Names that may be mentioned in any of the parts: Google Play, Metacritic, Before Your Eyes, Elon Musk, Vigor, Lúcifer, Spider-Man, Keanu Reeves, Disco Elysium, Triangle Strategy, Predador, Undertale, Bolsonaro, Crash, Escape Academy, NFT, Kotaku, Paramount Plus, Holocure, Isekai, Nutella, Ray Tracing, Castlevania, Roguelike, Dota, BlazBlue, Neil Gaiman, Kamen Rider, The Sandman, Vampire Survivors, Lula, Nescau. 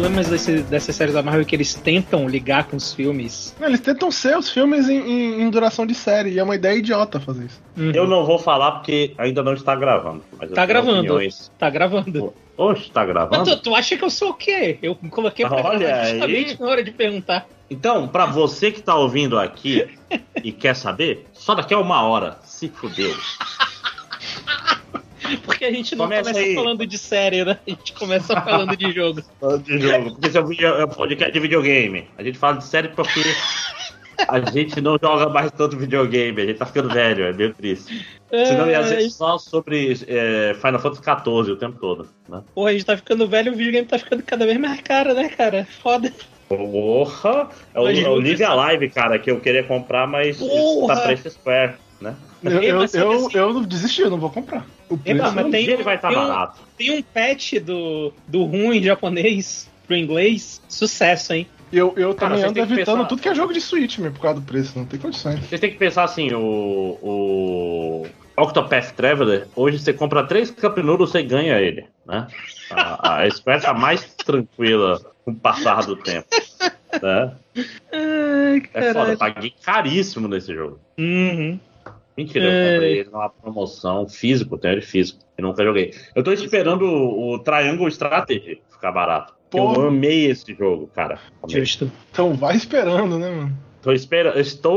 problemas dessas séries da Marvel é que eles tentam ligar com os filmes. Não, eles tentam ser os filmes em duração de série, e é uma ideia idiota fazer isso. Uhum. Eu não vou falar porque ainda não está gravando. Mas tá gravando, tá gravando. Oxe, tá gravando? Mas tu acha que eu sou o quê? Eu coloquei pra falar justamente na hora de perguntar. Então, pra você que tá ouvindo aqui e quer saber, só daqui a uma hora, se fudeu. Porque a gente não começa falando de série, né? A gente começa falando de jogo. Falando de jogo, porque esse é um podcast de videogame. A gente fala de série porque a gente não joga mais tanto videogame. A gente tá ficando velho, é meio triste. Senão ia ser só sobre Final Fantasy 14 o tempo todo, né? Porra, a gente tá ficando velho e o videogame tá ficando cada vez mais caro, né, cara? Foda. Porra! É o Live Alive, cara, que eu queria comprar, mas tá preço square, né? Eu desisti, eu não vou comprar. O preço ele vai estar barato. Tem um patch do ruim japonês pro inglês. Sucesso, hein? Eu também ando evitando tudo que é jogo de Switch, meu, por causa do preço. Não tem condições. Vocês têm que pensar assim, o Octopath Traveler, hoje você compra 3 Cup Noodles, você ganha ele, né? A Square tá mais tranquila com o passar do tempo, né? Ai, é foda, eu paguei caríssimo nesse jogo. Uhum. Mentira, eu comprei ele numa promoção físico, tenho ele físico, eu nunca joguei. Eu tô esperando o Triangle Strategy ficar barato. Pô. Eu amei esse jogo, cara. Justo. Então vai esperando, né, mano? Estou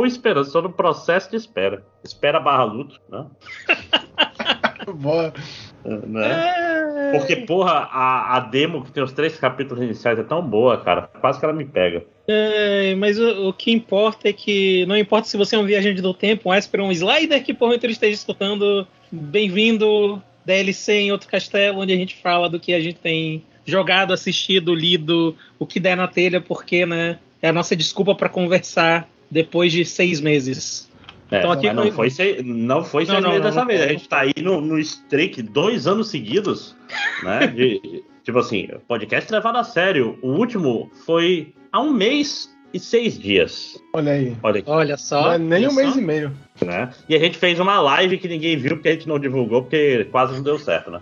esperando, estou no processo de espera. Espera /luto, né? Bora. Né? Porque, porra, a demo que tem os 3 capítulos iniciais é tão boa, cara. Quase que ela me pega. Mas o que importa é que, não importa se você é um viajante do tempo, um Esper, um Slider, que por momento ele esteja escutando, bem-vindo DLC em outro castelo, onde a gente fala do que a gente tem jogado, assistido, lido, o que der na telha, porque, né, é a nossa desculpa pra conversar depois de 6 meses. Então, aqui não foi seis meses dessa vez. A gente tá aí no streak 2 anos seguidos, né? Tipo assim, podcast levado a sério. O último foi há 1 mês e 6 dias. Olha aí. Olha só. Não é nem 1 mês e meio. Né? E a gente fez uma live que ninguém viu, porque a gente não divulgou, porque quase não deu certo, né?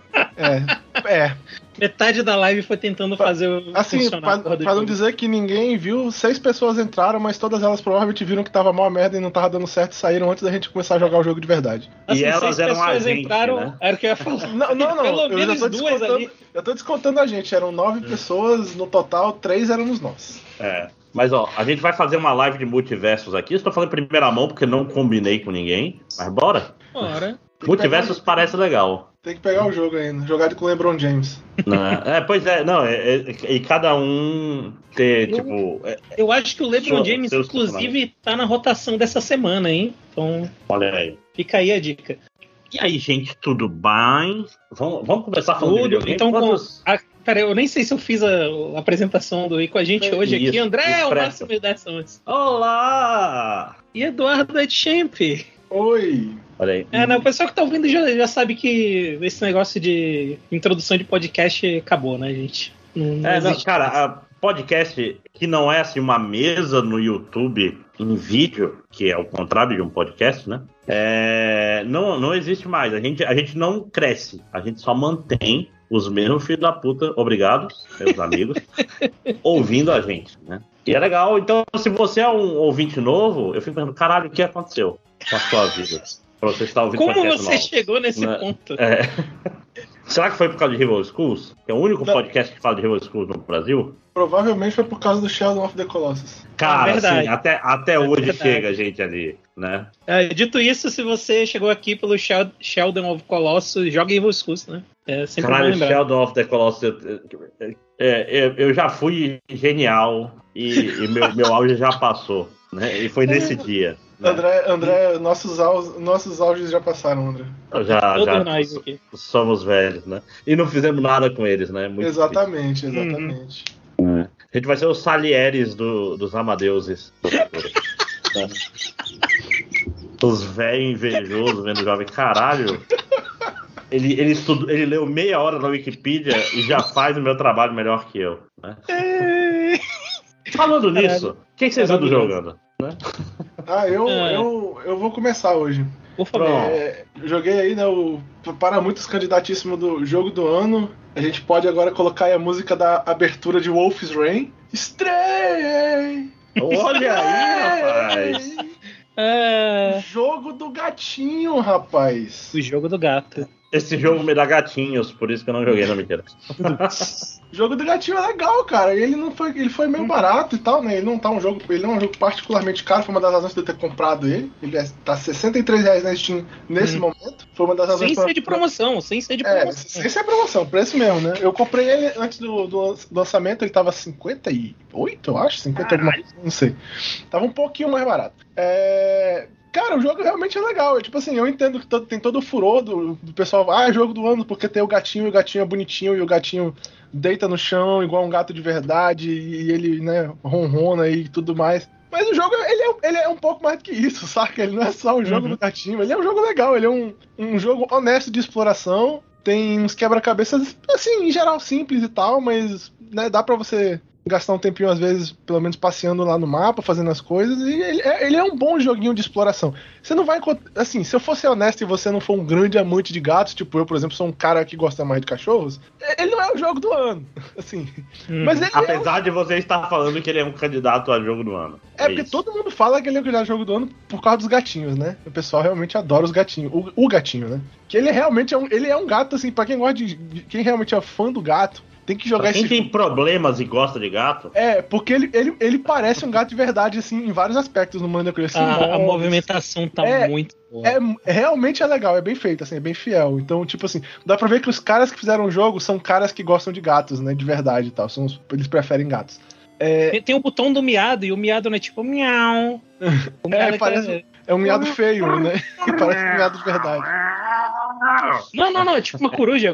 É. Metade da live foi tentando fazer o assim, pra não dizer que ninguém viu, 6 pessoas entraram, mas todas elas provavelmente viram que tava mó merda e não tava dando certo e saíram antes da gente começar a jogar o jogo de verdade. Assim, e elas eram a gente, né? Era o que eu ia falar. Não. Eu tô descontando a gente. Eram 9 pessoas no total, 3 éramos nós. É. Mas, ó, a gente vai fazer uma live de multiversos aqui. Estou falando em primeira mão porque não combinei com ninguém. Mas bora. Multiversos parece legal. Tem que pegar o jogo ainda. Jogado com o LeBron James. E cada um ter, tipo... Eu acho que o LeBron James, inclusive, tá na rotação dessa semana, hein? Então, olha aí. Fica aí a dica. E aí, gente, tudo bem? Vamos começar falando de videogame? Então, pera, eu nem sei se eu fiz a apresentação do E com a gente hoje aqui. André é o Márcio Medeiros. Olá! E Eduardo Etchamp. Oi! Olha aí. O pessoal que tá ouvindo já sabe que esse negócio de introdução de podcast acabou, né, gente? Podcast que não é assim uma mesa no YouTube em vídeo, que é o contrário de um podcast, né? Não existe mais. A gente não cresce, a gente só mantém os mesmos filhos da puta, obrigado, meus amigos, ouvindo a gente, né? E é legal, então se você é um ouvinte novo, eu fico pensando, caralho, o que aconteceu com a sua vida? Pra você estar ouvindo como você chegou nesse ponto? Será que foi por causa de Rival Schools? Que é o único podcast que fala de Rival Schools no Brasil? Provavelmente foi por causa do Shadow of the Colossus. Cara, sim, até hoje chega a gente ali, né? Dito isso, se você chegou aqui pelo Shadow of Colossus, joga Rival Schools, né? Caralho, Shadow of the Colossus... eu já fui genial e meu auge já passou, né? E foi nesse dia. André, nossos auges já passaram, André. Todos nós aqui. Somos velhos, né? E não fizemos nada com eles, né? Muito exatamente. A gente vai ser os Salieres dos amadeuses. Os velhos invejosos vendo o jovem. Caralho! Ele leu meia hora na Wikipedia e já faz o meu trabalho melhor que eu, né? Falando nisso, o que vocês andam jogando? Né? Eu vou começar hoje. Por favor. Joguei aí, né, o para muitos candidatíssimo do jogo do ano. A gente pode agora colocar aí a música da abertura de Wolf's Rain. Stray! Olha aí, rapaz! É... Jogo do gatinho, rapaz. O jogo do gato. Esse jogo me dá gatinhos, por isso que eu não joguei, não, mentira. Jogo do gatinho é legal, cara. Ele foi meio barato e tal, né? Ele não é um jogo particularmente caro. Foi uma das razões de eu ter comprado ele. Ele tá R$63 na Steam nesse momento. Foi uma das razões. Sem ser de promoção, sem ser promoção, preço mesmo, né? Eu comprei ele antes do lançamento, ele tava 58, eu acho, 50 alguma coisa, não sei. Tava um pouquinho mais barato. Cara, o jogo realmente é legal. Tipo assim, eu entendo que tem todo o furor do pessoal. Ah, é jogo do ano porque tem o gatinho, e o gatinho é bonitinho, e o gatinho deita no chão igual um gato de verdade, e ele, né, ronrona e tudo mais. Mas o jogo, ele é um pouco mais do que isso, saca? Ele não é só um jogo do gatinho, ele é um jogo legal, ele é um jogo honesto de exploração. Tem uns quebra-cabeças, assim, em geral simples e tal, mas, né, dá pra você gastar um tempinho, às vezes, pelo menos passeando lá no mapa, fazendo as coisas, e ele é um bom joguinho de exploração. Você não vai encontrar, assim, se eu fosse honesto e você não for um grande amante de gatos, tipo eu, por exemplo, sou um cara que gosta mais de cachorros, ele não é o jogo do ano, assim. Mas ele apesar de você estar falando que ele é um candidato a jogo do ano. Porque todo mundo fala que ele é um candidato a jogo do ano por causa dos gatinhos, né? O pessoal realmente adora os gatinhos, o gatinho, né? Que ele realmente é um gato, assim, pra quem gosta quem realmente é fã do gato, tem que jogar esse. Quem tem problemas e gosta de gato? Porque ele parece um gato de verdade, assim, em vários aspectos no Mano Crescendo. A movimentação tá muito boa. Realmente é legal, é bem feito, assim, é bem fiel. Então, tipo assim, dá pra ver que os caras que fizeram o jogo são caras que gostam de gatos, né? De verdade e tal. Eles preferem gatos. Tem o botão do miado, e o miado não é tipo miau. Parece. É um miado feio, né? Que parece um miado de verdade. Não, é tipo uma coruja.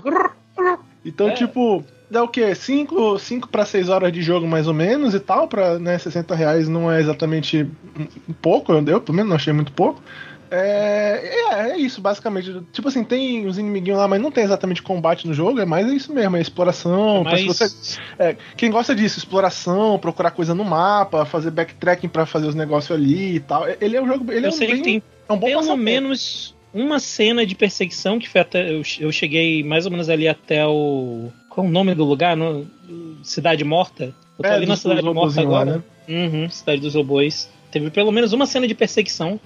Então, tipo. Dá o quê? 5 para 6 horas de jogo, mais ou menos, e tal, pra, né, R$60 não é exatamente pouco, eu pelo menos não achei muito pouco. É isso, basicamente. Tipo assim, tem os inimiguinhos lá, mas não tem exatamente combate no jogo, é mais isso mesmo, é exploração. Quem gosta disso, exploração, procurar coisa no mapa, fazer backtracking pra fazer os negócios ali e tal. Ele é um jogo. Ele eu é um sei bem, que tem é um bom pelo passaporte. Menos uma cena de perseguição que foi até. Eu cheguei mais ou menos ali até o. Qual é o nome do lugar? Cidade Morta? Eu tô ali na Cidade Morta agora. Lá, né? Cidade dos Robôs. Teve pelo menos uma cena de perseguição.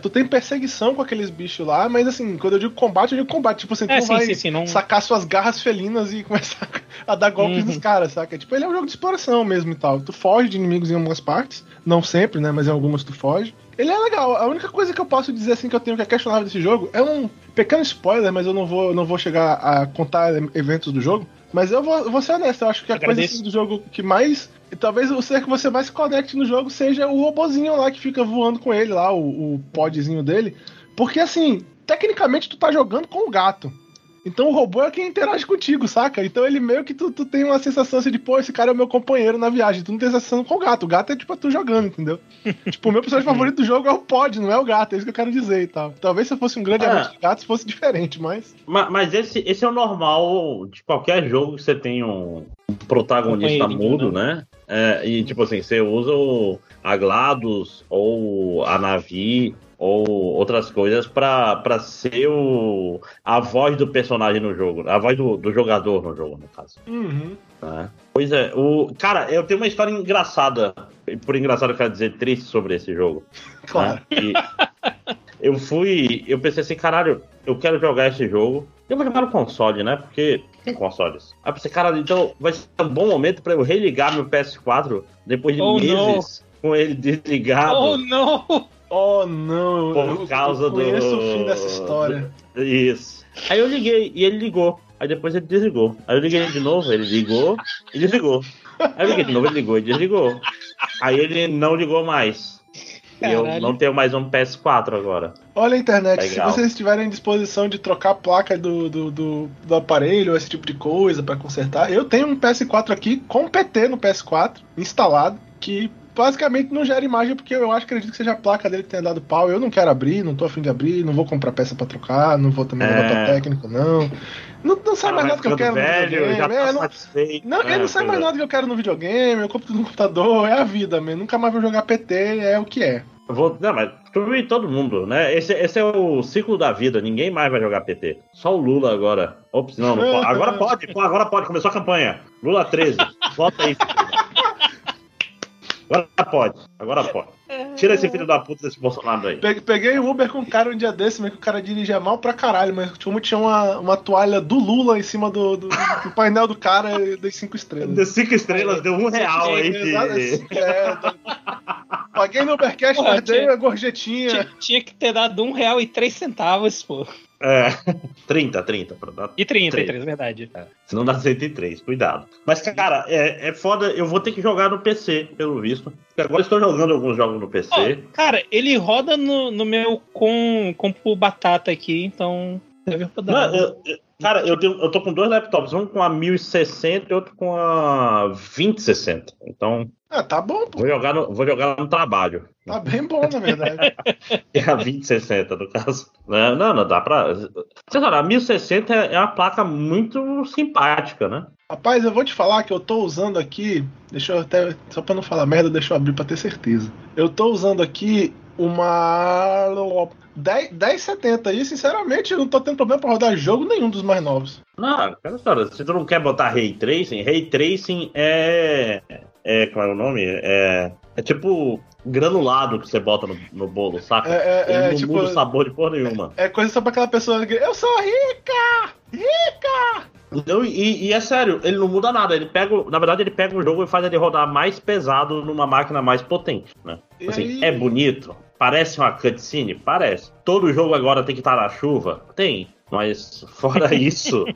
Tu tem perseguição com aqueles bichos lá, mas assim, quando eu digo combate, Tipo, assim, tu vai sacar suas garras felinas e começar a dar golpes nos caras, saca? Tipo, ele é um jogo de exploração mesmo e tal. Tu foge de inimigos em algumas partes, não sempre, né? Mas em algumas tu foge. Ele é legal. A única coisa que eu posso dizer, assim, que eu tenho que é questionável desse jogo é um pequeno spoiler, mas eu não vou chegar a contar eventos do jogo. Mas eu vou ser honesto, eu acho que a coisa assim, do jogo que mais... Talvez o ser que você mais se conecte no jogo seja o robozinho lá que fica voando com ele lá, o podzinho dele. Porque assim, tecnicamente tu tá jogando com o gato. Então o robô é quem interage contigo, saca? Então ele meio que tu tem uma sensação assim de, pô, esse cara é o meu companheiro na viagem. Tu não tem sensação com o gato é tipo tu jogando, entendeu? Tipo, o meu personagem favorito do jogo é o pod, não é o gato, é isso que eu quero dizer e tal. Talvez se eu fosse um grande amante de gatos fosse diferente, mas... Mas esse é o normal de qualquer jogo que você tem um protagonista mudo, né? E tipo assim, você usa a GLaDOS ou a Navi... ou outras coisas pra ser a voz do personagem no jogo, a voz do jogador no jogo, no caso. Pois é, cara, eu tenho uma história engraçada, por engraçado eu quero dizer triste sobre esse jogo. Claro. Né? Eu pensei assim, caralho, eu quero jogar esse jogo. Eu vou jogar no console, né? Porque tem consoles. Aí eu pensei, caralho, então vai ser um bom momento pra eu religar meu PS4 depois de meses com ele desligado. Oh, não! Por causa do... Eu conheço o fim dessa história. Isso. Aí eu liguei e ele ligou. Aí depois ele desligou. Aí eu liguei de novo, ele ligou e desligou. Aí eu liguei de novo, ele ligou e desligou. Aí ele não ligou mais. Caralho. Eu não tenho mais um PS4 agora. Olha a internet, legal. Se vocês tiverem disposição de trocar a placa do aparelho, esse tipo de coisa pra consertar, eu tenho um PS4 aqui com PT no PS4 instalado, que... basicamente não gera imagem, porque eu acredito que seja a placa dele que tenha dado pau. Eu não quero abrir, não tô afim de abrir, não vou comprar peça pra trocar, não vou também levar pra técnico, não. Não sai mais nada que eu quero no videogame. Não sai mais nada que eu quero no videogame, eu compro no computador, é a vida mesmo. Nunca mais vou jogar PT, é o que é. Não, mas todo mundo, né? Esse é o ciclo da vida, ninguém mais vai jogar PT. Só o Lula agora. Ops, não pode. Agora pode, começou a campanha. Lula 13, volta aí. Agora pode. Tira esse filho da puta desse Bolsonaro aí. Peguei o Uber com um cara um dia desse, mas que o cara dirigia mal pra caralho, mas tinha uma toalha do Lula em cima do painel do cara das 5 estrelas. Das 5 estrelas, deu R$1 aí. Paguei no Ubercast, perdei a gorjetinha. Tinha que ter dado R$1,03, pô. É, 30 pra dar. E 33, verdade. É. Se não dá 103, cuidado. Mas, cara, é foda, eu vou ter que jogar no PC, pelo visto. Agora estou jogando alguns jogos no PC. Oh, cara, ele roda no meu compu batata aqui, então deve rodar. Cara, eu tô com 2 laptops, um com a 1060 e outro com a 2060. Então. Ah, tá bom, pô. Vou jogar no trabalho. Tá bem bom, na verdade. É a 2060, no caso. Não, dá pra. Você sabe, a 1060 é uma placa muito simpática, né? Rapaz, eu vou te falar que eu tô usando aqui. Deixa eu até. Só pra não falar merda, deixa eu abrir pra ter certeza. Eu tô usando aqui uma 1070 e, sinceramente, eu não tô tendo problema pra rodar jogo nenhum dos mais novos. Não, cara, se tu não quer botar Ray Tracing é qual é o nome? É tipo granulado que você bota no bolo, saca? Ele não tipo, muda o sabor de porra nenhuma. É coisa só pra aquela pessoa que... Eu sou rica! Então, e é sério, ele não muda nada. Na verdade, ele pega um jogo e faz ele rodar mais pesado numa máquina mais potente, né? Assim, é bonito. Parece uma cutscene? Parece. Todo jogo agora tem que estar na chuva? Tem. Mas fora isso,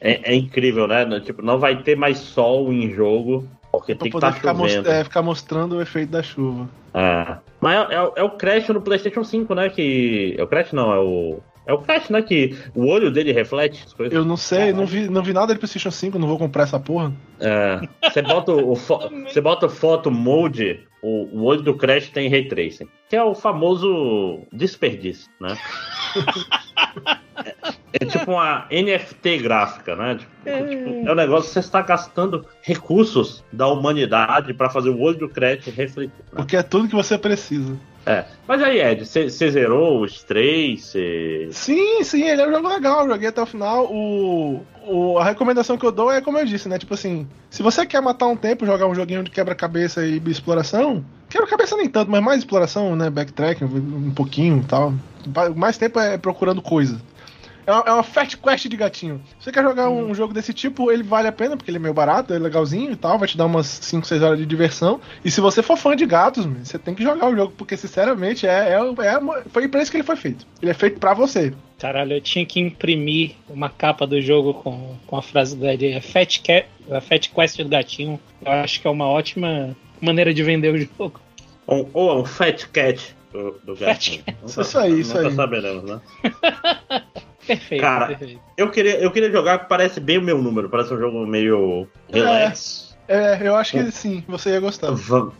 é incrível, né? Tipo, não vai ter mais sol em jogo, porque pra tem que estar chovendo. Ficar mostrando o efeito da chuva. É. Mas é o Crash no PlayStation 5, né? Que... É o Crash não, é o... É o Crash, né? Que o olho dele reflete as coisas. Eu não sei, não vi nada de PlayStation 5, não vou comprar essa porra. É. Você bota o foto mode, o olho do Crash tem Ray Tracing, que é o famoso desperdício, né? É tipo uma NFT gráfica, né? Tipo, é um negócio que você está gastando recursos da humanidade para fazer o olho do Crash refletir. Né? Porque é tudo que você precisa. É. Mas aí, Ed, você zerou os 3? Sim, ele é um jogo legal, joguei até o final. A recomendação que eu dou é como eu disse, né? Tipo assim, se você quer matar um tempo, jogar um joguinho de quebra-cabeça e exploração, quebra-cabeça nem tanto, mas mais exploração, né? Backtracking, um pouquinho e tal. Mais tempo é procurando coisa. É uma fast quest de gatinho. Se você quer jogar um jogo desse tipo, ele vale a pena, porque ele é meio barato, é legalzinho e tal, vai te dar umas 5, 6 horas de diversão. E se você for fã de gatos, você tem que jogar o jogo, porque sinceramente foi pra isso que ele foi feito. Ele é feito pra você. Caralho, eu tinha que imprimir uma capa do jogo com a frase da ideia, Fat Quest do gatinho. Eu acho que é uma ótima maneira de vender o jogo. Ou é um Fat Cat do gatinho. Isso aí. Nunca saberemos, né? Perfeito, cara, perfeito. Eu queria jogar, que parece bem o meu número. Parece um jogo meio relax. Eu acho que sim, você ia gostar.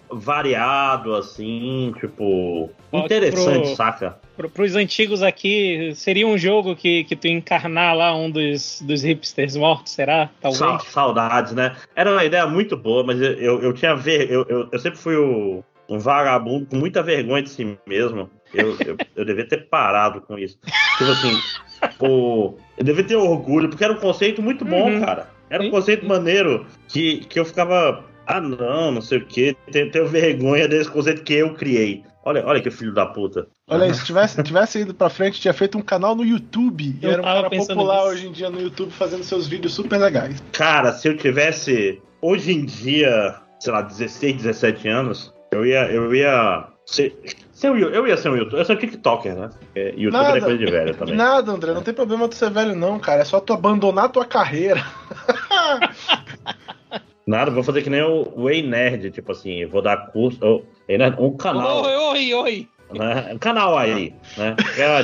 Variado, assim, tipo... Interessante, saca? Pros antigos aqui, seria um jogo que tu encarnar lá um dos hipsters mortos, será? Talvez. Saudades, né? Era uma ideia muito boa, mas eu tinha... Eu sempre fui um vagabundo com muita vergonha de si mesmo. Eu devia ter parado com isso. Tipo assim... Eu devia ter orgulho, porque era um conceito muito bom, cara. Era um conceito maneiro que eu ficava... Ah, não sei o quê. Tenho vergonha desse conceito que eu criei. Olha que filho da puta. Olha aí, se tivesse ido pra frente, tinha feito um canal no YouTube. E era um cara popular hoje em dia no YouTube, fazendo seus vídeos super legais. Cara, se eu tivesse, hoje em dia, sei lá, 16, 17 anos, eu ia ser... Eu ia ser um youtuber, eu sou tiktoker, né? Youtuber é coisa de velho também. Nada, André, não tem problema tu ser velho não, cara. É só tu abandonar tua carreira. Nada, vou fazer que nem o Ei Nerd, tipo assim, vou dar curso... um canal... Oi! Né? Um canal aí, né?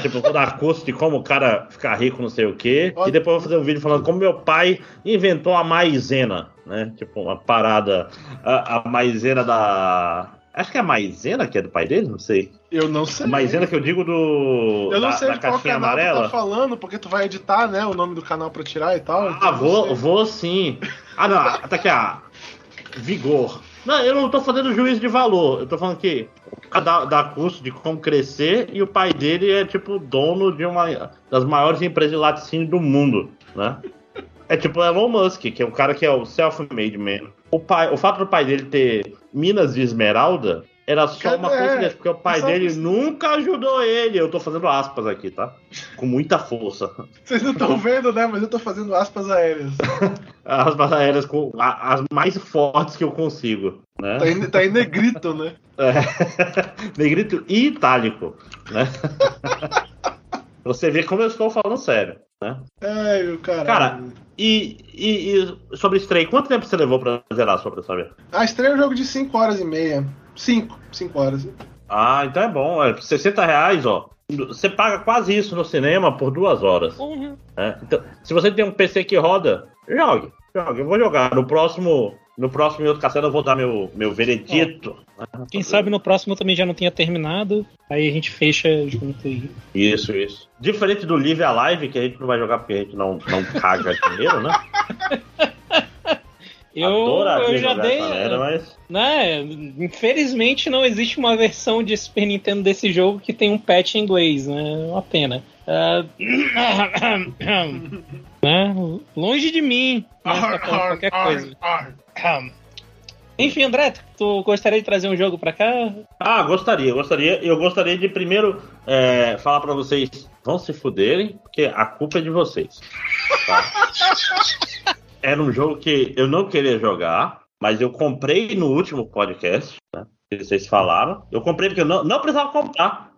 Tipo, vou dar curso de como o cara ficar rico, não sei o quê. E depois vou fazer um vídeo falando como meu pai inventou a Maizena, né? Tipo, uma parada... A Maizena da... Acho que é a Maizena que é do pai dele, não sei. Eu não sei. Maizena que eu digo do... Eu não sei da qual caixinha amarela. Tu tá falando, porque tu vai editar, né, o nome do canal pra tirar e tal. Então vou sim. Ah, não, tá aqui, Vigor. Não, eu não tô fazendo juízo de valor. Eu tô falando que dá curso de como crescer e o pai dele é, tipo, dono de uma das maiores empresas de laticínio do mundo, né? É tipo Elon Musk, que é um cara que é o self-made man. O fato do pai dele ter minas de esmeralda era só uma coincidência, porque o pai dele nunca ajudou ele. Eu tô fazendo aspas aqui, tá? Com muita força. Vocês não estão vendo, né? Mas eu tô fazendo aspas aéreas. Aspas aéreas com as mais fortes que eu consigo, né? Tá em negrito, né? É. Negrito e itálico, né? Você vê como eu estou falando sério, né? É, meu caralho. Cara, e sobre Stray, quanto tempo você levou pra zerar só pra saber? Ah, Stray é um jogo de 5 horas e meia. 5 horas. Ah, então é bom. É R$60, ó. Você paga quase isso no cinema por 2 horas. Uhum. É, então, se você tem um PC que roda, jogue. Eu vou jogar. No próximo outro cacete eu vou dar meu veredito. É. Quem sabe no próximo eu também já não tinha terminado. Aí a gente fecha junto aí. Isso. Diferente do Live Alive, que a gente não vai jogar porque a gente não caga dinheiro, né? Eu já dei. Galera, mas... né? Infelizmente não existe uma versão de Super Nintendo desse jogo que tem um patch em inglês, né? Uma pena. Né? Longe de mim. Qualquer coisa. Enfim, André, tu gostaria de trazer um jogo pra cá? Ah, gostaria. Eu gostaria de primeiro falar pra vocês: vão se fuderem, porque a culpa é de vocês. Tá? Era um jogo que eu não queria jogar, mas eu comprei no último podcast, né, que vocês falaram. Eu comprei porque eu não precisava comprar.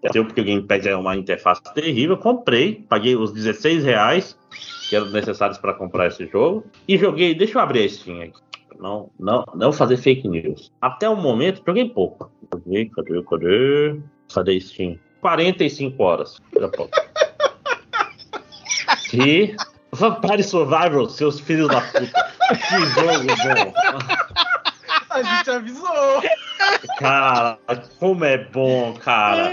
Porque o Game Pass é uma interface terrível. comprei, paguei os R$16 que eram necessários para comprar esse jogo. E joguei, deixa eu abrir a Steam aqui. Não fazer fake news. Até o momento, joguei pouco. Cadê? Cadê Steam? 45 horas. Era pouco. E... Vampire Survivors, seus filhos da puta. Que jogo bom. A gente avisou. Cara, como é bom, cara.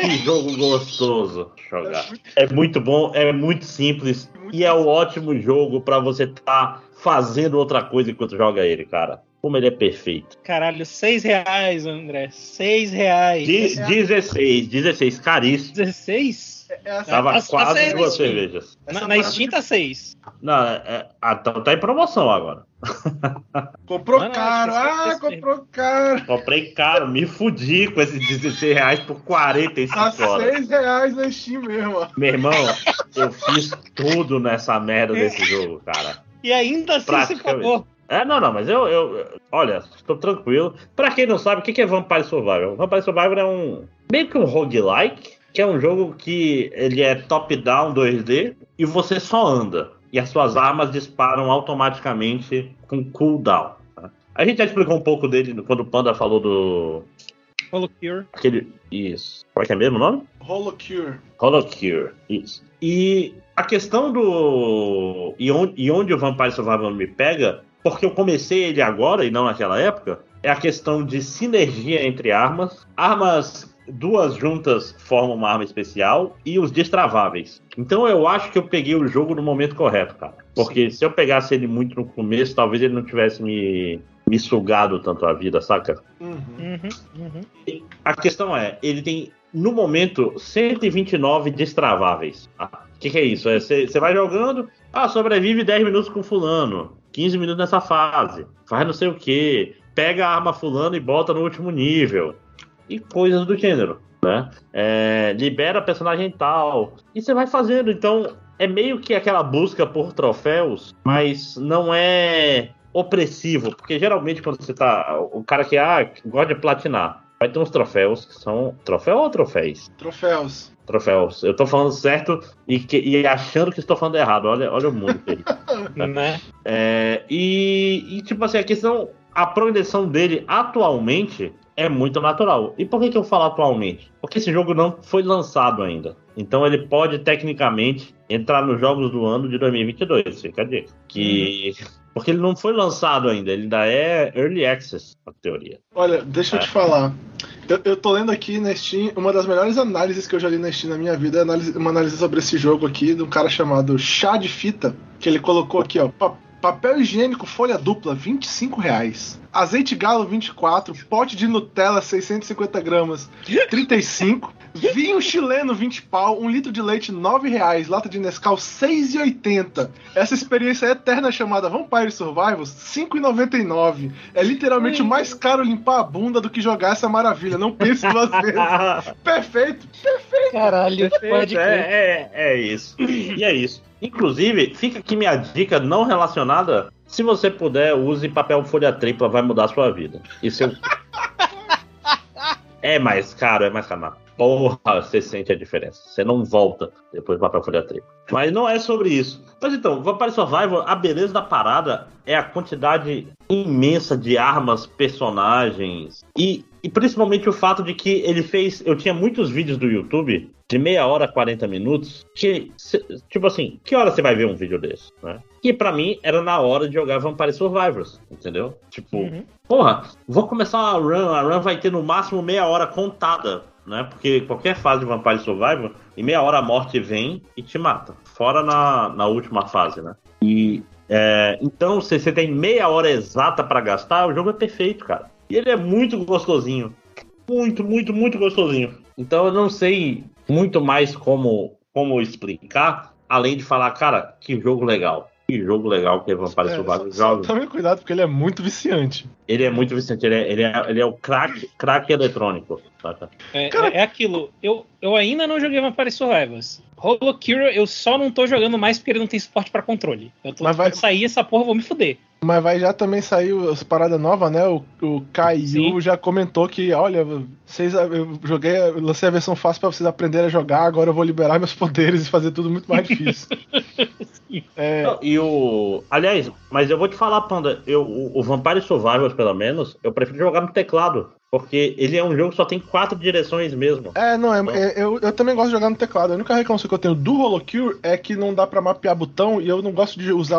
Que jogo gostoso jogar. É muito bom, é muito simples. E é um ótimo jogo pra você tá fazendo outra coisa enquanto joga ele, cara. Como ele é perfeito. Caralho, R$6, André. R$6. 16, caríssimo. 16? Tava quase 2 cervejas. Na Steam tá 6. Tá em promoção agora. Comprou caro. Comprei caro, me fudi com esses R$16 por 45 horas. Tá R$6 na Steam mesmo. Meu irmão, eu fiz tudo nessa merda desse jogo, cara. E ainda assim se pagou. Mas eu olha, tô tranquilo. Pra quem não sabe, o que é Vampire Survivor? Vampire Survivor é meio que um roguelike, que é um jogo que ele é top-down 2D e você só anda. E as suas armas disparam automaticamente com cooldown. Tá? A gente já explicou um pouco dele quando o Panda falou do... Holocure. Isso. Qual é que é mesmo o nome? Holocure. Isso. E a questão do... E onde o Vampire Survivor me pega, porque eu comecei ele agora e não naquela época, é a questão de sinergia entre armas. Duas juntas formam uma arma especial e os destraváveis. Então eu acho que eu peguei o jogo no momento correto, cara. Porque se eu pegasse ele muito no começo, talvez ele não tivesse me sugado tanto a vida, saca? Uhum. A questão é, ele tem, no momento, 129 destraváveis. Que é isso? Você vai jogando, sobrevive 10 minutos com fulano, 15 minutos nessa fase, faz não sei o quê, pega a arma fulano e bota no último nível. E coisas do gênero, né? Libera personagem tal. E você vai fazendo. Então, é meio que aquela busca por troféus, mas não é opressivo. Porque geralmente quando você tá... O cara que gosta de platinar, vai ter uns troféus que são... Troféu ou troféis? Troféus. Eu tô falando certo e achando que estou falando errado. Olha o mundo aí. Né? Tipo assim, a questão... A progressão dele atualmente... é muito natural. E por que eu falo atualmente? Porque esse jogo não foi lançado ainda. Então ele pode, tecnicamente, entrar nos jogos do ano de 2022. Fica a dica. Porque ele não foi lançado ainda. Ele ainda é Early Access, na teoria. Olha, deixa eu te falar. Eu tô lendo aqui na Steam, uma das melhores análises que eu já li na Steam na minha vida é uma análise sobre esse jogo aqui, de um cara chamado Chá de Fita, que ele colocou aqui, ó... Papel higiênico folha dupla, R$25. Azeite galo, R$24. Pote de Nutella, 650 gramas, R$35. Vinho chileno, R$20. 1 litro de leite, R$9. Lata de Nescau, R$6,80. Essa experiência eterna chamada Vampire Survivors, R$5,99. É literalmente mais caro limpar a bunda do que jogar essa maravilha. Não pense duas vezes. Perfeito, perfeito. Caralho, perfeito. Pode é isso. E é isso. Inclusive, fica aqui minha dica não relacionada. Se você puder, use papel folha tripla, vai mudar a sua vida. Isso é mais caro, mas porra, você sente a diferença. Você não volta depois do papel folha tripla. Mas não é sobre isso. Mas então, Vampire Survivor, a beleza da parada é a quantidade imensa de armas, personagens e principalmente o fato de que ele fez... Eu tinha muitos vídeos do YouTube de meia hora a 40 minutos que, tipo assim, que hora você vai ver um vídeo desse, né? Que pra mim era na hora de jogar Vampire Survivors, entendeu? Tipo, porra, vou começar uma run, a run vai ter no máximo meia hora contada, né? Porque qualquer fase de Vampire Survivor, em meia hora a morte vem e te mata, fora na última fase, né? E então, se você tem meia hora exata pra gastar, o jogo é perfeito, cara. E ele é muito gostosinho. Muito, muito, muito gostosinho. Então eu não sei muito mais como explicar, além de falar, cara, que jogo legal. Que jogo legal que Vampire Survivor joga. Tome cuidado, porque ele é muito viciante. Ele é o crack eletrônico. Saca? É aquilo. Eu ainda não joguei Vampire Survivors. Holocure eu só não tô jogando mais porque ele não tem suporte pra controle. Quando sair essa porra, eu vou me fuder. Mas vai já também saiu as paradas novas, né? O Caio já comentou que, olha, vocês, eu lancei a versão fácil pra vocês aprenderem a jogar, agora eu vou liberar meus poderes e fazer tudo muito mais difícil. Aliás, mas eu vou te falar, Panda, o Vampire Survivors, pelo menos, eu prefiro jogar no teclado. Porque ele é um jogo que só tem 4 direções mesmo. Eu também gosto de jogar no teclado. A única reclamação que eu tenho do Holocure é que não dá pra mapear botão e eu não gosto de usar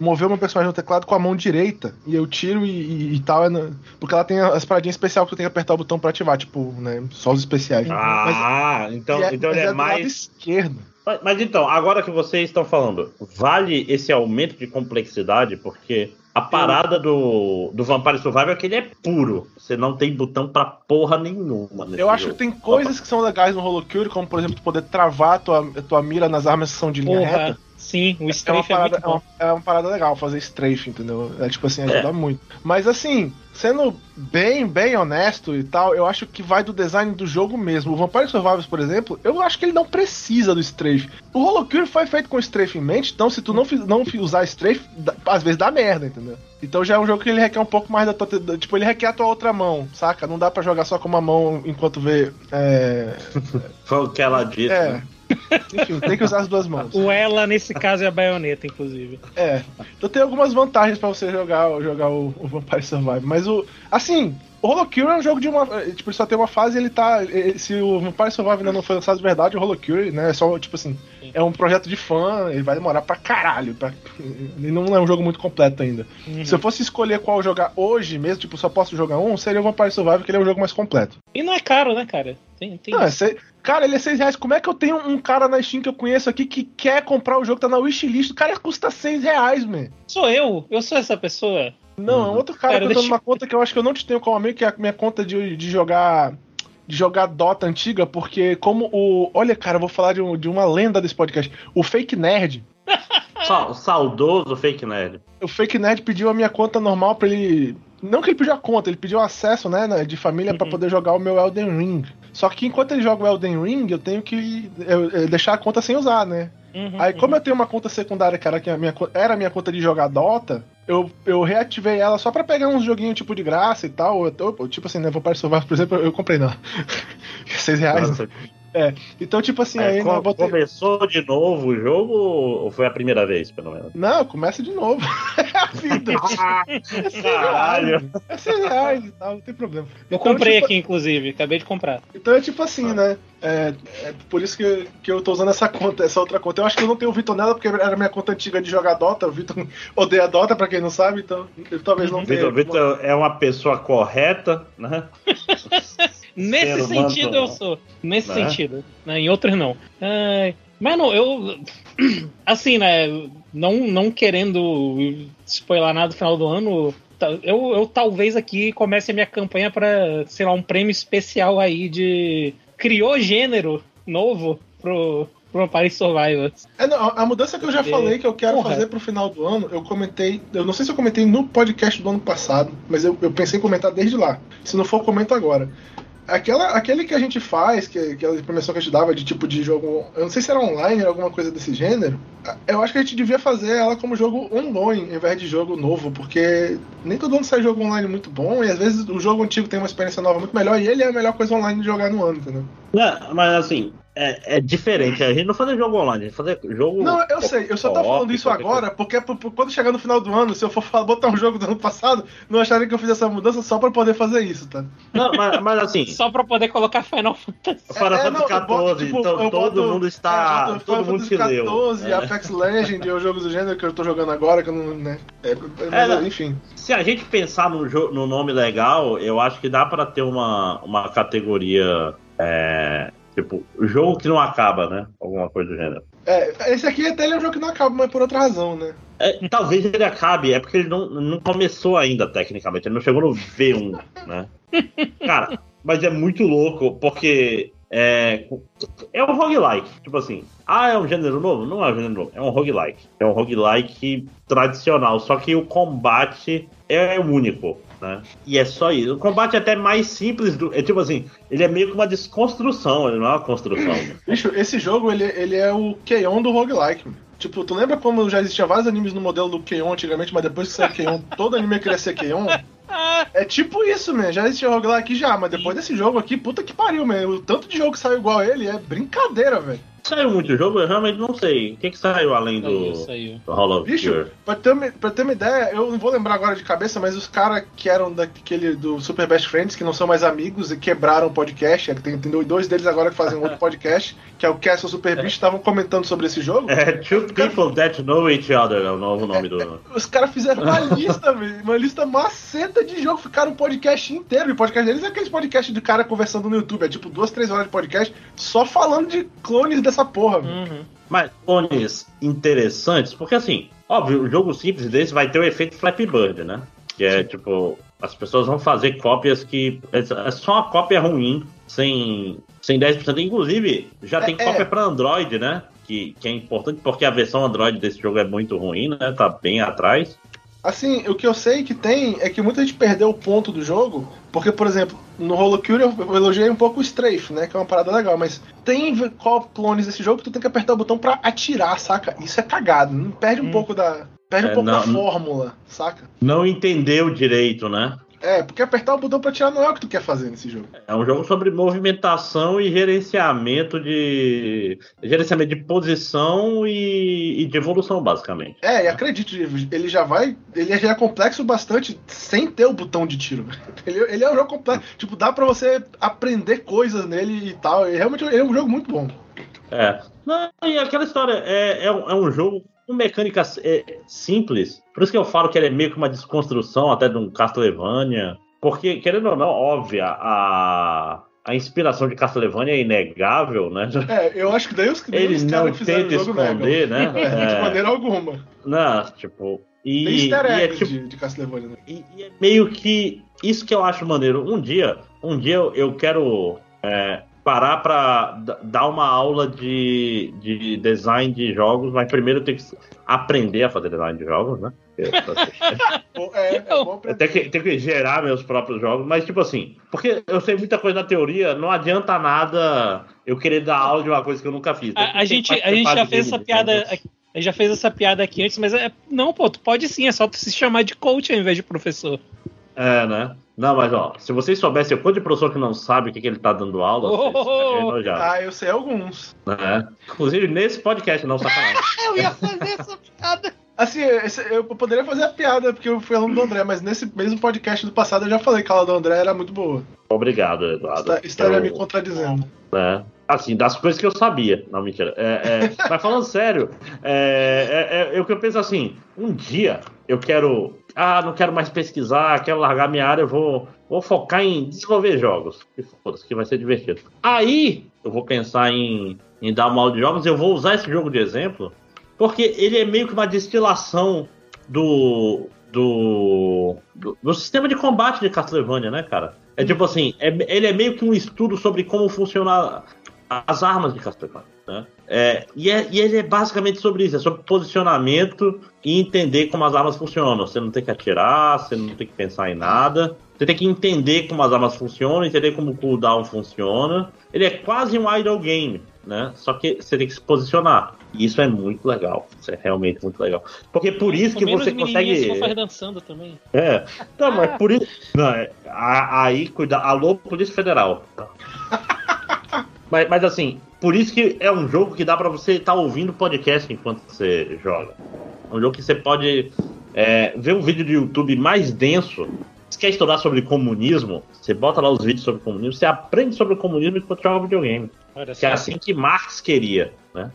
mover uma personagem no teclado com a mão direita. E eu tiro e tal. Porque ela tem as paradinhas especiais que eu tenho que apertar o botão pra ativar, tipo, né? Só os especiais. Então ele é mais do lado esquerdo. Mas então, agora que vocês estão falando, vale esse aumento de complexidade? Porque a parada do Vampire Survivor é que ele é puro. Você não tem botão pra porra nenhuma. Eu acho que tem coisas que são legais no Holocure, como, por exemplo, poder travar tua mira nas armas que são de linha reta. Sim, o strafe é uma parada legal fazer strafe, entendeu? É tipo assim, ajuda muito. Mas assim, sendo bem, bem honesto e tal, eu acho que vai do design do jogo mesmo. O Vampire Survivors, por exemplo, eu acho que ele não precisa do strafe. O Holocure foi feito com strafe em mente, então se tu não usar strafe, às vezes dá merda, entendeu? Então já é um jogo que ele requer um pouco mais da tua... Tipo, ele requer a tua outra mão, saca? Não dá pra jogar só com uma mão enquanto vê... Foi o que ela disse, né? Enfim, tem que usar as duas mãos. O ela, nesse caso, é a baioneta, inclusive. Então tem algumas vantagens pra você jogar o Vampire Survivor. Mas o Holocure é um jogo de uma... Tipo, ele só tem uma fase e ele tá... Se o Vampire Survivor ainda não foi lançado de verdade, o Holocure, né? É só, tipo assim... É um projeto de fã, ele vai demorar pra caralho. Ele não é um jogo muito completo ainda. Se eu fosse escolher qual jogar hoje mesmo, tipo, só posso jogar um, seria o Vampire Survivor, que ele é um jogo mais completo. E não é caro, né, cara? Tem... Não, cara, ele é R$6. Como é que eu tenho um cara na Steam que eu conheço aqui que quer comprar o jogo, tá na wishlist? O cara custa R$6, man. Sou eu? Eu sou essa pessoa? Não, é outro cara que eu tô numa conta que eu acho que eu não te tenho como amigo, que é a minha conta de jogar Dota antiga, porque como o... Olha, cara, eu vou falar de uma lenda desse podcast. O Fake Nerd. O saudoso Fake Nerd. O Fake Nerd pediu a minha conta normal pra ele... Não que ele pediu a conta, ele pediu acesso, né, de família pra poder jogar o meu Elden Ring. Só que enquanto ele joga o Elden Ring, eu tenho que deixar a conta sem usar, né? Aí como eu tenho uma conta secundária, cara, que era a minha conta de jogar Dota, eu reativei ela só pra pegar uns joguinhos tipo de graça e tal. Tipo assim, né, Vampire Survivor, por exemplo, eu comprei não. R$6. Nossa. Então tipo assim, aí eu botei... Começou de novo o jogo ou foi a primeira vez, pelo menos? Não, começa de novo. É a vida. Caralho. É R$6 e tal, não tem problema. Eu então, comprei aqui, inclusive, acabei de comprar. Então é tipo assim, né? É por isso que eu tô usando essa outra conta. Eu acho que eu não tenho o Vitor nela, porque era minha conta antiga de jogar Dota. O Vitor odeia Dota, pra quem não sabe, então eu talvez não tenha. O Vitor é uma pessoa correta, né? Nesse sentido eu sou. Nesse sentido. Em outros não. Ai, Mano, eu... Assim, né? Não querendo spoiler nada no final do ano, eu talvez aqui comece a minha campanha pra, sei lá, um prêmio especial aí de... Criou gênero novo pro Vampire Survivors. A mudança que eu já falei que eu quero fazer pro final do ano, eu comentei... Eu não sei se eu comentei no podcast do ano passado, mas eu pensei em comentar desde lá. Se não for, eu comento agora. Aquele que a gente faz, aquela premiação que a gente dava de tipo de jogo... Eu não sei se era online ou alguma coisa desse gênero. Eu acho que a gente devia fazer ela como jogo ongoing, ao invés de jogo novo. Porque nem todo mundo sai jogo online muito bom. E às vezes o jogo antigo tem uma experiência nova muito melhor. E ele é a melhor coisa online de jogar no ano, entendeu? Não, mas assim, é diferente. A gente não faz jogo online, a gente faz jogo... Não, eu sei. Eu só tô falando isso agora porque quando chegar no final do ano, se eu for botar um jogo do ano passado, não acharem que eu fiz essa mudança só pra poder fazer isso, tá? Não, mas assim... Só pra poder colocar Final Fantasy. Final Fantasy 14, todo mundo está... Todo mundo se leu. Final Fantasy 14, Apex Legend, ou jogos do gênero que eu tô jogando agora, que eu não... Né? Mas, enfim. Se a gente pensar no nome legal, eu acho que dá pra ter uma categoria... Tipo, jogo que não acaba, né? Alguma coisa do gênero. Esse aqui até ele é um jogo que não acaba, mas por outra razão, né? Talvez ele acabe, é porque ele não começou ainda, tecnicamente. Ele não chegou no V1, né? Cara, mas é muito louco, porque é um roguelike. Tipo assim, é um gênero novo? Não é um gênero novo, é um roguelike. É um roguelike tradicional, só que o combate é único. Né? E é só isso. O combate é até mais simples tipo assim, ele é meio que uma desconstrução. Ele não é uma construção. Bicho, esse jogo, ele é o K-On do roguelike, mano. Tipo, tu lembra como já existia vários animes no modelo do K-On antigamente, mas depois que saiu K-On, todo anime queria ser K-On? É tipo isso, man. Já existia roguelike já, mas depois desse jogo aqui, puta que pariu, man. O tanto de jogo que saiu igual a ele é brincadeira, velho. Saiu muito jogo? Eu realmente não sei. O que saiu além do Holocure? Bicho, pra ter uma ideia, eu não vou lembrar agora de cabeça, mas os caras que eram daquele do Super Best Friends, que não são mais amigos e quebraram o podcast, tem dois deles agora que fazem outro podcast, que é o Castle Super Beast, estavam comentando sobre esse jogo. Two People That Know Each Other é o novo nome do... Os caras fizeram uma lista, velho, uma lista maceta de jogo, ficaram um podcast inteiro, e o podcast deles é aqueles podcasts do cara conversando no YouTube, é tipo 2-3 horas de podcast, só falando de clones da essa porra, uhum. Mas clones interessantes, porque assim, óbvio, um jogo simples desse vai ter o efeito Flappy Bird, né? Que é tipo, as pessoas vão fazer cópias que é só uma cópia ruim, sem 10%. Inclusive, já tem cópia pra Android, né? Que é importante, porque a versão Android desse jogo é muito ruim, né? Tá bem atrás. Assim, o que eu sei que tem é que muita gente perdeu o ponto do jogo, porque, por exemplo, no Holocure eu elogiei um pouco o Strafe, né, que é uma parada legal, mas tem clones desse jogo que tu tem que apertar o botão pra atirar, saca? Isso é cagado, não perde um pouco da... Perde um pouco da fórmula, saca? Não entendeu direito, né? Porque apertar o botão pra atirar não é o que tu quer fazer nesse jogo. É um jogo sobre movimentação e gerenciamento de posição e de evolução, basicamente. E acredite, ele já é complexo bastante sem ter o botão de tiro. Ele é um jogo complexo. Tipo, dá pra você aprender coisas nele e tal. Realmente ele é um jogo muito bom. Não, e aquela história, é um jogo com mecânica simples. Por isso que eu falo que ele é meio que uma desconstrução até de um Castlevania. Porque, querendo ou não, óbvio, a inspiração de Castlevania é inegável, né? Eu acho que daí os criadores não tentam esconder, né? De maneira alguma. Não, tipo... Tem easter egg de Castlevania, né? E é meio que... Isso que eu acho maneiro. Um dia eu quero... parar pra dar uma aula de design de jogos, mas primeiro eu tenho que aprender a fazer design de jogos, né? Eu tenho que gerar meus próprios jogos, mas tipo assim, porque eu sei muita coisa na teoria, não adianta nada eu querer dar aula de uma coisa que eu nunca fiz. A gente já fez essa piada aqui antes, mas tu pode sim, é só tu se chamar de coach ao invés de professor. Né? Não, mas ó, se vocês soubessem o quanto de professor que não sabe o que ele tá dando aula, vocês eu sei alguns. Inclusive nesse podcast, não, sacanagem. Eu ia fazer essa piada. Assim, eu poderia fazer a piada, porque eu fui aluno do André, mas nesse mesmo podcast do passado eu já falei que a aula do André era muito boa. Obrigado, Eduardo. Estaria me contradizendo. Assim, das coisas que eu sabia. Não, mentira. Mas falando sério, eu que eu penso assim, um dia eu quero... não quero mais pesquisar, quero largar minha área, eu vou focar em desenvolver jogos. Que vai ser divertido. Aí, eu vou pensar em dar uma aula de jogos, eu vou usar esse jogo de exemplo, porque ele é meio que uma destilação do sistema de combate de Castlevania, né, cara? É tipo assim, ele é meio que um estudo sobre como funcionar as armas de Castlevania, né? E ele é basicamente sobre isso, é sobre posicionamento e entender como as armas funcionam. Você não tem que atirar, você não tem que pensar em nada. Você tem que entender como as armas funcionam, entender como o cooldown funciona. Ele é quase um idle game, né? Só que você tem que se posicionar. E isso é muito legal. Isso é realmente muito legal. Porque por isso que você consegue... Os menininhos dançando também. É. Então, mas por isso... Não, aí, cuidado. Alô, Polícia Federal. Mas assim, por isso que é um jogo que dá pra você estar ouvindo podcast enquanto você joga. É um jogo que você pode ver um vídeo do YouTube mais denso. Se quer estudar sobre comunismo, você bota lá os vídeos sobre comunismo, você aprende sobre o comunismo enquanto joga videogame. Que é assim que Marx queria, né?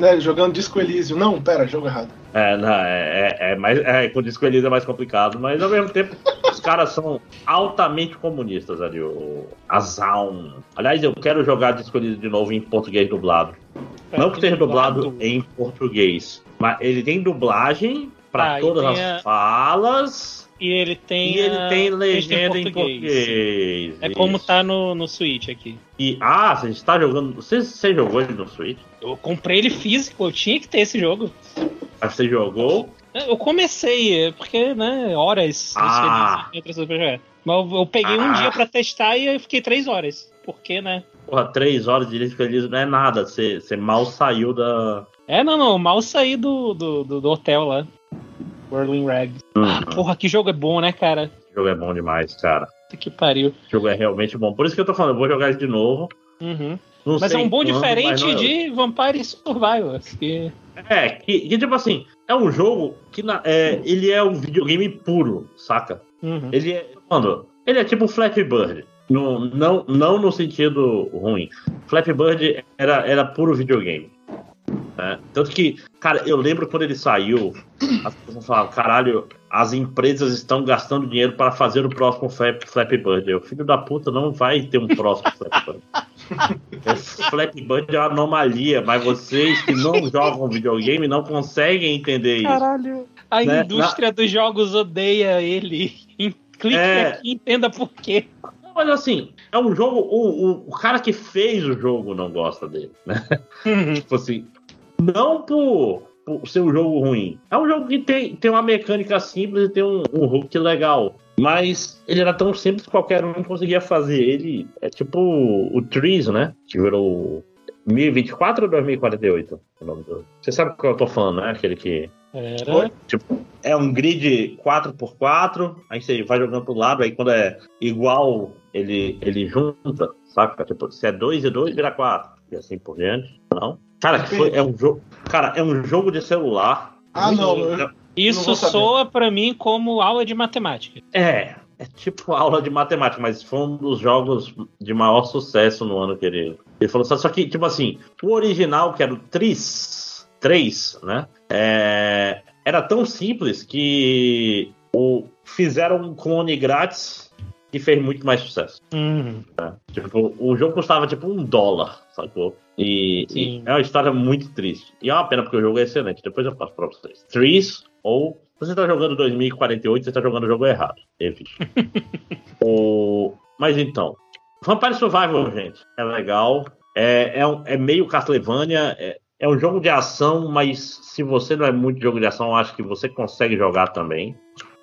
Né, jogando Disco Elysium. Não, pera, jogo errado. Com Disco Elysium é mais complicado, mas ao mesmo tempo os caras são altamente comunistas ali, o Azam. Aliás, eu quero jogar Disco Elysium de novo em português dublado. Não que seja dublado em português, mas ele tem dublagem para todas as falas. E ele tem legenda em português. É como tá no Switch aqui. Você está jogando. Você jogou ele no Switch? Eu comprei ele físico, eu tinha que ter esse jogo. Mas você jogou? Eu comecei, porque, né, horas. Mas eu peguei um dia pra testar e eu fiquei 3 horas. Porque, né? Porra, 3 horas de disco não é nada. Você mal saiu da... Não, mal saí do hotel lá. Whirling Rag. Porra, que jogo é bom, né, cara? Que jogo é bom demais, cara. Que pariu. O jogo é realmente bom. Por isso que eu tô falando, eu vou jogar ele de novo. Mas é um bom diferente de Vampire Survivors. Que tipo assim, é um jogo que ele é um videogame puro, saca? Ele é tipo Flappy Bird. Não no sentido ruim. Flappy Bird era puro videogame. Tanto que, cara, eu lembro quando ele saiu, as pessoas falavam, caralho, as empresas estão gastando dinheiro para fazer o próximo Flappy Bird. Eu, filho da puta, não vai ter um próximo Flappy Bird. Flappy Bird é uma anomalia, mas vocês que não jogam videogame não conseguem entender isso. A indústria dos jogos odeia ele. Clique aqui e entenda por quê. Mas assim, é um jogo, o cara que fez o jogo não gosta dele, né? Tipo assim, não por ser um jogo ruim. É um jogo que tem uma mecânica simples e tem um hook legal. Mas ele era tão simples que qualquer um conseguia fazer. Ele é tipo o Trees, né? Que virou 1024 ou 2048? Você sabe o que eu tô falando, né? Aquele que... Tipo, é um grid 4x4, aí você vai jogando pro lado, aí quando é igual, ele junta, saca? Tipo, se é 2 e 2, vira 4. E assim por diante, não? Cara, é um jogo de celular. Isso não soa pra mim como aula de matemática. É tipo aula de matemática, mas foi um dos jogos de maior sucesso no ano que ele falou. Só que, tipo assim, o original, que era o Três, né? Era tão simples que fizeram um clone grátis e fez muito mais sucesso. Né? Tipo, o jogo custava tipo $1, sacou? E é uma história muito triste. E é uma pena porque o jogo é excelente. Depois eu passo pra vocês. Threes ou... Você tá jogando 2048, você tá jogando o jogo errado. Mas então... Vampire Survival, gente. É legal. É meio Castlevania... É um jogo de ação, mas se você não é muito jogo de ação, eu acho que você consegue jogar também,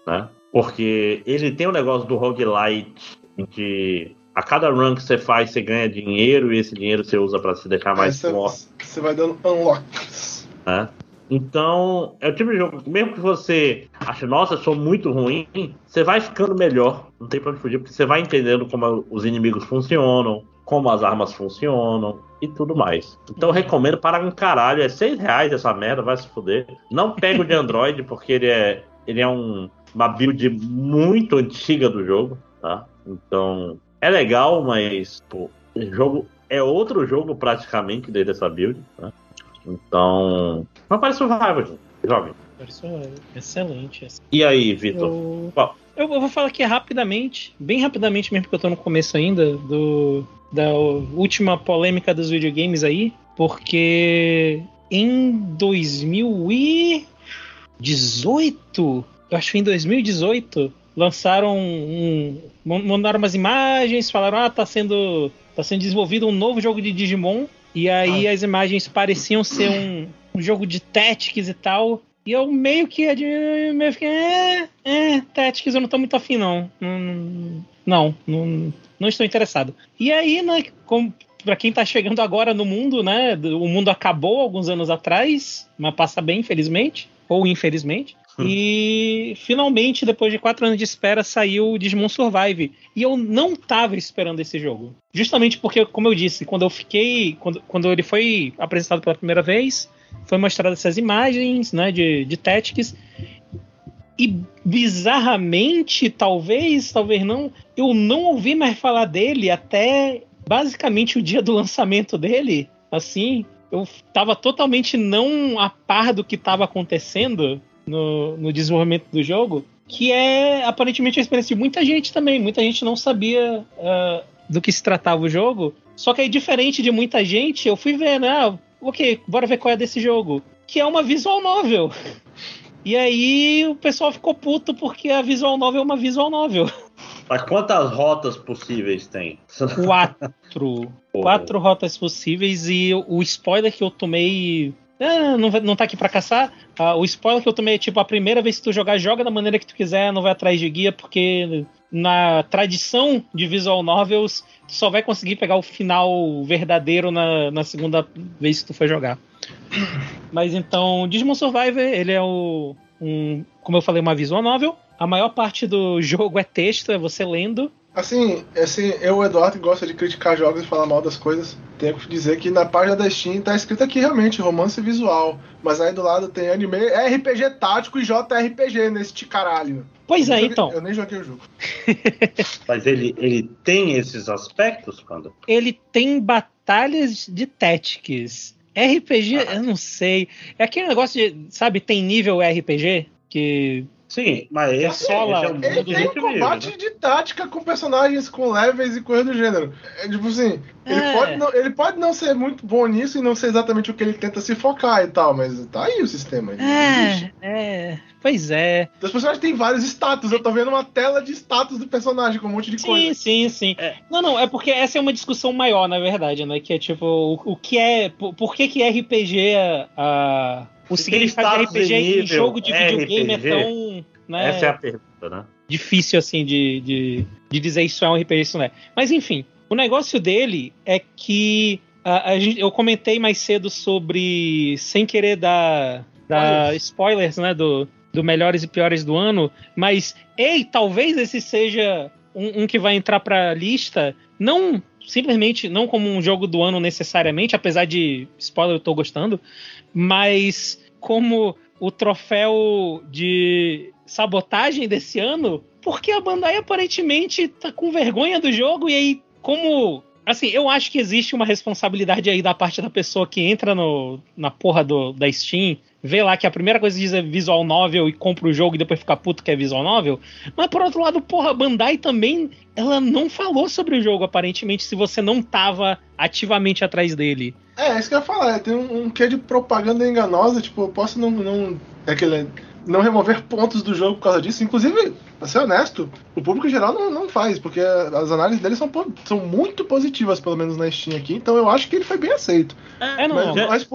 né? Porque ele tem um negócio do roguelite, em que a cada run que você faz, você ganha dinheiro, e esse dinheiro você usa pra se deixar mais forte. Você vai dando unlocks. Né? Então, é o tipo de jogo que mesmo que você ache, nossa, eu sou muito ruim, você vai ficando melhor, não tem pra onde fugir, porque você vai entendendo como os inimigos funcionam, como as armas funcionam e tudo mais. Então eu recomendo para um caralho. R$6 essa merda, vai se fuder. Não pega o de Android, porque ele é uma build muito antiga do jogo, tá? Então, é legal, mas pô, o jogo é outro jogo praticamente desde essa build, né? Então, mas parece survival, gente. Joguem. Excelente. E aí, Vitor? Eu vou falar aqui rapidamente, bem rapidamente mesmo, porque eu tô no começo ainda, do da última polêmica dos videogames aí, porque em 2018, eu acho que em 2018, lançaram mandaram umas imagens, falaram, tá sendo desenvolvido um novo jogo de Digimon, e aí as imagens pareciam ser um jogo de Tactics e tal, e eu meio que fiquei, Tactics eu não tô muito afim não. Não estou interessado. E aí, né, pra quem tá chegando agora no mundo, né, o mundo acabou alguns anos atrás, mas passa bem, felizmente, ou infelizmente. E finalmente, depois de 4 anos de espera, saiu o Digimon Survive. E eu não tava esperando esse jogo. Justamente porque, como eu disse, quando ele foi apresentado pela primeira vez, foi mostrado essas imagens, né, de Tactics. E bizarramente, talvez não, eu não ouvi mais falar dele até basicamente o dia do lançamento dele. Assim, eu tava totalmente não a par do que tava acontecendo no desenvolvimento do jogo, que é aparentemente a experiência de muita gente também. Muita gente não sabia do que se tratava o jogo, só que aí, diferente de muita gente, eu fui ver, né, ok, bora ver qual é desse jogo, que é uma visual novel. E aí o pessoal ficou puto porque a visual novel é uma visual novel. Mas quantas rotas possíveis tem? 4. 4 rotas possíveis, e o spoiler que eu tomei... Não tá aqui pra caçar. O spoiler que eu tomei é tipo: a primeira vez que tu jogar, joga da maneira que tu quiser, não vai atrás de guia, porque na tradição de visual novels, tu só vai conseguir pegar o final verdadeiro na segunda vez que tu for jogar. Mas então, Digimon Survivor, ele é como eu falei, uma visual novel. A maior parte do jogo é texto, é você lendo. Assim, eu, Eduardo, gosto de criticar jogos e falar mal das coisas. Tenho que dizer que na página da Steam tá escrito aqui realmente romance visual, mas aí do lado tem anime, RPG tático e JRPG nesse caralho. Pois é, então. Eu nem joguei o jogo. Mas ele tem esses aspectos, quando? Ele tem batalhas de Tactics. RPG, eu não sei. É aquele negócio de, sabe, tem nível RPG que... Sim, mas esse ele tem um combate mesmo, né, de tática com personagens com levels e coisas do gênero. Tipo assim, ele pode não ser muito bom nisso e não ser exatamente o que ele tenta se focar e tal, mas tá aí o sistema. Pois é. Os personagens têm vários status, eu tô vendo uma tela de status do personagem com um monte de coisa. Sim. Não, é porque essa é uma discussão maior, na verdade, né? Que é tipo, o que é... Por que RPG... O significado de RPG em jogo de videogame RPG? É tão... Né, essa é a pergunta, né? Difícil, assim, de dizer isso é um RPG, isso não é. Mas, enfim, o negócio dele é que... eu comentei mais cedo sobre... Sem querer dar spoilers, né? Do melhores e piores do ano. Mas, talvez esse seja um que vai entrar pra lista. Não... Simplesmente não como um jogo do ano necessariamente, apesar de spoiler eu tô gostando, mas como o troféu de sabotagem desse ano, porque a Bandai aparentemente tá com vergonha do jogo. E aí, como... Assim, eu acho que existe uma responsabilidade aí da parte da pessoa que entra na porra da Steam, vê lá que a primeira coisa que diz é visual novel e compra o jogo e depois fica puto que é visual novel. Mas por outro lado, porra, a Bandai também, ela não falou sobre o jogo, aparentemente, se você não tava ativamente atrás dele. É, isso que eu ia falar, tem um quê de propaganda enganosa, tipo, eu posso não remover pontos do jogo por causa disso. Inclusive, pra ser honesto, o público em geral não faz, porque as análises dele são muito positivas, pelo menos na Steam aqui, então eu acho que ele foi bem aceito. Mas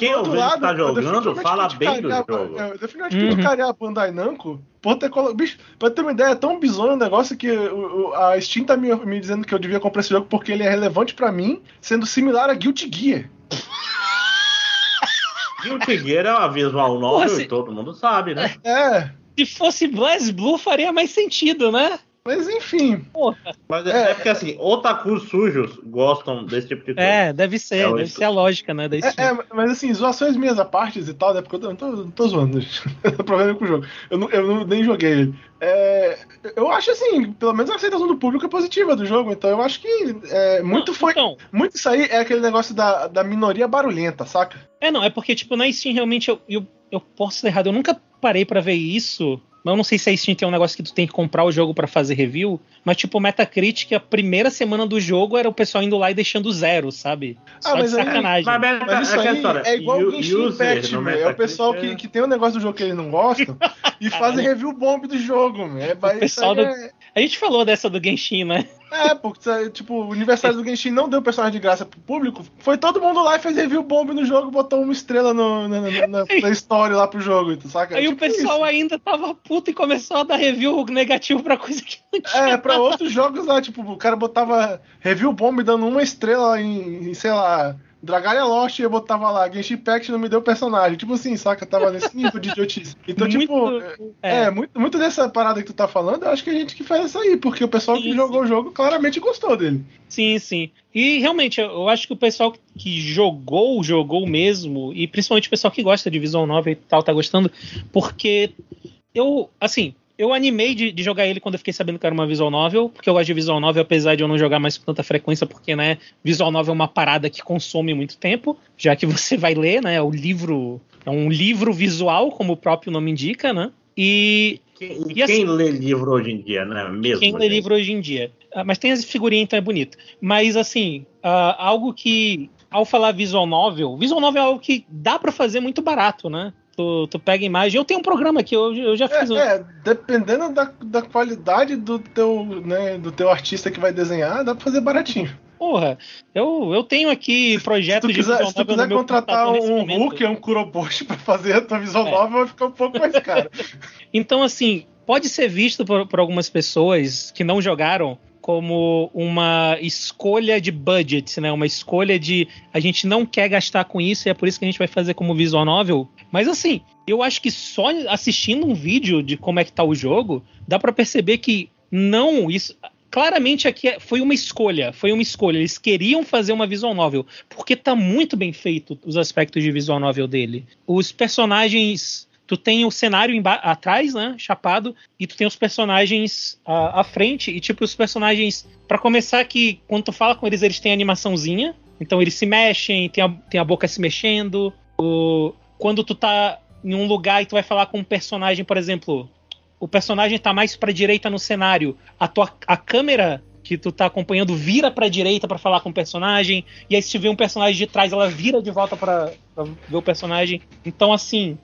quem ouviu que tá jogando, fala bem do jogo. Eu definitivamente criticaria a Bandai Namco por ter colocado... Bicho, pra ter uma ideia, é tão bizonho o negócio que a Steam tá me dizendo que eu devia comprar esse jogo porque ele é relevante pra mim, sendo similar a Guilty Gear. Guilty Gear é uma visual novel e todo mundo sabe, né? Se fosse BlazBlue faria mais sentido, né? Mas enfim. Porra. Mas é porque assim, otakus sujos gostam desse tipo de coisa. Deve ser a lógica, né? Mas assim, zoações minhas à parte e tal, né? Porque eu não tô zoando, gente. O problema é com o jogo. Eu nem joguei ele. Eu acho assim, pelo menos a aceitação do público é positiva do jogo, então eu acho que muito isso aí é aquele negócio da minoria barulhenta, saca? Porque tipo, na Steam realmente eu posso errar, eu nunca parei pra ver isso Mas eu não sei se a Steam tem um negócio que tu tem que comprar o jogo pra fazer review, mas tipo Metacritic, a primeira semana do jogo era o pessoal indo lá e deixando zero, sabe? Só mas de sacanagem. Aí, mas isso aí é igual o Genshin Impact, velho. É o pessoal que tem um negócio do jogo que eles não gostam e fazem review bomb do jogo, né? A gente falou dessa do Genshin, né? É, porque tipo, o aniversário do Genshin não deu personagem de graça pro público. Foi todo mundo lá e fez review bomb no jogo, botou uma estrela na história lá pro jogo, tu saca? Aí tipo o pessoal ainda tava puto e começou a dar review negativo pra coisa que não tinha. É, pra outros jogos lá, tipo, o cara botava review bomb dando uma estrela em sei lá, Dragaria Lost, e eu botava lá, Genshin Impact não me deu personagem. Tipo assim, saca? Tava nesse nível de idiotice. Então, muito, tipo, muito dessa parada que tu tá falando, eu acho que a gente que faz isso aí, porque o pessoal que jogou o jogo claramente gostou dele. Sim, sim. E realmente, eu acho que o pessoal que jogou mesmo, e principalmente o pessoal que gosta de Visual Novel e tal, tá gostando, porque eu animei de jogar ele quando eu fiquei sabendo que era uma Visual Novel, porque eu gosto de Visual Novel, apesar de eu não jogar mais com tanta frequência, porque, né, Visual Novel é uma parada que consome muito tempo, já que você vai ler, né, é um livro visual, como o próprio nome indica, né, quem lê livro hoje em dia, né, mesmo? Quem lê livro hoje em dia, mas tem as figurinhas, então é bonito, mas, assim, algo que, ao falar Visual Novel é algo que dá pra fazer muito barato, né, Tu pega imagem. Eu tenho um programa que eu já fiz. Dependendo da qualidade do teu, né, do teu artista que vai desenhar, dá pra fazer baratinho. Porra, eu tenho aqui projetos de visual novel. Se tu quiser contratar um Hulk ou um Kuroboshi pra fazer a tua visual novel, vai ficar um pouco mais caro. Então, assim, pode ser visto por algumas pessoas que não jogaram como uma escolha de budget, né? Uma escolha de a gente não quer gastar com isso e é por isso que a gente vai fazer como visual novel. Mas assim, eu acho que só assistindo um vídeo de como é que tá o jogo, dá pra perceber que não, isso claramente aqui foi uma escolha, eles queriam fazer uma visual novel, porque tá muito bem feito os aspectos de visual novel dele. Os personagens, tu tem o cenário atrás, né, chapado, e tu tem os personagens à frente, e tipo, os personagens, pra começar que quando tu fala com eles, eles têm animaçãozinha, então eles se mexem, tem a boca se mexendo, quando tu tá em um lugar e tu vai falar com um personagem, por exemplo, o personagem tá mais pra direita no cenário, a câmera que tu tá acompanhando vira pra direita pra falar com o personagem, e aí se tiver um personagem de trás, ela vira de volta pra ver o personagem, então assim...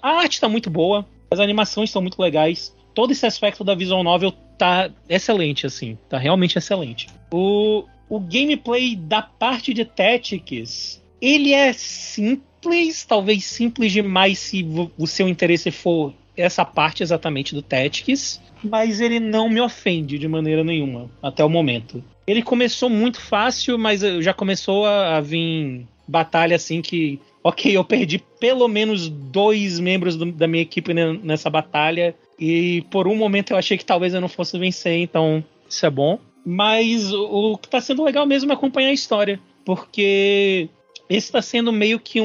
a arte tá muito boa, as animações estão muito legais, todo esse aspecto da visual novel tá excelente, assim, tá realmente excelente. O gameplay da parte de Tactics, ele é simples, talvez simples demais se o seu interesse for essa parte exatamente do Tactics, mas ele não me ofende de maneira nenhuma, até o momento. Ele começou muito fácil, mas já começou a vir batalha assim que... Ok, eu perdi pelo menos 2 membros da minha equipe nessa batalha. E por um momento eu achei que talvez eu não fosse vencer, então isso é bom. Mas o que tá sendo legal mesmo é acompanhar a história. Porque esse tá sendo meio que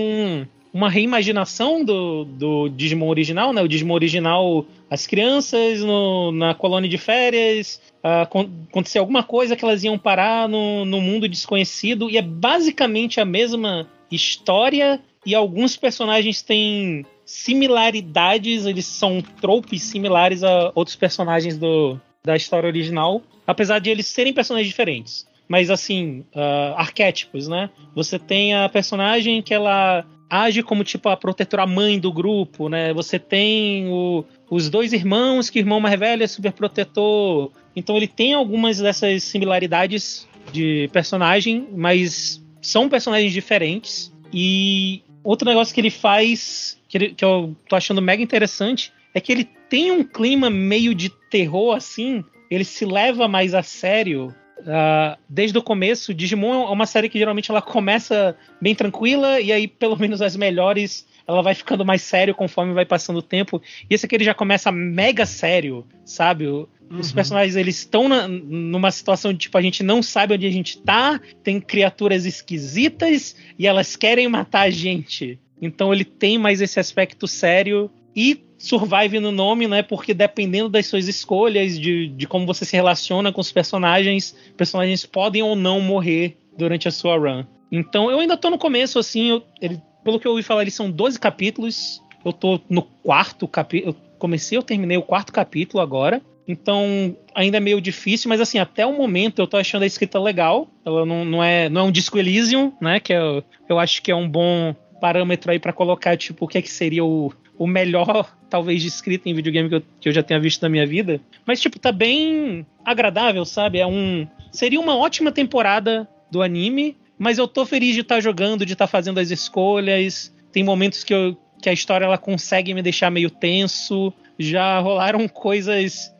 uma reimaginação do Digimon original, né? O Digimon original, as crianças na colônia de férias, acontecia alguma coisa que elas iam parar no mundo desconhecido. E é basicamente a mesma história... E alguns personagens têm similaridades, eles são tropes similares a outros personagens da história original, apesar de eles serem personagens diferentes. Mas assim, arquétipos, né? Você tem a personagem que ela age como tipo a protetora mãe do grupo, né? Você tem os 2 irmãos, que o irmão mais velho é super protetor. Então ele tem algumas dessas similaridades de personagem, mas são personagens diferentes. E outro negócio que ele faz, que eu tô achando mega interessante, é que ele tem um clima meio de terror, assim, ele se leva mais a sério desde o começo. Digimon é uma série que geralmente ela começa bem tranquila, e aí pelo menos as melhores, ela vai ficando mais sério conforme vai passando o tempo. E esse aqui ele já começa mega sério, sabe? Os personagens, eles estão numa situação de, tipo, a gente não sabe onde a gente tá, tem criaturas esquisitas e elas querem matar a gente. Então ele tem mais esse aspecto sério e survive no nome, né? Porque dependendo das suas escolhas, de como você se relaciona com os personagens podem ou não morrer durante a sua run. Então eu ainda tô no começo, assim, pelo que eu ouvi falar, eles são 12 capítulos, eu tô no quarto capítulo... comecei, eu terminei o 4º capítulo agora. Então, ainda é meio difícil, mas assim, até o momento eu tô achando a escrita legal. Ela não é um Disco Elysium, né? Que eu acho que é um bom parâmetro aí pra colocar, tipo, o que é que seria o melhor, talvez, de escrita em videogame que eu já tenha visto na minha vida. Mas, tipo, tá bem agradável, sabe? Seria uma ótima temporada do anime, mas eu tô feliz de estar jogando, de estar fazendo as escolhas. Tem momentos que a história ela consegue me deixar meio tenso. Já rolaram coisas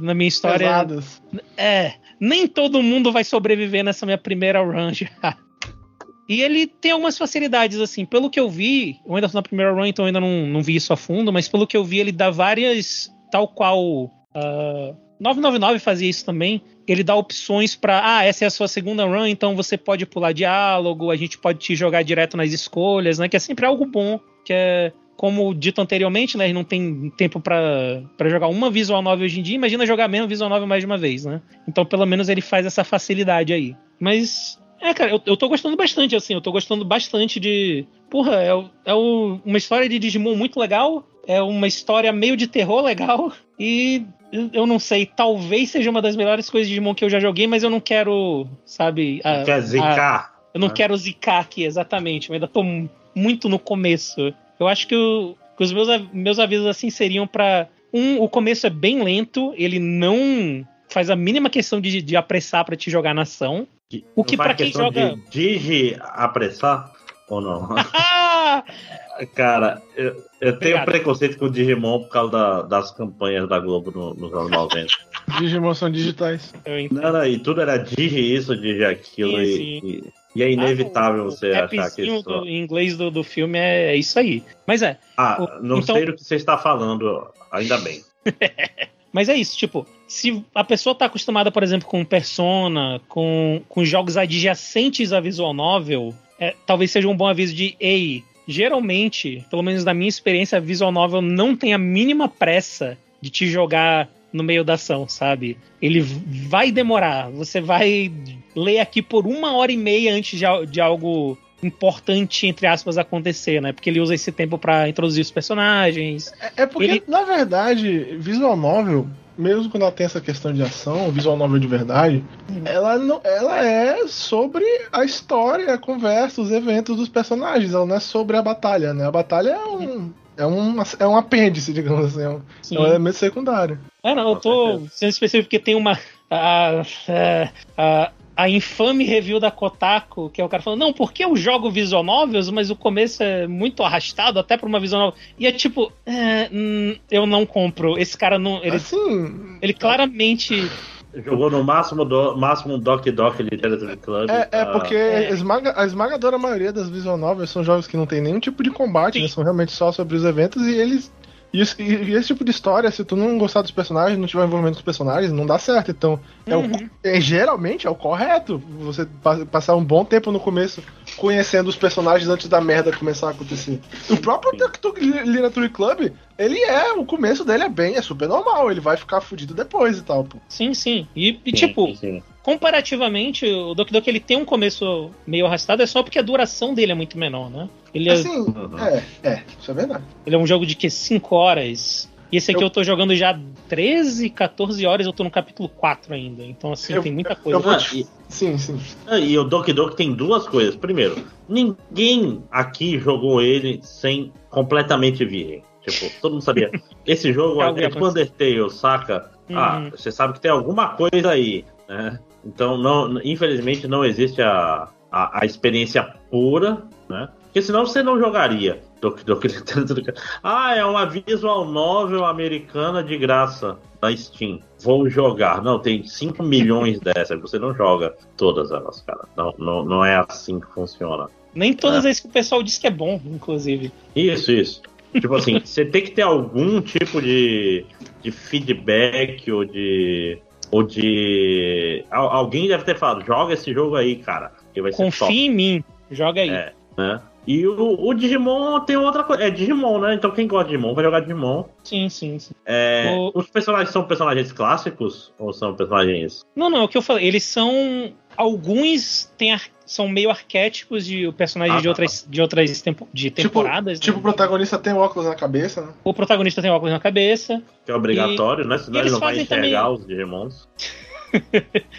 na minha história. Pesadas. É, nem todo mundo vai sobreviver nessa minha primeira run já. E ele tem algumas facilidades, assim, pelo que eu vi, eu ainda tô na primeira run, então eu ainda não vi isso a fundo, mas pelo que eu vi, ele dá várias, tal qual 999 fazia isso também, ele dá opções pra, essa é a sua segunda run, então você pode pular diálogo, a gente pode te jogar direto nas escolhas, né, que é sempre algo bom, que é, como dito anteriormente, né, não tem tempo pra jogar uma visual novel hoje em dia, imagina jogar mesmo visual novel mais de uma vez, né, então pelo menos ele faz essa facilidade aí, mas... É, cara, eu tô gostando bastante, assim, eu tô gostando bastante de... Porra, uma história de Digimon muito legal, é uma história meio de terror legal, e eu não sei, talvez seja uma das melhores coisas de Digimon que eu já joguei, mas eu não quero, sabe... Não quer zicar. Eu não quero zicar aqui, exatamente, eu ainda tô muito no começo. Eu acho que os meus avisos, assim, seriam pra... O começo é bem lento, ele não faz a mínima questão de apressar pra te jogar na ação. O que pra quem joga... Digi apressar ou não? Cara, eu tenho preconceito com o Digimon por causa das campanhas da Globo nos anos 90. Digimon são digitais. Não, e tudo era Digi isso, Digi aquilo. E é inevitável você achar que isso... O inglês do filme é isso aí. Mas é. Não sei do que você está falando, ainda bem. Mas é isso, tipo, se a pessoa tá acostumada, por exemplo, com Persona, com jogos adjacentes à visual novel, talvez seja um bom aviso de, ei, geralmente, pelo menos na minha experiência, a visual novel não tem a mínima pressa de te jogar no meio da ação, sabe? Ele vai demorar, você vai ler aqui por 1h30 antes de algo importante, entre aspas, acontecer, né? Porque ele usa esse tempo pra introduzir os personagens. É porque, na verdade, visual novel, mesmo quando ela tem essa questão de ação, visual novel de verdade, ela é sobre a história, a conversa, os eventos dos personagens, ela não é sobre a batalha, né? A batalha é um apêndice, digamos assim, é um elemento secundário. Eu tô sendo específico porque tem uma... A infame review da Kotaku, que é o cara falando, não, porque eu jogo visual novels, mas o começo é muito arrastado até pra uma visual novel. E é tipo, eu não compro. Esse cara não... Ele claramente... Jogou no máximo Doc Literature Club. Porque a esmagadora maioria das visual novels são jogos que não tem nenhum tipo de combate, né? São realmente só sobre os eventos e eles... E esse tipo de história, se tu não gostar dos personagens, não tiver envolvimento com os personagens, não dá certo. Então, geralmente é o correto. Você passar um bom tempo no começo conhecendo os personagens antes da merda começar a acontecer. O próprio Literature Club, o começo dele é super normal. Ele vai ficar fudido depois e tal, pô. Sim. E comparativamente, o Doc Doc ele tem um começo meio arrastado, é só porque a duração dele é muito menor, né? Ele isso é verdade. Ele é um jogo de 5 horas. E esse aqui eu tô jogando já 13, 14 horas, eu tô no capítulo 4 ainda. Então, assim, tem muita coisa. Sim. E o Doki Doki tem duas coisas. Primeiro, ninguém aqui jogou ele sem completamente virem. Tipo, todo mundo sabia. Esse jogo é tipo Undertale, saca? Você sabe que tem alguma coisa aí, né? Então, infelizmente, não existe a experiência pura, né? Porque senão você não jogaria. É uma visual novel americana de graça na Steam. Vou jogar. Não, tem 5 milhões dessas. Você não joga todas elas, cara. Não é assim que funciona. Nem todas as que o pessoal diz que é bom, inclusive. Isso. Tipo assim, você tem que ter algum tipo de feedback ou de... Alguém deve ter falado, joga esse jogo aí, cara. Que vai ser top. Confia em mim. Joga aí. É, né? E o Digimon tem outra coisa. É Digimon, né? Então quem gosta de Digimon vai jogar Digimon. Sim. Os personagens são personagens clássicos? Ou são personagens... Não, é o que eu falei. Eles são Alguns são meio arquétipos de personagens de outras temporadas. Tipo, né? O protagonista tem óculos na cabeça, né? O protagonista tem óculos na cabeça. Que é obrigatório, né? Senão ele não vai enxergar também... os irmãos.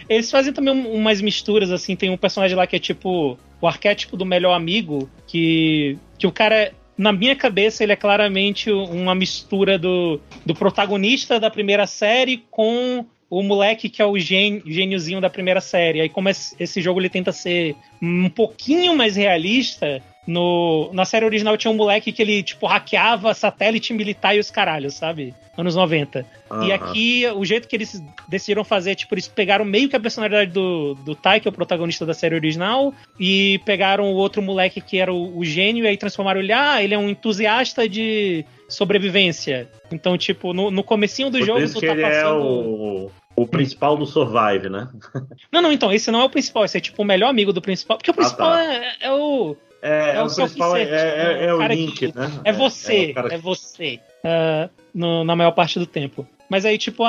Eles fazem também umas misturas, assim. Tem um personagem lá que é tipo o arquétipo do melhor amigo, que o cara... Na minha cabeça, ele é claramente uma mistura do protagonista da primeira série com o moleque que é o gêniozinho da primeira série. Aí, como esse jogo ele tenta ser um pouquinho mais realista, na série original tinha um moleque que ele, tipo, hackeava satélite militar e os caralhos, sabe? Anos 90. E aqui, o jeito que eles decidiram fazer, tipo, eles pegaram meio que a personalidade do Tai, que é o protagonista da série original, e pegaram o outro moleque que era o gênio, e aí transformaram ele, ele é um entusiasta de sobrevivência. Então, tipo, no comecinho do jogo... Isso que ele é o principal do Survive, né? Não, então, esse não é o principal, esse é, tipo, o melhor amigo do principal, porque o principal é o... É o principal, é o Link, né? É você. Na maior parte do tempo. Mas aí, tipo,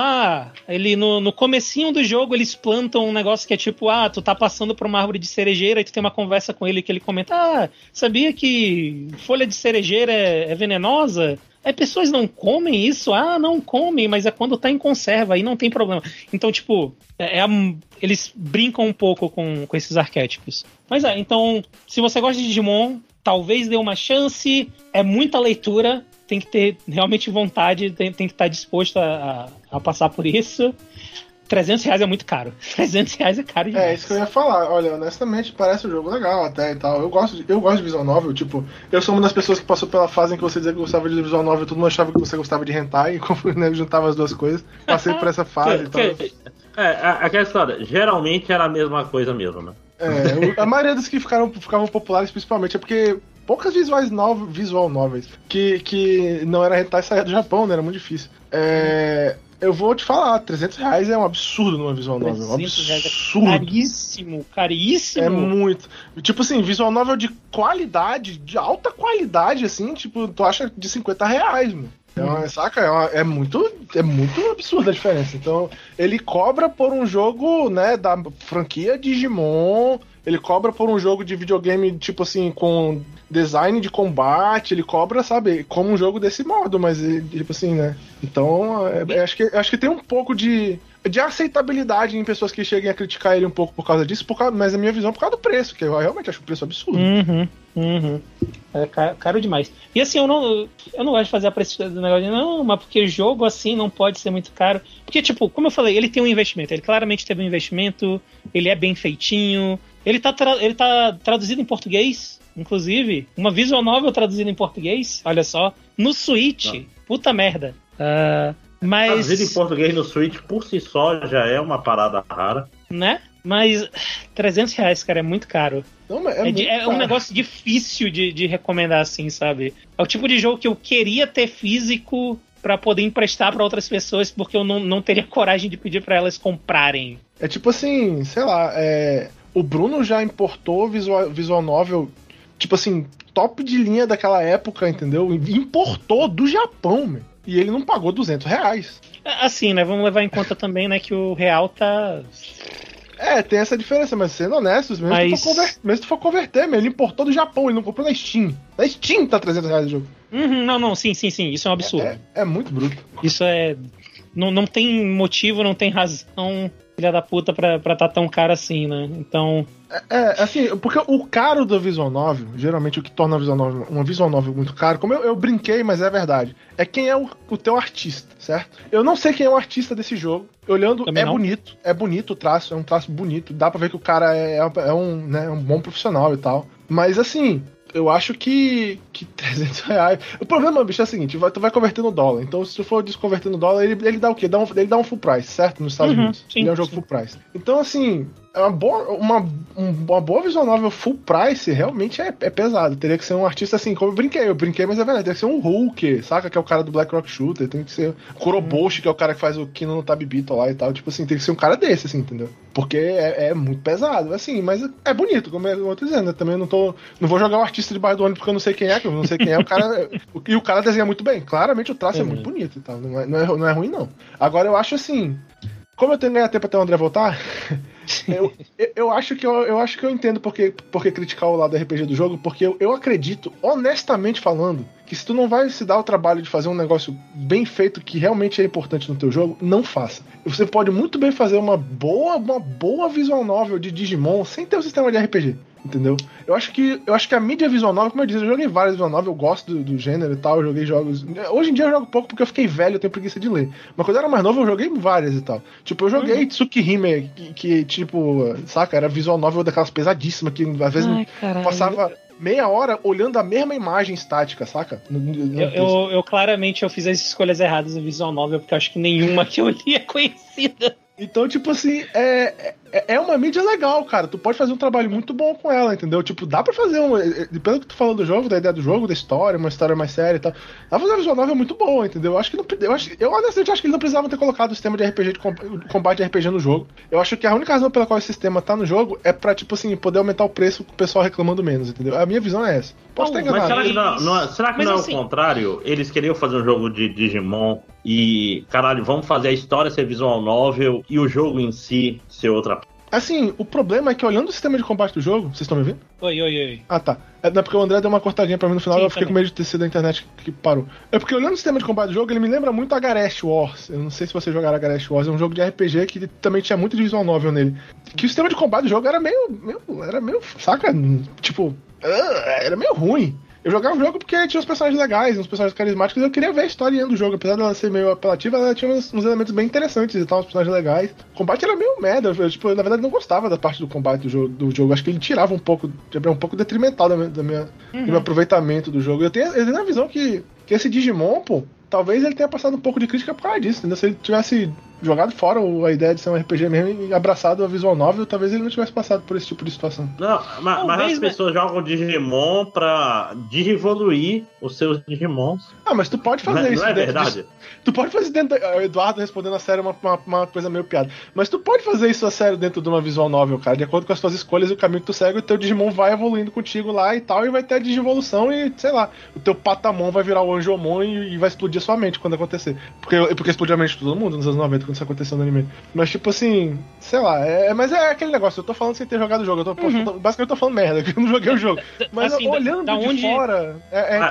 ele no comecinho do jogo, eles plantam um negócio que é tipo, tu tá passando por uma árvore de cerejeira e tu tem uma conversa com ele que ele comenta, sabia que folha de cerejeira é venenosa? Aí pessoas não comem isso? Não comem, mas é quando tá em conserva, aí não tem problema. Então, tipo, eles brincam um pouco com esses arquétipos. Mas então, se você gosta de Digimon, talvez dê uma chance, é muita leitura, tem que ter realmente vontade, tem que estar disposto a passar por isso. R$300 é muito caro. R$300 é caro demais. É, isso que eu ia falar. Olha, honestamente, parece um jogo legal até e tal. Eu gosto de visual novel, tipo... Eu sou uma das pessoas que passou pela fase em que você dizia que gostava de visual novel, todo mundo achava que você gostava de hentai, e né, juntava as duas coisas. Passei por essa fase e tal. Aquela história, geralmente era a mesma coisa mesmo, né? A maioria dos que ficavam populares, principalmente, é porque... Poucas visual novels que não era hentai saía do Japão, né? Era muito difícil. Eu vou te falar, R$300 é um absurdo numa visual novel. Um absurdo. É caríssimo, caríssimo. É muito. Tipo assim, visual novel de qualidade, de alta qualidade, assim, tipo, tu acha de R$50, mano. Então, saca? É muito absurda a diferença. Então, ele cobra por um jogo, né, da franquia Digimon, ele cobra por um jogo de videogame, tipo assim, com design de combate, ele cobra, sabe, como um jogo desse modo, mas, tipo assim, né? Então, acho que tem um pouco de aceitabilidade em pessoas que cheguem a criticar ele um pouco por causa disso, mas a minha visão é por causa do preço, que eu realmente acho o preço absurdo. É caro demais. E assim, eu não gosto de fazer a preço do negócio, não, mas porque jogo assim não pode ser muito caro. Porque, tipo, como eu falei, ele tem um investimento, ele claramente teve um investimento, ele é bem feitinho, ele tá traduzido em português, inclusive, uma visual novel traduzida em português, olha só, no Switch, puta merda. Mas... Traduzido em português no Switch por si só já é uma parada rara. Né? Mas R$300, cara, é muito caro. Não, é muito caro. Um negócio difícil de recomendar assim, sabe? É o tipo de jogo que eu queria ter físico pra poder emprestar pra outras pessoas, porque eu não teria coragem de pedir pra elas comprarem. É tipo assim, sei lá, o Bruno já importou visual novel, tipo assim, top de linha daquela época, entendeu? Importou do Japão, meu. E ele não pagou R$200. Assim, né? Vamos levar em conta também, né, que o real tá... Tem essa diferença, mas sendo honestos, mesmo se for converter, ele importou do Japão, ele não comprou na Steam. Na Steam tá R$300 o jogo. Sim, isso é um absurdo. É muito bruto. Isso é... Não tem motivo, não tem razão, filha da puta, pra tá tão caro assim, né? Então... assim, porque o caro do visual novel, geralmente o que torna uma visual novel muito caro, como eu brinquei, mas é verdade, é quem é o teu artista, certo? Eu não sei quem é o artista desse jogo, olhando, também é bonito o traço, é um traço bonito, dá pra ver que o cara é um bom profissional e tal, mas assim... Eu acho que R$300... O problema, bicho, é o seguinte, tu vai converter no dólar. Então, se tu for desconverter no dólar, ele dá o quê? Ele dá um full price, certo? Nos Estados Unidos. Sim, ele é um jogo full price. Então, assim, uma boa visual novel full price realmente é pesado. Teria que ser um artista, assim, como eu brinquei, mas é verdade. Teria que ser um Hulk, saca? Que é o cara do Black Rock Shooter. Tem que ser Kuroboshi, que é o cara que faz o Kino no Tabibito lá e tal. Tipo assim, tem que ser um cara desse, assim, entendeu? Porque é muito pesado, assim, mas é bonito, como eu tô dizendo, né? Também não vou jogar o artista debaixo do ônibus porque eu não sei quem é, o cara. E o cara desenha muito bem. Claramente o traço é muito bonito e tal. Não é ruim, não. Agora eu acho assim. Como eu tenho que ganhar tempo até o André voltar, Eu acho que eu entendo porque criticar o lado RPG do jogo, porque eu acredito, honestamente falando, que se tu não vai se dar o trabalho de fazer um negócio bem feito que realmente é importante no teu jogo, não faça. Você pode muito bem fazer uma boa visual novel de Digimon sem ter um sistema de RPG, entendeu? Eu acho que a mídia visual novel, como eu disse, eu joguei várias visual novel, eu gosto do gênero e tal, eu joguei jogos... Hoje em dia eu jogo pouco porque eu fiquei velho, eu tenho preguiça de ler. Mas quando eu era mais novo eu joguei várias e tal. Tipo, eu joguei Tsukihime, que tipo, saca? Era visual novel daquelas pesadíssimas que às vezes passava... meia hora olhando a mesma imagem estática, saca? Eu claramente eu fiz as escolhas erradas no visual novel, porque eu acho que nenhuma que eu li é conhecida. Então, tipo assim, é uma mídia legal, cara. Tu pode fazer um trabalho muito bom com ela, entendeu? Tipo, dá pra fazer um... Pelo que tu falou do jogo, da ideia do jogo, da história, uma história mais séria e tal, dá pra fazer uma visual novel muito boa, entendeu? Eu honestamente acho que eles não precisavam ter colocado o sistema de RPG, de combate de RPG no jogo. Eu acho que a única razão pela qual esse sistema tá no jogo é pra, tipo assim, poder aumentar o preço com o pessoal reclamando menos, entendeu? A minha visão é essa. Posso estar enganado. Será que não é o contrário? Eles queriam fazer um jogo de Digimon e, caralho, vamos fazer a história ser visual novel e o jogo em si ser outra. Assim, o problema é que olhando o sistema de combate do jogo... Vocês estão me ouvindo? Oi. Ah, tá. É porque o André deu uma cortadinha pra mim no final. Sim, eu fiquei também com medo de ter sido a internet que parou. É porque olhando o sistema de combate do jogo, ele me lembra muito a Garest Wars. Eu não sei se vocês jogaram a Garest Wars. É um jogo de RPG que também tinha muito de visual novel nele. Que o sistema de combate do jogo era meio saca? Tipo... era meio ruim. Eu jogava o jogo porque tinha uns personagens legais, uns personagens carismáticos, e eu queria ver a história do jogo. Apesar dela ser meio apelativa, ela tinha uns elementos bem interessantes e tal, uns personagens legais. O combate era meio merda, eu na verdade não gostava da parte do combate do jogo. Acho que ele tirava um pouco, era um pouco detrimental do meu aproveitamento do jogo. Eu tenho a visão que esse Digimon, pô, talvez ele tenha passado um pouco de crítica por causa disso, entendeu? Se ele tivesse jogado fora a ideia de ser um RPG mesmo e abraçado a visual novel, talvez ele não tivesse passado por esse tipo de situação. Não, mas as pessoas jogam Digimon pra desevoluir os seus Digimons. Ah, mas tu pode fazer isso. Não é verdade? Tu pode fazer dentro... O Eduardo respondendo a sério uma coisa meio piada. Mas tu pode fazer isso a sério dentro de uma visual novel, cara. De acordo com as tuas escolhas e o caminho que tu segue, o teu Digimon vai evoluindo contigo lá e tal, e vai ter a digievolução e, sei lá, o teu Patamon vai virar o Anjomon e vai explodir a sua mente quando acontecer. Porque explodiu a mente de todo mundo nos anos 90, quando isso aconteceu no anime. Mas, tipo assim, sei lá, mas é aquele negócio, eu tô falando sem ter jogado o jogo, basicamente eu tô falando merda, que eu não joguei o jogo. Mas assim, olhando de fora,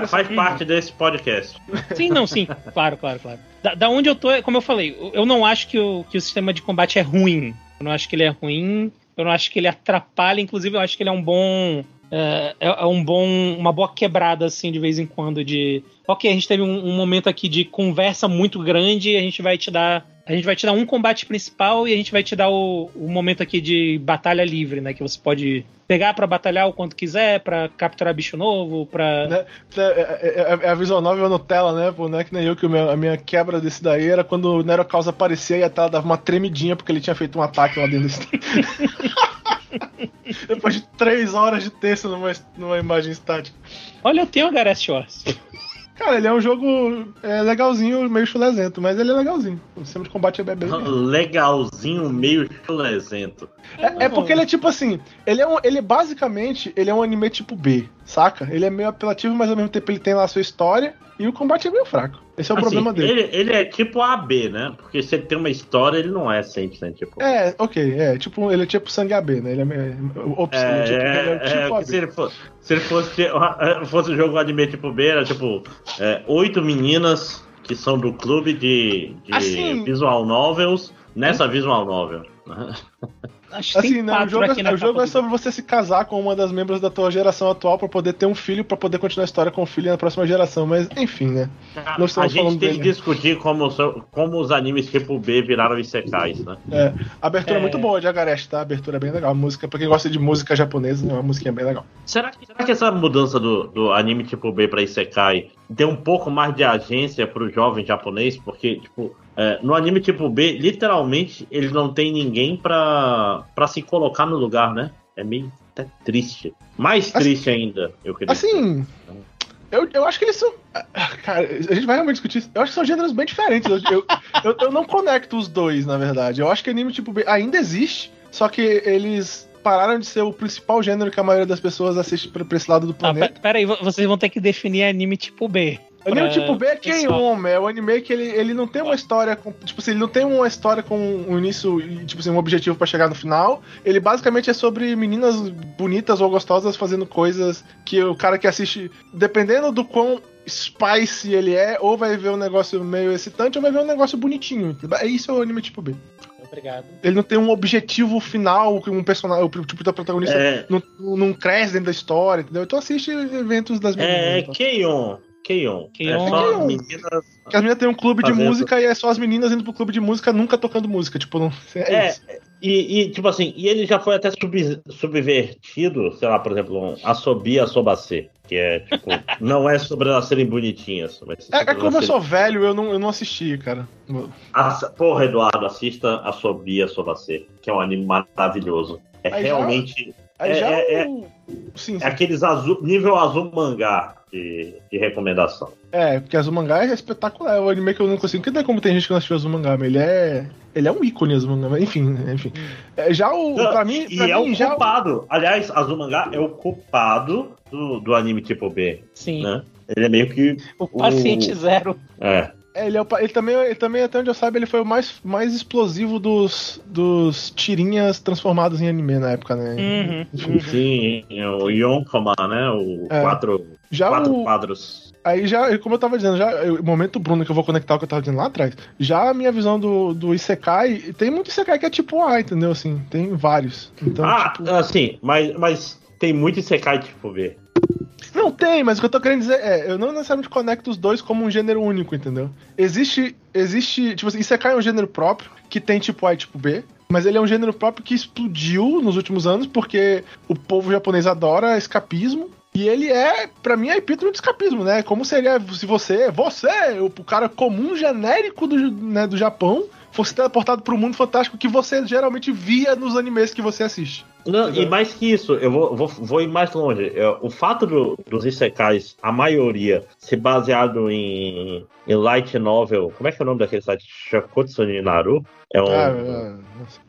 faz parte desse podcast. Sim, não, sim, claro. Da onde eu tô, como eu falei, eu não acho que o sistema de combate é ruim. Eu não acho que ele é ruim, eu não acho que ele atrapalha, inclusive eu acho que ele é um bom... uma boa quebrada, assim, de vez em quando, de... Ok, a gente teve um momento aqui de conversa muito grande, a gente vai te dar um combate principal e a gente vai te dar o momento aqui de batalha livre, né? Que você pode pegar pra batalhar o quanto quiser, pra capturar bicho novo, pra... É a visual novel Nutella, né? Pô, não é que nem eu, que a minha quebra desse daí era quando o Nero Causa aparecia e a tela dava uma tremidinha porque ele tinha feito um ataque lá dentro desse... Depois de 3 horas de texto numa imagem estática. Olha, eu tenho a Garest Wars. Cara, ele é um jogo legalzinho, meio chulezento, mas ele é legalzinho. O sistema de combate é bem legalzinho, meio chulezento. É porque ele é tipo assim, ele basicamente é um anime tipo B, saca? Ele é meio apelativo, mas ao mesmo tempo ele tem lá a sua história e o combate é meio fraco. Esse é o problema dele. Ele é tipo AB, né? Porque se ele tem uma história, ele não é 100% tipo. É, ok, ele é tipo sangue AB, né? Ele é meio opcional, tipo AB. Se ele fosse um jogo anime tipo B, era tipo 8 meninas que são do clube de assim, visual novels nessa visual novel. Acho que assim, né, o jogo é sobre você se casar com uma das membros da tua geração atual pra poder ter um filho, pra poder continuar a história com o filho na próxima geração, mas enfim, né? A gente tem que discutir como os animes tipo B viraram isekais, né? A abertura é muito boa de Agaresh, tá? A abertura é bem legal, a música, pra quem gosta de música japonesa, é uma musiquinha bem legal. Será que essa mudança do anime tipo B pra isekai deu um pouco mais de agência pro jovem japonês? Porque, tipo... no anime tipo B, literalmente eles não tem ninguém pra se colocar no lugar, né? É meio até triste. Mais triste ainda, eu queria dizer. Eu acho que eles são... Cara, a gente vai realmente discutir isso. Eu acho que são gêneros bem diferentes. Eu não conecto os dois, na verdade. Eu acho que anime tipo B ainda existe, só que eles... pararam de ser o principal gênero que a maioria das pessoas assiste pra esse lado do planeta. Peraí, vocês vão ter que definir anime tipo B. Anime tipo B é K-On, é o anime que ele não tem uma história, tipo assim, ele não tem uma história com um início e tipo assim, um objetivo pra chegar no final. Ele basicamente é sobre meninas bonitas ou gostosas fazendo coisas que o cara que assiste, dependendo do quão spicy ele é, ou vai ver um negócio meio excitante, ou vai ver um negócio bonitinho. Isso é o anime tipo B. Obrigado. Ele não tem um objetivo final, que um personagem, o tipo da protagonista não cresce dentro da história, entendeu? Então assiste eventos das meninas. Então. K-On. É só as meninas. As meninas têm um clube de música e é só as meninas indo pro clube de música, nunca tocando música. Tipo, não. Isso. E tipo assim, e ele já foi até subvertido, sei lá, por exemplo, Asobia Sobacê. Que é, tipo, não é sobre elas serem bonitinhas. Mas como eu sou velho, eu não assisti, cara. Porra, Eduardo, assista a Asobia Sobacê, que é um anime maravilhoso. É aí realmente. Sim. Aqueles azul, nível Azumanga de recomendação. Porque Azumanga é espetacular. É o anime que eu não consigo entender como tem gente que não assistiu Azumanga, mas ele é um ícone, Azumanga. Enfim. Pra mim, é o culpado. Aliás, Azumanga é o culpado do anime tipo B. Sim. Né? Ele é meio que o paciente zero. Ele também, até onde eu saiba, ele foi o mais explosivo dos tirinhas transformados em anime na época, né? Uhum. Sim, o Yonkoma, né? Quatro quadros. Aí já, como eu tava dizendo, o momento Bruno que eu vou conectar o que eu tava dizendo lá atrás, já a minha visão do Isekai, tem muito Isekai que é tipo A, entendeu? Assim, tem vários. Então, mas tem muito Isekai tipo B. Não tem, mas o que eu tô querendo dizer é, eu não necessariamente conecto os dois como um gênero único, entendeu? Existe tipo assim, Isekai é um gênero próprio, que tem tipo A e tipo B, mas ele é um gênero próprio que explodiu nos últimos anos, porque o povo japonês adora escapismo, e ele é, pra mim, a epítome do escapismo, né? Como seria se você, o cara comum genérico do Japão, fosse teleportado pro mundo fantástico que você geralmente via nos animes que você assiste. Não, e mais que isso, eu vou ir mais longe. O fato dos isekais, a maioria, ser baseado em light novel. Como é que é o nome daquele site? Shokutsu ni Naru?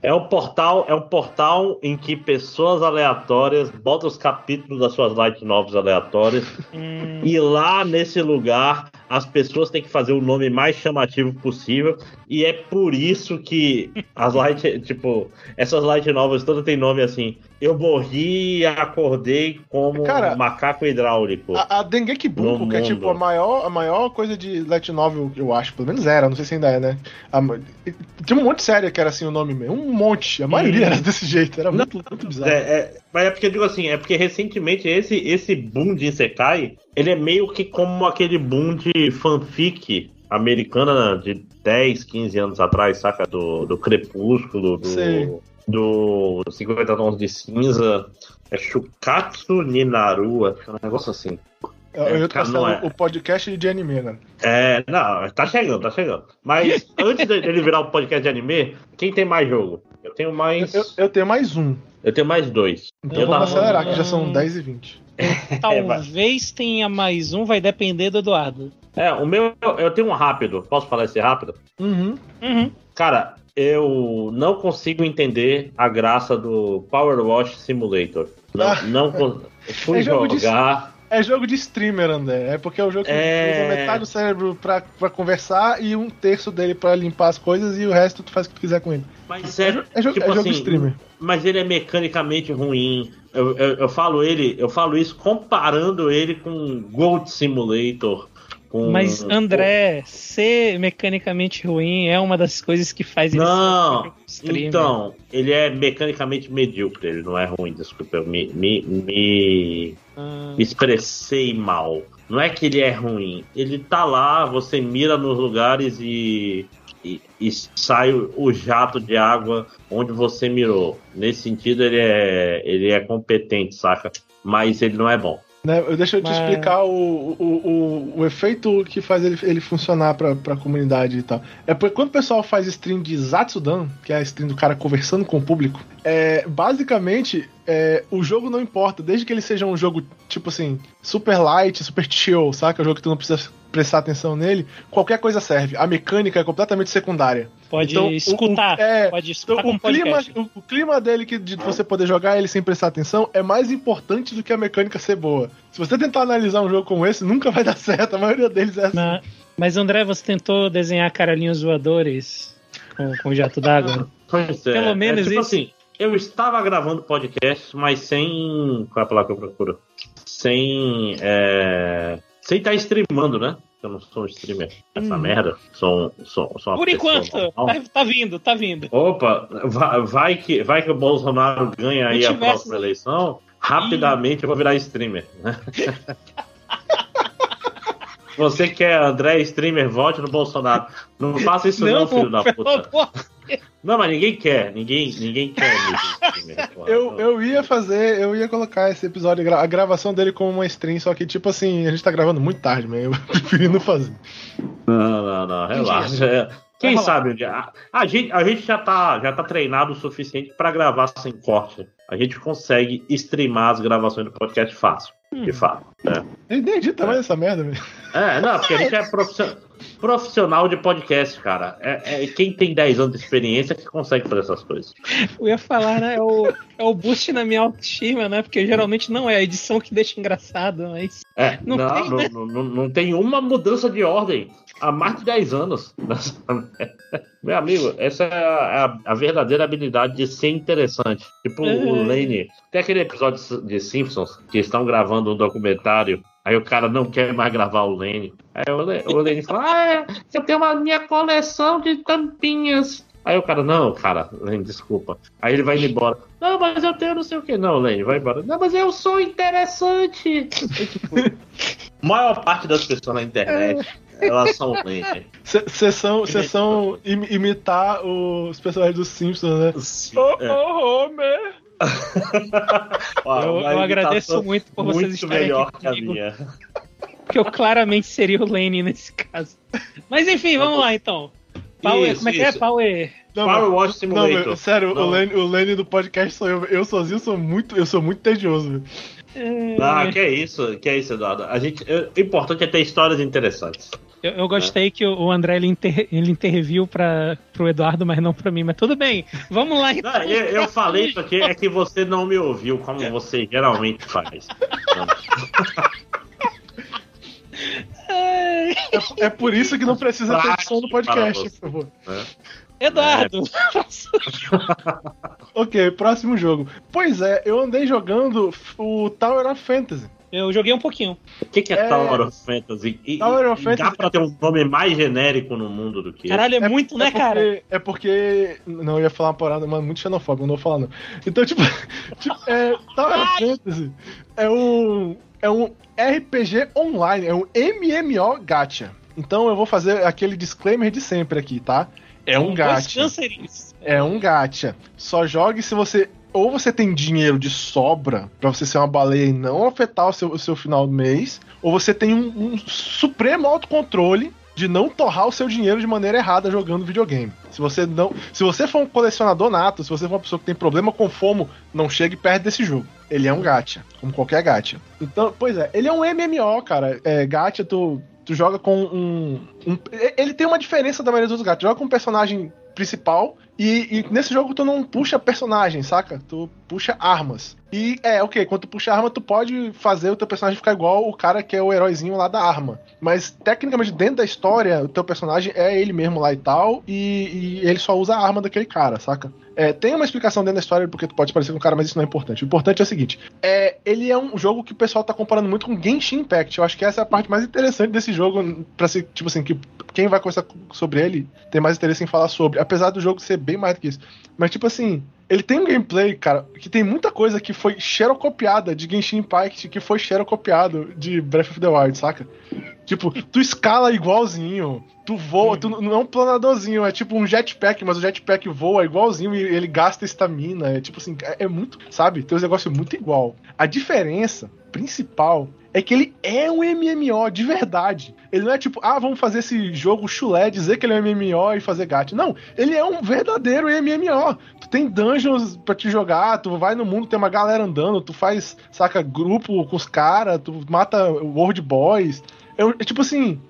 É um portal em que pessoas aleatórias botam os capítulos das suas light novels aleatórias. E lá nesse lugar as pessoas têm que fazer o nome mais chamativo possível. E é por isso que as light, tipo, essas light novels todas têm nome assim. Eu morri e acordei como macaco hidráulico. A Dengeki Bunko, que é tipo a maior coisa de light novel, eu acho, pelo menos era, não sei se ainda é, né? Tinha um monte de série que era assim o nome mesmo, um monte, a maioria era desse jeito, era muito bizarro. Mas é porque eu digo assim, é porque recentemente esse boom de Isekai, ele é meio que como aquele boom de fanfic americana de 10, 15 anos atrás, saca? Do Crepúsculo, do 50 Tons de Cinza, é Shokutsu ni Naru, acho que é um negócio assim. Eu tô passando o podcast de anime, né? Não, tá chegando. Mas antes dele virar o podcast de anime, quem tem mais jogo? Eu tenho mais. Eu tenho mais um. Eu tenho mais dois. Então vamos acelerar, que já são 10:20. Talvez tenha mais um, vai depender do Eduardo. O meu, eu tenho um rápido. Posso falar esse rápido? Uhum. Cara, eu não consigo entender a graça do Power Wash Simulator. Fui jogar. É jogo de streamer, André. É porque é um jogo que usa metade do cérebro pra conversar e um terço dele pra limpar as coisas e o resto tu faz o que tu quiser com ele. Mas é jogo de streamer. Mas ele é mecanicamente ruim. Eu falo isso comparando ele com Goat Simulator. Mas, André, ser mecanicamente ruim é uma das coisas que faz ele ser um então, ele é mecanicamente medíocre, ele não é ruim, desculpa, eu me expressei mal. Não é que ele é ruim, ele tá lá, você mira nos lugares e sai o jato de água onde você mirou. Nesse sentido, ele é competente, saca? Mas ele não é bom. Né? Deixa eu te explicar o efeito que faz ele funcionar pra comunidade e tal. É porque quando o pessoal faz stream de Zatsudan, que é a stream do cara conversando com o público, basicamente o jogo não importa, desde que ele seja um jogo tipo assim, super light, super chill, saca? É um jogo que tu não precisa prestar atenção nele, qualquer coisa serve. A mecânica é completamente secundária. Pode escutar então, com o clima dele que de você poder jogar ele sem prestar atenção é mais importante do que a mecânica ser boa. Se você tentar analisar um jogo como esse, nunca vai dar certo. A maioria deles é assim. Mas André, você tentou desenhar caralhinhos voadores com jato d'água? Pois é. Pelo menos tipo isso. Assim, eu estava gravando podcast, mas sem... Qual é a palavra que eu procuro? Sem estar streamando, né? Eu não sou um streamer. Essa merda. Sou uma Por enquanto. Normal. Tá vindo. Opa, vai que o Bolsonaro ganha aí a próxima eleição. Rapidamente eu vou virar streamer. Você que é André streamer, vote no Bolsonaro. Não faça isso não, filho da puta. Não, mas ninguém quer. Ninguém quer. Eu ia colocar esse episódio, a gravação dele como uma stream, só que tipo assim, a gente tá gravando muito tarde, mas eu prefiro não fazer. Não, relaxa. Quem sabe um dia. A gente já tá treinado o suficiente pra gravar sem corte. A gente consegue streamar as gravações do podcast fácil. De fato. Né? Eu entendi também essa merda, velho. Porque a gente é profissional de podcast, cara. Quem tem 10 anos de experiência que consegue fazer essas coisas. Eu ia falar, né? É o boost na minha autoestima, né? Porque geralmente não é a edição que deixa engraçado, mas. Não tem uma mudança de ordem há mais de 10 anos. Meu amigo, essa é a verdadeira habilidade de ser interessante. Tipo o Lane. Tem aquele episódio de Simpsons que estão gravando um documentário. Aí o cara não quer mais gravar o Lane. Aí o Lane fala, eu tenho uma minha coleção de tampinhas. Aí o cara, não, cara, Lane, desculpa. Aí ele vai indo embora. Não, mas eu tenho não sei o que. Não, Lane, vai embora. Não, mas eu sou interessante. A maior parte das pessoas na internet, elas são Lane. Sessão imitar os personagens dos Simpsons, né? Sim, Homer! eu agradeço muito por vocês muito estarem melhor aqui comigo, que a minha. Porque eu claramente seria o Lane nesse caso. Mas enfim, vamos lá então. Power, como é que é? Power Watch Simulator. Não, meu, sério, o Lane do podcast sou eu. Eu sozinho sou muito tedioso, meu. Que é isso, Eduardo. O importante é ter histórias interessantes. Eu gostei que o André ele interviu para o Eduardo, mas não para mim. Mas tudo bem, vamos lá então. Eu falei porque é que você não me ouviu, como você geralmente faz. É por isso que não precisa ter edição do podcast, por favor. Eduardo! Ok, próximo jogo. Pois é, eu andei jogando o Tower of Fantasy. Eu joguei um pouquinho. O que é Tower of Fantasy? Dá pra ter um nome mais genérico no mundo do que... Caralho, é muito, né, cara? É porque... Não, eu ia falar uma parada, mas muito xenofóbico, eu não vou falar, não. Então, Tower of Fantasy é um RPG online, é um MMO gacha. Então eu vou fazer aquele disclaimer de sempre aqui, tá? É um gacha. É um gacha. Só jogue se você... Ou você tem dinheiro de sobra pra você ser uma baleia e não afetar o seu final do mês, ou você tem um supremo autocontrole de não torrar o seu dinheiro de maneira errada jogando videogame. Se você for um colecionador nato, se você for uma pessoa que tem problema com FOMO, não chegue perto desse jogo. Ele é um gacha, como qualquer gacha. Então, pois é, ele é um MMO, cara. Gacha, tu joga com um... Ele tem uma diferença da maioria dos outros gachas. Tu joga com um personagem principal, e nesse jogo tu não puxa personagem, saca? Tu puxa armas. E quando tu puxa arma, tu pode fazer o teu personagem ficar igual o cara que é o heróizinho lá da arma. Mas, tecnicamente, dentro da história, o teu personagem é ele mesmo lá e tal, e ele só usa a arma daquele cara, saca? Tem uma explicação dentro da história porque tu pode parecer com o cara, mas isso não é importante. O importante é o seguinte, ele é um jogo que o pessoal tá comparando muito com Genshin Impact. Eu acho que essa é a parte mais interessante desse jogo, pra ser, tipo assim, que quem vai conversar sobre ele tem mais interesse em falar sobre, apesar do jogo ser bem mais do que isso. Mas, tipo assim, ele tem um gameplay, cara, que tem muita coisa que foi xerocopiada de Genshin Impact, que foi xerocopiado de Breath of the Wild, saca? Tipo, tu escala igualzinho, tu voa, tu não é um planadorzinho, é tipo um jetpack, mas o jetpack voa igualzinho e ele gasta estamina, é tipo assim, é muito, sabe? Tem uns negócios muito igual. A diferença principal é que ele é um MMO de verdade. Ele não é tipo, vamos fazer esse jogo chulé, dizer que ele é um MMO e fazer gacha. Não, ele é um verdadeiro MMO. Tu tem dungeons pra te jogar, tu vai no mundo, tem uma galera andando, tu faz, saca, grupo com os caras, tu mata world boys. É tipo assim,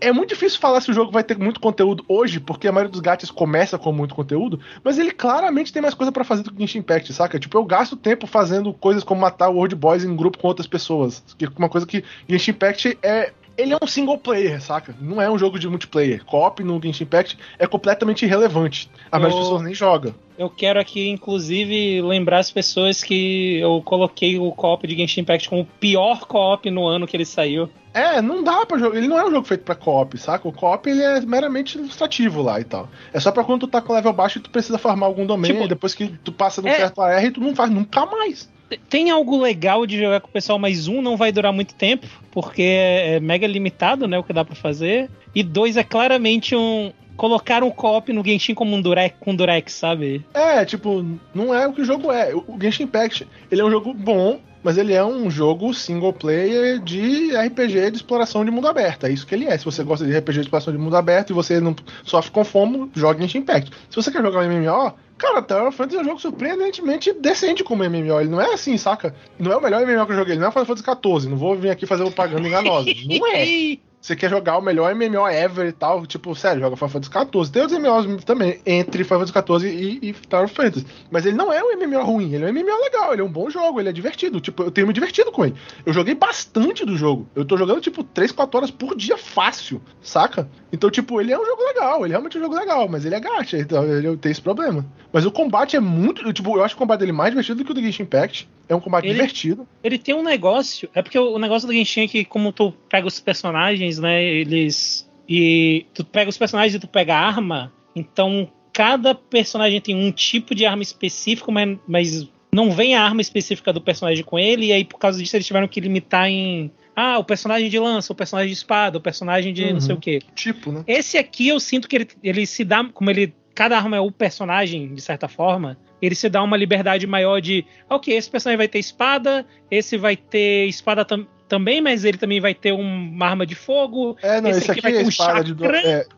É muito difícil falar se o jogo vai ter muito conteúdo hoje, porque a maioria dos gachas começa com muito conteúdo, mas ele claramente tem mais coisa pra fazer do que Genshin Impact, saca? Tipo, eu gasto tempo fazendo coisas como matar World Boys em grupo com outras pessoas, que é uma coisa que Genshin Impact é... Ele é um single player, saca? Não é um jogo de multiplayer. Co-op no Genshin Impact é completamente irrelevante. A maioria das pessoas nem joga. Eu quero aqui, inclusive, lembrar as pessoas que eu coloquei o co-op de Genshin Impact como o pior co-op no ano que ele saiu. É, não dá pra jogar. Ele não é um jogo feito pra co-op, saca? O co-op ele é meramente ilustrativo lá e tal. É só pra quando tu tá com level baixo e tu precisa farmar algum domínio. Tipo, depois que tu passa de um certo AR, tu não faz nunca mais. Tem algo legal de jogar com o pessoal, mas não vai durar muito tempo, porque é mega limitado, né, o que dá pra fazer. E dois, é claramente um... Colocaram o co-op no Genshin como um durex, sabe? É, tipo, não é o que o jogo é. O Genshin Impact, ele é um jogo bom, mas ele é um jogo single player de RPG de exploração de mundo aberto. É isso que ele é. Se você gosta de RPG de exploração de mundo aberto e você não sofre com fome, joga Genshin Impact. Se você quer jogar um MMO... Cara, Final Fantasy é um jogo surpreendentemente decente como MMO. Ele não é assim, saca? Não é o melhor MMO que eu joguei. Ele não é Final Fantasy XIV. Não vou vir aqui fazer propaganda enganosa. Não é. Você quer jogar o melhor MMO ever e tal. Tipo, sério, joga Final Fantasy XIV. Tem outros MMOs também, entre Final Fantasy XIV e Final Fantasy. Mas ele não é um MMO ruim. Ele é um MMO legal. Ele é um bom jogo. Ele é divertido. Tipo, eu tenho me divertido com ele. Eu joguei bastante do jogo. Eu tô jogando, tipo, 3, 4 horas por dia fácil, saca? Então, tipo, ele é um jogo legal. Ele é realmente um jogo legal. Mas ele é gacha. Então, ele tem esse problema. Mas o combate é muito... Tipo, eu acho o combate dele mais divertido do que o do Genshin Impact. É um combate divertido. Ele tem um negócio... É porque o negócio do Genshin é que como tu pega os personagens, né? Eles... E tu pega os personagens e tu pega a arma. Então, cada personagem tem um tipo de arma específico, mas não vem a arma específica do personagem com ele. E aí, por causa disso, eles tiveram que limitar em... Ah, o personagem de lança, o personagem de espada, o personagem de não sei o quê. Tipo, né? Esse aqui eu sinto que ele se dá... Como ele... Cada arma é o personagem, de certa forma, ele se dá uma liberdade maior de... Ok, esse personagem vai ter espada, esse vai ter espada também, mas ele também vai ter uma arma de fogo. É, não, esse aqui vai ter um espada de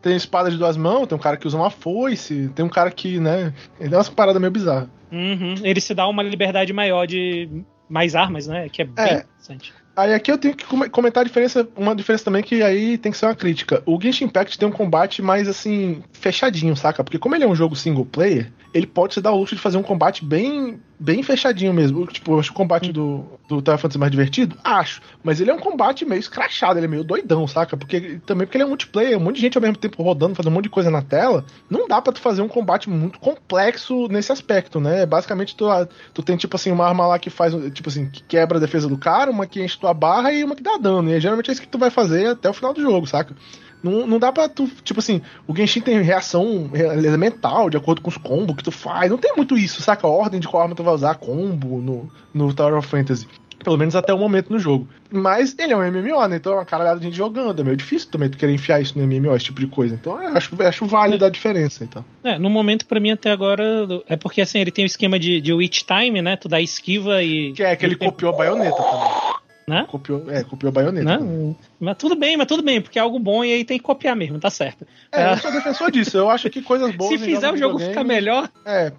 tem espada de duas mãos, tem um cara que usa uma foice, tem um cara que, né... Ele é uma parada meio bizarra. Ele se dá uma liberdade maior de mais armas, né? Que é bem interessante. Aí aqui eu tenho que comentar uma diferença também que aí tem que ser uma crítica. O Genshin Impact tem um combate mais, assim, fechadinho, saca? Porque como ele é um jogo single player, ele pode se dar o luxo de fazer um combate bem fechadinho mesmo. Tipo, eu acho o combate do Final Fantasy mais divertido? Acho. Mas ele é um combate meio escrachado, ele é meio doidão, saca? Porque ele é multiplayer, um monte de gente ao mesmo tempo rodando, fazendo um monte de coisa na tela. Não dá pra tu fazer um combate muito complexo nesse aspecto, né? Basicamente, tu tem, tipo assim, uma arma lá que faz, tipo assim, que quebra a defesa do cara, uma que enche tua barra e uma que dá dano. E aí, geralmente é isso que tu vai fazer até o final do jogo, saca? Não dá pra tu... Tipo assim, o Genshin tem reação elemental de acordo com os combos que tu faz. Não tem muito isso, saca? A ordem de qual arma tu vai usar, combo no Tower of Fantasy. Pelo menos até o momento no jogo. Mas ele é um MMO, né? Então é uma caralhada de gente jogando. É meio difícil também tu querer enfiar isso no MMO, esse tipo de coisa. Então eu acho válido a diferença, então. É, no momento, pra mim, até agora... É porque, assim, ele tem o esquema de witch time, né? Tu dá esquiva e... Que ele copiou a baioneta também. Né? Copiou a baioneta. Né? Mas tudo bem, porque é algo bom e aí tem que copiar mesmo, tá certo. Eu sou defensor disso, eu acho que coisas boas... Se fizer o jogo ficar melhor...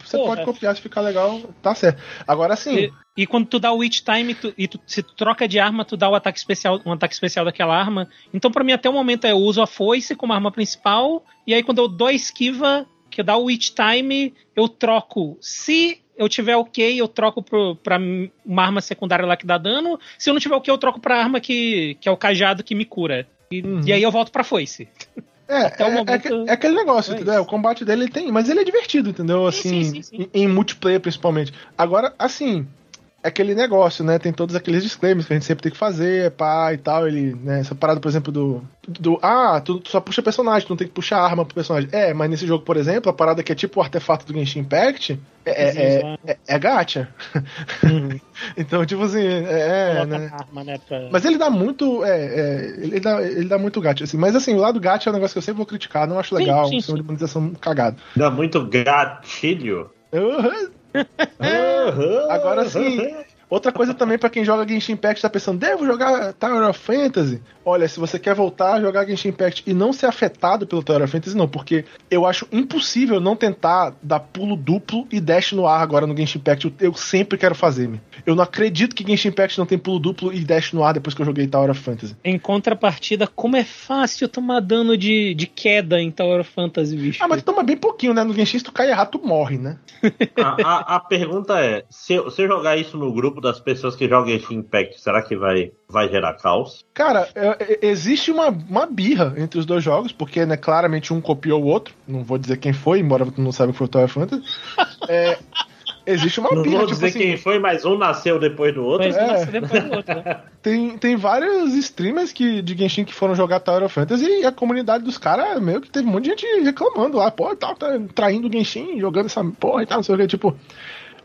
Você pode copiar, se ficar legal, tá certo. Agora sim... E quando tu dá o Witch Time e tu se troca de arma, tu dá o ataque especial, um ataque especial daquela arma. Então pra mim até o momento eu uso a foice como arma principal, e aí quando eu dou a esquiva, que eu dá o Witch Time, eu troco. Se... eu tiver ok, eu troco pra uma arma secundária lá que dá dano. Se eu não tiver ok, eu troco pra arma que é o cajado que me cura. E aí eu volto pra foice. É aquele negócio, entendeu? Isso. O combate dele tem... Mas ele é divertido, entendeu? Assim, sim. Em multiplayer, principalmente. Agora, assim... É aquele negócio, né? Tem todos aqueles disclaimers que a gente sempre tem que fazer, pá, e tal. Ele, né? Essa parada, por exemplo, tu só puxa personagem, tu não tem que puxar arma pro personagem. É, mas nesse jogo, por exemplo, a parada que é tipo o artefato do Genshin Impact é gacha. Então, tipo assim, né? Arma, né, pra... Mas ele dá muito... Ele dá muito gacha, assim. Mas assim, o lado gacha é um negócio que eu sempre vou criticar, não acho legal, sim. Sistema de monetização cagado. Dá muito gatilho? Agora sim, Outra coisa também pra quem joga Genshin Impact, tá pensando, devo jogar Tower of Fantasy? Olha, se você quer voltar a jogar Genshin Impact e não ser afetado pelo Tower of Fantasy, não, porque eu acho impossível não tentar dar pulo duplo e dash no ar agora no Genshin Impact. Eu sempre quero fazer-me. Eu não acredito que Genshin Impact não tem pulo duplo e dash no ar depois que eu joguei Tower of Fantasy. Em contrapartida, como é fácil tomar dano de queda em Tower of Fantasy, bicho. Ah, mas tu toma bem pouquinho, né? No Genshin, se tu cai errado, tu morre, né? A pergunta é, se eu jogar isso no grupo das pessoas que jogam Genshin Impact, será que vai gerar caos? Cara, existe uma birra entre os dois jogos, porque, né, claramente um copiou o outro. Não vou dizer quem foi, embora tu não saiba que foi o Tower of Fantasy. É... Existe uma birra. Não vou dizer quem foi, mas um nasceu depois do outro. Né? Tem vários streamers de Genshin que foram jogar Tower of Fantasy e a comunidade dos caras meio que teve um monte de gente reclamando lá. Pô, tá traindo o Genshin, jogando essa porra e tal, não sei o que. Tipo,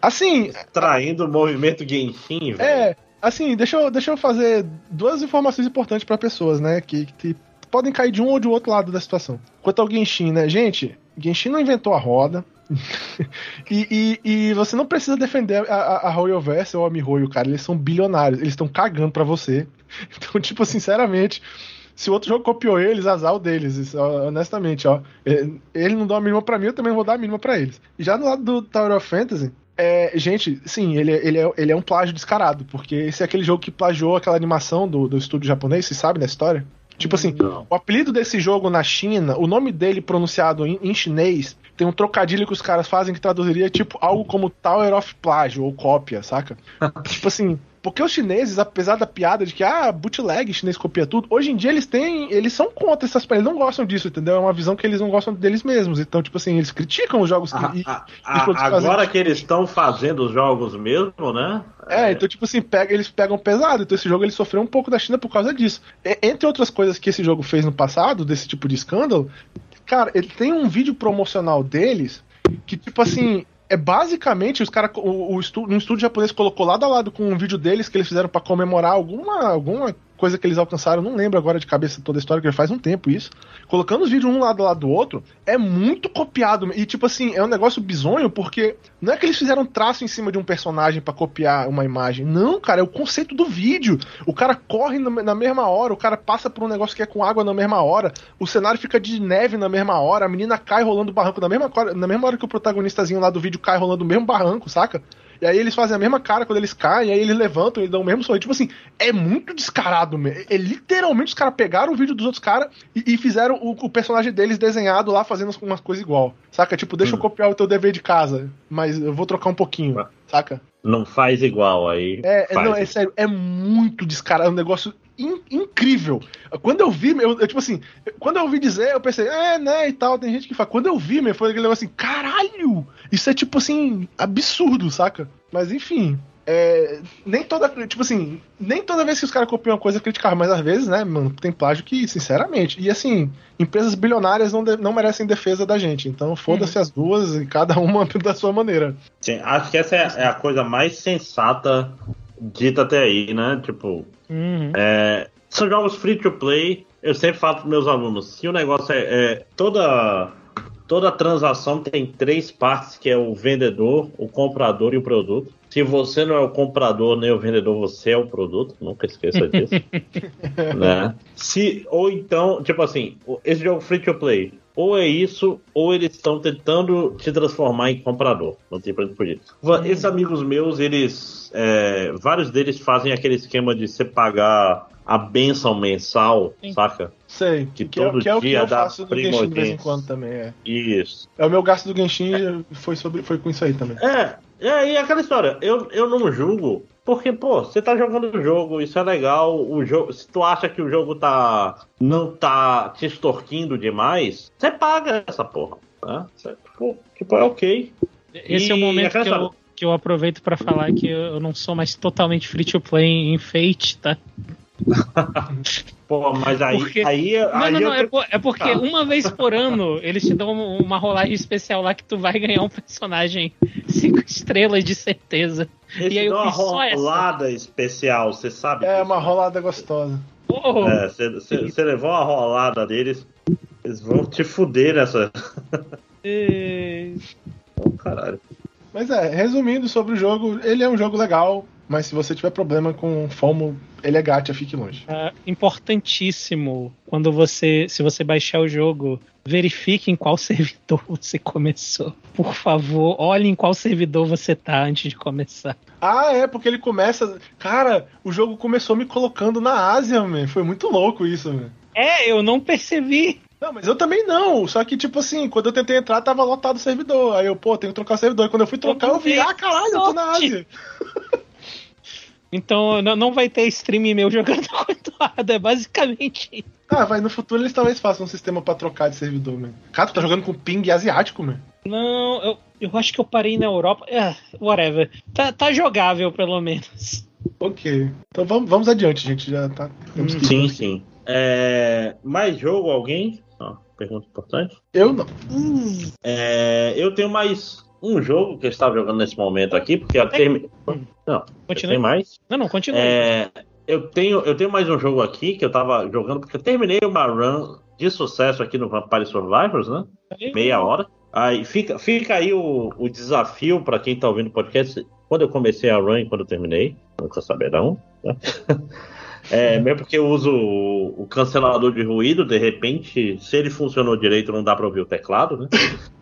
assim... Traindo o movimento Genshin, velho. É, assim, deixa eu fazer duas informações importantes pra pessoas, né, que podem cair de um ou de outro lado da situação. Quanto ao Genshin, né, gente, Genshin não inventou a roda. e você não precisa defender a Royoverse ou a MiHoYo, cara. Eles são bilionários, eles estão cagando pra você. Então, tipo, sinceramente, se o outro jogo copiou eles, azar o deles. Isso, honestamente, ó. Ele não dá a mínima pra mim, eu também não vou dar a mínima pra eles. E já no lado do Tower of Fantasy, gente, sim, ele é um plágio descarado, porque esse é aquele jogo que plagiou aquela animação do estúdio japonês, vocês sabem da história? Tipo assim, não. O apelido desse jogo na China, o nome dele pronunciado em chinês, tem um trocadilho que os caras fazem que traduziria tipo algo como Tower of Plágio ou cópia, saca? Tipo assim, porque os chineses, apesar da piada de que bootleg, chinês copia tudo, hoje em dia eles são contra essas coisas, eles não gostam disso, entendeu? É uma visão que eles não gostam deles mesmos. Então, tipo assim, eles criticam os jogos agora que eles estão fazendo os jogos mesmo, né? Então, tipo assim, eles pegam pesado. Então, esse jogo ele sofreu um pouco da China por causa disso. Entre outras coisas que esse jogo fez no passado, desse tipo de escândalo, cara, ele tem um vídeo promocional deles que, tipo assim, é basicamente os caras, um estúdio japonês colocou lado a lado com um vídeo deles que eles fizeram pra comemorar alguma coisa que eles alcançaram, não lembro agora de cabeça toda a história, que já faz um tempo isso, colocando os vídeos um lado ao lado do outro, é muito copiado, e tipo assim, é um negócio bizonho, porque não é que eles fizeram traço em cima de um personagem pra copiar uma imagem, não, cara, é o conceito do vídeo, o cara corre na mesma hora, o cara passa por um negócio que é com água na mesma hora, o cenário fica de neve na mesma hora, a menina cai rolando o barranco na mesma hora que o protagonistazinho lá do vídeo cai rolando o mesmo barranco, saca? E aí eles fazem a mesma cara quando eles caem, e aí eles levantam e dão o mesmo sorriso. Tipo assim, é muito descarado mesmo. Literalmente os caras pegaram o vídeo dos outros caras e fizeram o personagem deles desenhado lá fazendo uma coisa igual. Saca? Tipo, deixa eu copiar o teu dever de casa, mas eu vou trocar um pouquinho. Saca? Não faz igual aí. Não, é sério, é muito descarado. É um negócio incrível. Quando eu vi, tipo assim, quando eu ouvi dizer, eu pensei, né, e tal, tem gente que fala. Quando eu vi, foi aquele negócio assim, caralho! Isso é tipo assim, absurdo, saca? Mas enfim, nem toda vez que os caras copiam uma coisa é criticar, mas às vezes, né, mano, tem plágio que, sinceramente, e assim, empresas bilionárias não merecem defesa da gente, então foda-se as duas e cada uma da sua maneira. Sim, acho que essa é a coisa mais sensata dita até aí, né, tipo... são jogos free to play. Eu sempre falo pros meus alunos, se o negócio toda transação tem três partes, que é o vendedor, o comprador e o produto. Se você não é o comprador nem o vendedor, você é o produto, nunca esqueça disso. Né? Ou então, tipo assim, esse jogo free to play, ou é isso, ou eles estão tentando te transformar em comprador. Não tem pra onde. Esses amigos meus, eles... vários deles fazem aquele esquema de você pagar a benção mensal, saca? Sei, que todo que é o dia que eu faço do Genshin de vez em quando também, Isso. É o meu gasto do Genshin, foi com isso aí também. E aquela história, eu não julgo, porque, pô, você tá jogando o jogo, isso é legal, o jogo, se tu acha que o jogo não tá te extorquindo demais, você paga essa porra, né? Tipo, é ok. Esse é o momento que eu aproveito pra falar que eu não sou mais totalmente free to play em Fate, tá? Pô, mas aí... Porque... Não, é porque uma vez por ano eles te dão uma rolagem especial lá que tu vai ganhar um personagem 5 estrelas de certeza. E aí eu fiz só essa. É uma rolada especial, você sabe? É uma rolada gostosa. Você levou uma rolada deles, eles vão te fuder nessa... Caralho. Mas resumindo sobre o jogo, ele é um jogo legal, mas se você tiver problema com FOMO, ele é gacha, fique longe. É importantíssimo, quando você, se você baixar o jogo, verifique em qual servidor você começou. Por favor, olhe em qual servidor você tá antes de começar. Ah, é, porque ele começa... Cara, o jogo começou me colocando na Ásia, man. Foi muito louco isso, man. É, eu não percebi. Não, mas eu também não, só que tipo assim, quando eu tentei entrar, tava lotado o servidor. Aí eu, pô, tenho que trocar o servidor. E quando eu fui trocar, eu vi, ah, caralho, eu tô na Ásia. Então não vai ter stream meu jogando controlado, é basicamente isso. Ah, vai, no futuro eles talvez façam um sistema pra trocar de servidor, mano. Cara, tu tá jogando com ping asiático, mano? Não, eu acho que eu parei na Europa. Whatever. Tá jogável, pelo menos. Ok. Então vamos adiante, gente. Já tá. Sim. Mais jogo, alguém? Ó, pergunta importante. Eu não. Eu tenho mais um jogo que eu estava jogando nesse momento aqui, porque eu terminei. Não, tem mais. Não, continua. Eu tenho mais um jogo aqui que eu tava jogando, porque eu terminei uma run de sucesso aqui no Vampire Survivors, né? Meia hora. Aí fica aí o desafio para quem tá ouvindo o podcast. Quando eu comecei a run e quando eu terminei, nunca saberão, né? Mesmo porque eu uso o cancelador de ruído, de repente, se ele funcionou direito, não dá pra ouvir o teclado, né?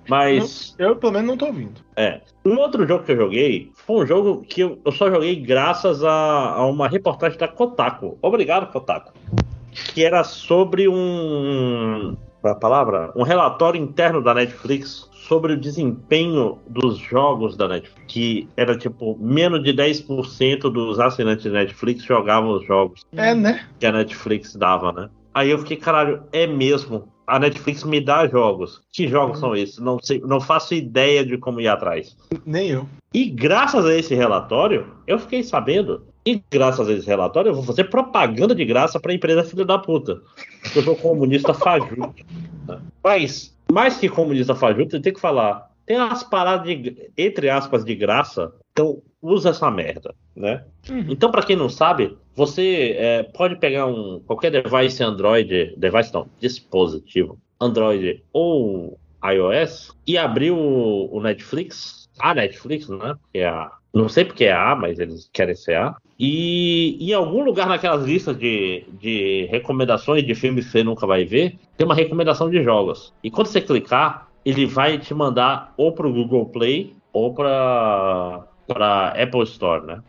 Mas... eu, pelo menos, não tô ouvindo. Um outro jogo que eu joguei foi um jogo que eu só joguei graças a uma reportagem da Kotaku. Obrigado, Kotaku. Que era sobre um relatório interno da Netflix sobre o desempenho dos jogos da Netflix, que era tipo menos de 10% dos assinantes da Netflix jogavam os jogos que a Netflix dava, né? Aí eu fiquei, caralho, é mesmo, a Netflix me dá jogos, que jogos são esses? Não sei, não faço ideia de como ir atrás. Nem eu. E graças a esse relatório, eu fiquei sabendo, e graças a esse relatório eu vou fazer propaganda de graça pra empresa filha da puta, eu sou comunista fajuto. Mas... mais que comunista fajuto, eu tenho que falar. Tem as paradas, entre aspas, de graça. Então, usa essa merda, né? Então, pra quem não sabe, você pode pegar qualquer device Android... dispositivo Android ou iOS e abrir o Netflix. A Netflix, né? Porque não sei porque é A, mas eles querem ser A. E em algum lugar naquelas listas de recomendações de filmes que você nunca vai ver, tem uma recomendação de jogos. E quando você clicar, ele vai te mandar ou pro Google Play ou pra Apple Store, né?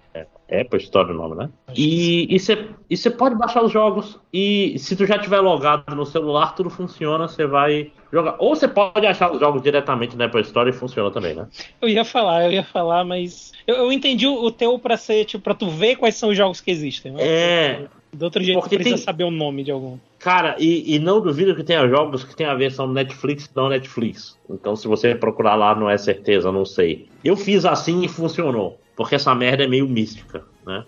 Apple Store é o nome, né? E você pode baixar os jogos. E se tu já tiver logado no celular, tudo funciona, você vai jogar. Ou você pode achar os jogos diretamente na Apple Store e funciona também, né? Eu ia falar, mas... eu entendi o teu pra ser, tipo, pra tu ver quais são os jogos que existem, né? Do outro jeito, porque tu precisa saber o nome de algum. Cara, e não duvido que tenha jogos que tem a versão Netflix e não Netflix. Então, se você procurar lá, não é certeza, não sei. Eu fiz assim e funcionou, porque essa merda é meio mística, né?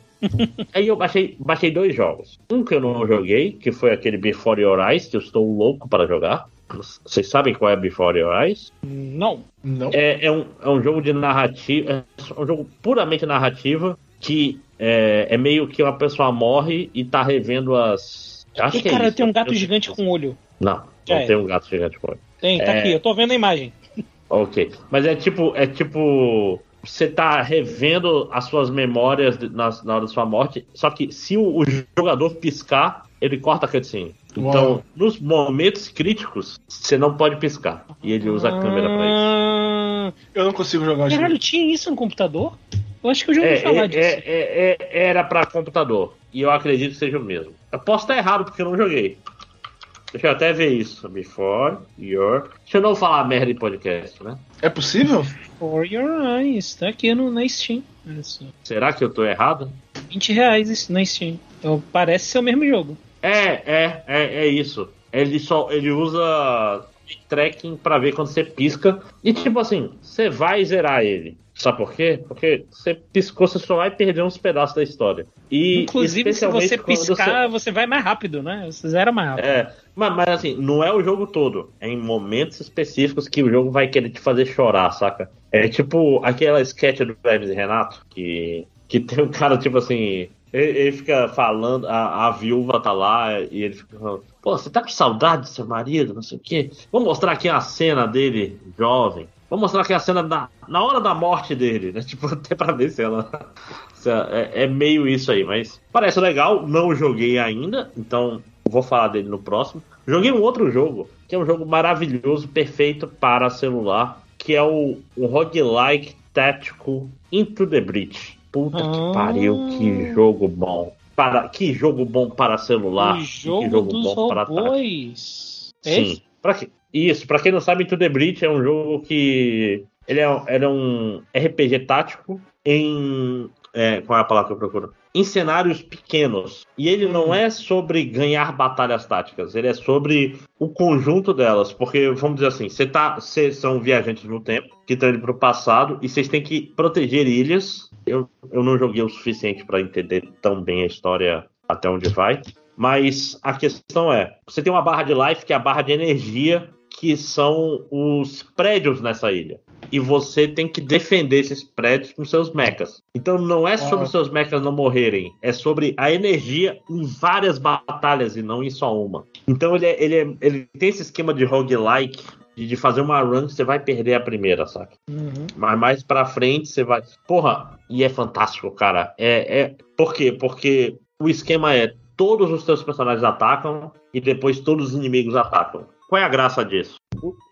Aí eu baixei dois jogos. Um que eu não joguei, que foi aquele Before Your Eyes, que eu estou louco para jogar. Vocês sabem qual é Before Your Eyes? Não. É um jogo de narrativa, é um jogo puramente narrativa, que é meio que uma pessoa morre e tá revendo as... Acho que cara, tem um gato gigante com olho. Não tem um gato gigante com olho. Tem, tá aqui, eu tô vendo a imagem. Ok, mas é tipo... você tá revendo as suas memórias na hora da sua morte, só que se o jogador piscar, ele corta a cutscene. Então, nos momentos críticos, você não pode piscar. E ele usa a câmera pra isso. Eu não consigo jogar. Caralho, tinha isso no computador? Eu acho que eu já ouvi falar disso. Era pra computador. E eu acredito que seja o mesmo. Eu posso estar errado, porque eu não joguei. Deixa eu até ver isso. Before your... Deixa eu não falar merda em podcast, né? É possível? Before your eyes. Tá aqui na Steam. Será que eu tô errado? R$20 na Steam. Então parece ser o mesmo jogo. É isso. Ele usa tracking pra ver quando você pisca. E tipo assim, você vai zerar ele. Sabe por quê? Porque você piscou, você só vai perder uns pedaços da história. E inclusive, se você piscar, você vai mais rápido, né? Você zera mais rápido. Mas assim, não é o jogo todo. É em momentos específicos que o jogo vai querer te fazer chorar, saca? É tipo aquela sketch do Hermes e Renato, que tem um cara tipo assim... Ele fica falando, a viúva tá lá e ele fica falando: pô, você tá com saudade do seu marido, não sei o quê? Vou mostrar aqui a cena dele jovem. Vamos mostrar aqui a cena na hora da morte dele, né? Tipo, até pra ver se ela... É meio isso aí, mas parece legal. Não joguei ainda, então vou falar dele no próximo. Joguei um outro jogo, que é um jogo maravilhoso, perfeito para celular, que é o roguelike tático Into the Breach. Puta que pariu, que jogo bom. Que jogo bom para celular. Que jogo dos bom robôs. Para tático. Sim, pra quê? Isso, pra quem não sabe, Into the Breach é um jogo que... Ele é um RPG tático em... qual é a palavra que eu procuro? Em cenários pequenos. E ele não é sobre ganhar batalhas táticas. Ele é sobre o conjunto delas. Porque, vamos dizer assim, vocês são viajantes no tempo, que estão indo pro passado, e vocês têm que proteger ilhas. Eu não joguei o suficiente pra entender tão bem a história até onde vai. Mas a questão é, você tem uma barra de life, que é a barra de energia, que são os prédios nessa ilha. E você tem que defender esses prédios com seus mechas. Então não é sobre seus mechas não morrerem. É sobre a energia em várias batalhas e não em só uma. Então ele tem esse esquema de roguelike, de fazer uma run que você vai perder a primeira, saca? Uhum. Mas mais pra frente você vai... Porra, e é fantástico, cara. Por quê? Porque o esquema é todos os seus personagens atacam e depois todos os inimigos atacam. Qual é a graça disso?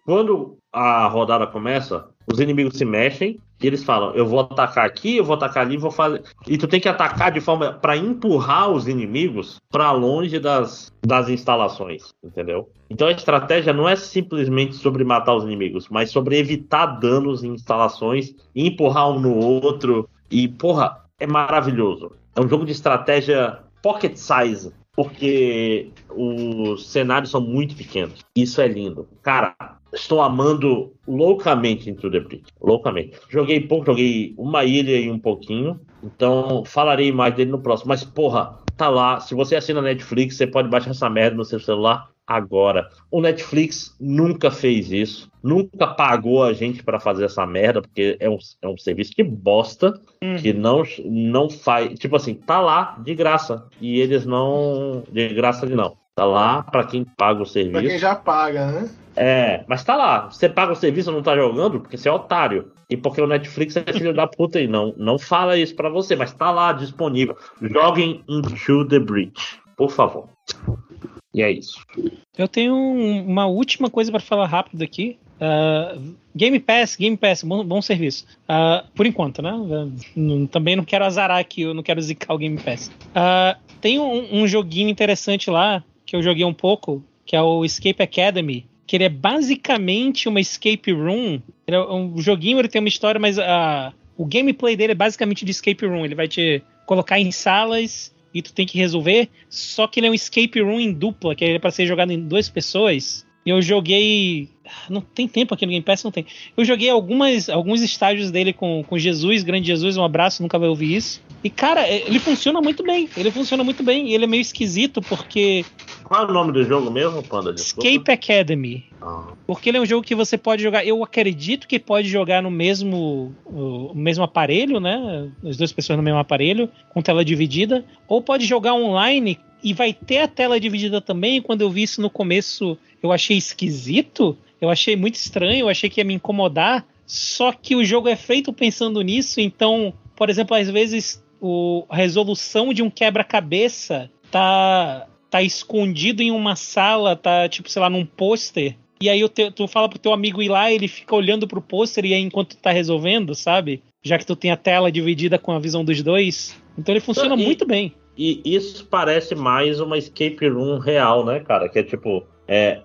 Quando a rodada começa, os inimigos se mexem e eles falam: eu vou atacar aqui, eu vou atacar ali, vou fazer. E tu tem que atacar de forma pra empurrar os inimigos pra longe das instalações, entendeu? Então a estratégia não é simplesmente sobre matar os inimigos, mas sobre evitar danos em instalações e empurrar um no outro. E porra, é maravilhoso. É um jogo de estratégia pocket size, porque os cenários são muito pequenos. Isso é lindo. Cara, estou amando loucamente Into the Breach. Loucamente. Joguei pouco, joguei uma ilha e um pouquinho. Então, falarei mais dele no próximo. Mas, porra, tá lá. Se você assina Netflix, você pode baixar essa merda no seu celular agora. O Netflix nunca fez isso. Nunca pagou a gente pra fazer essa merda, porque é um serviço que bosta, que não faz... Tipo assim, tá lá de graça. E eles não... De graça não. Tá lá pra quem paga o serviço. Pra quem já paga, né? É, mas tá lá. Você paga o serviço e não tá jogando porque você é otário. E porque o Netflix é filho da puta e não fala isso pra você, mas tá lá disponível. Joguem Into the Breach, por favor. E é isso. Eu tenho uma última coisa pra falar rápido aqui. Game Pass, bom serviço. Por enquanto, né? Também não quero azarar aqui, eu não quero zicar o Game Pass. Tem um joguinho interessante lá, que eu joguei um pouco, que é o Escape Academy, que ele é basicamente uma escape room. Ele é um joguinho, ele tem uma história, mas o gameplay dele é basicamente de escape room. Ele vai te colocar em salas e tu tem que resolver, só que ele é um escape room em dupla, que ele é pra ser jogado em 2 pessoas. E eu joguei... Não tem tempo aqui no Game Pass, não tem. Eu joguei alguns estágios dele com Jesus, grande Jesus, um abraço, nunca vai ouvir isso. E, cara, ele funciona muito bem. Ele é meio esquisito, porque... Qual é o nome do jogo mesmo, Panda? Desculpa. Escape Academy. Porque ele é um jogo que você pode jogar... Eu acredito que pode jogar no mesmo aparelho, né? As 2 pessoas no mesmo aparelho, com tela dividida. Ou pode jogar online... E vai ter a tela dividida também. Quando eu vi isso no começo, eu achei esquisito. Eu achei muito estranho. Eu achei que ia me incomodar. Só que o jogo é feito pensando nisso. Então, por exemplo, às vezes a resolução de um quebra-cabeça tá escondido em uma sala. Tá, tipo, sei lá, num pôster. E aí tu fala pro teu amigo ir lá, ele fica olhando pro pôster. E aí, enquanto tu tá resolvendo, sabe? Já que tu tem a tela dividida com a visão dos 2. Então ele funciona muito bem. E isso parece mais uma escape room real, né, cara? Que é tipo,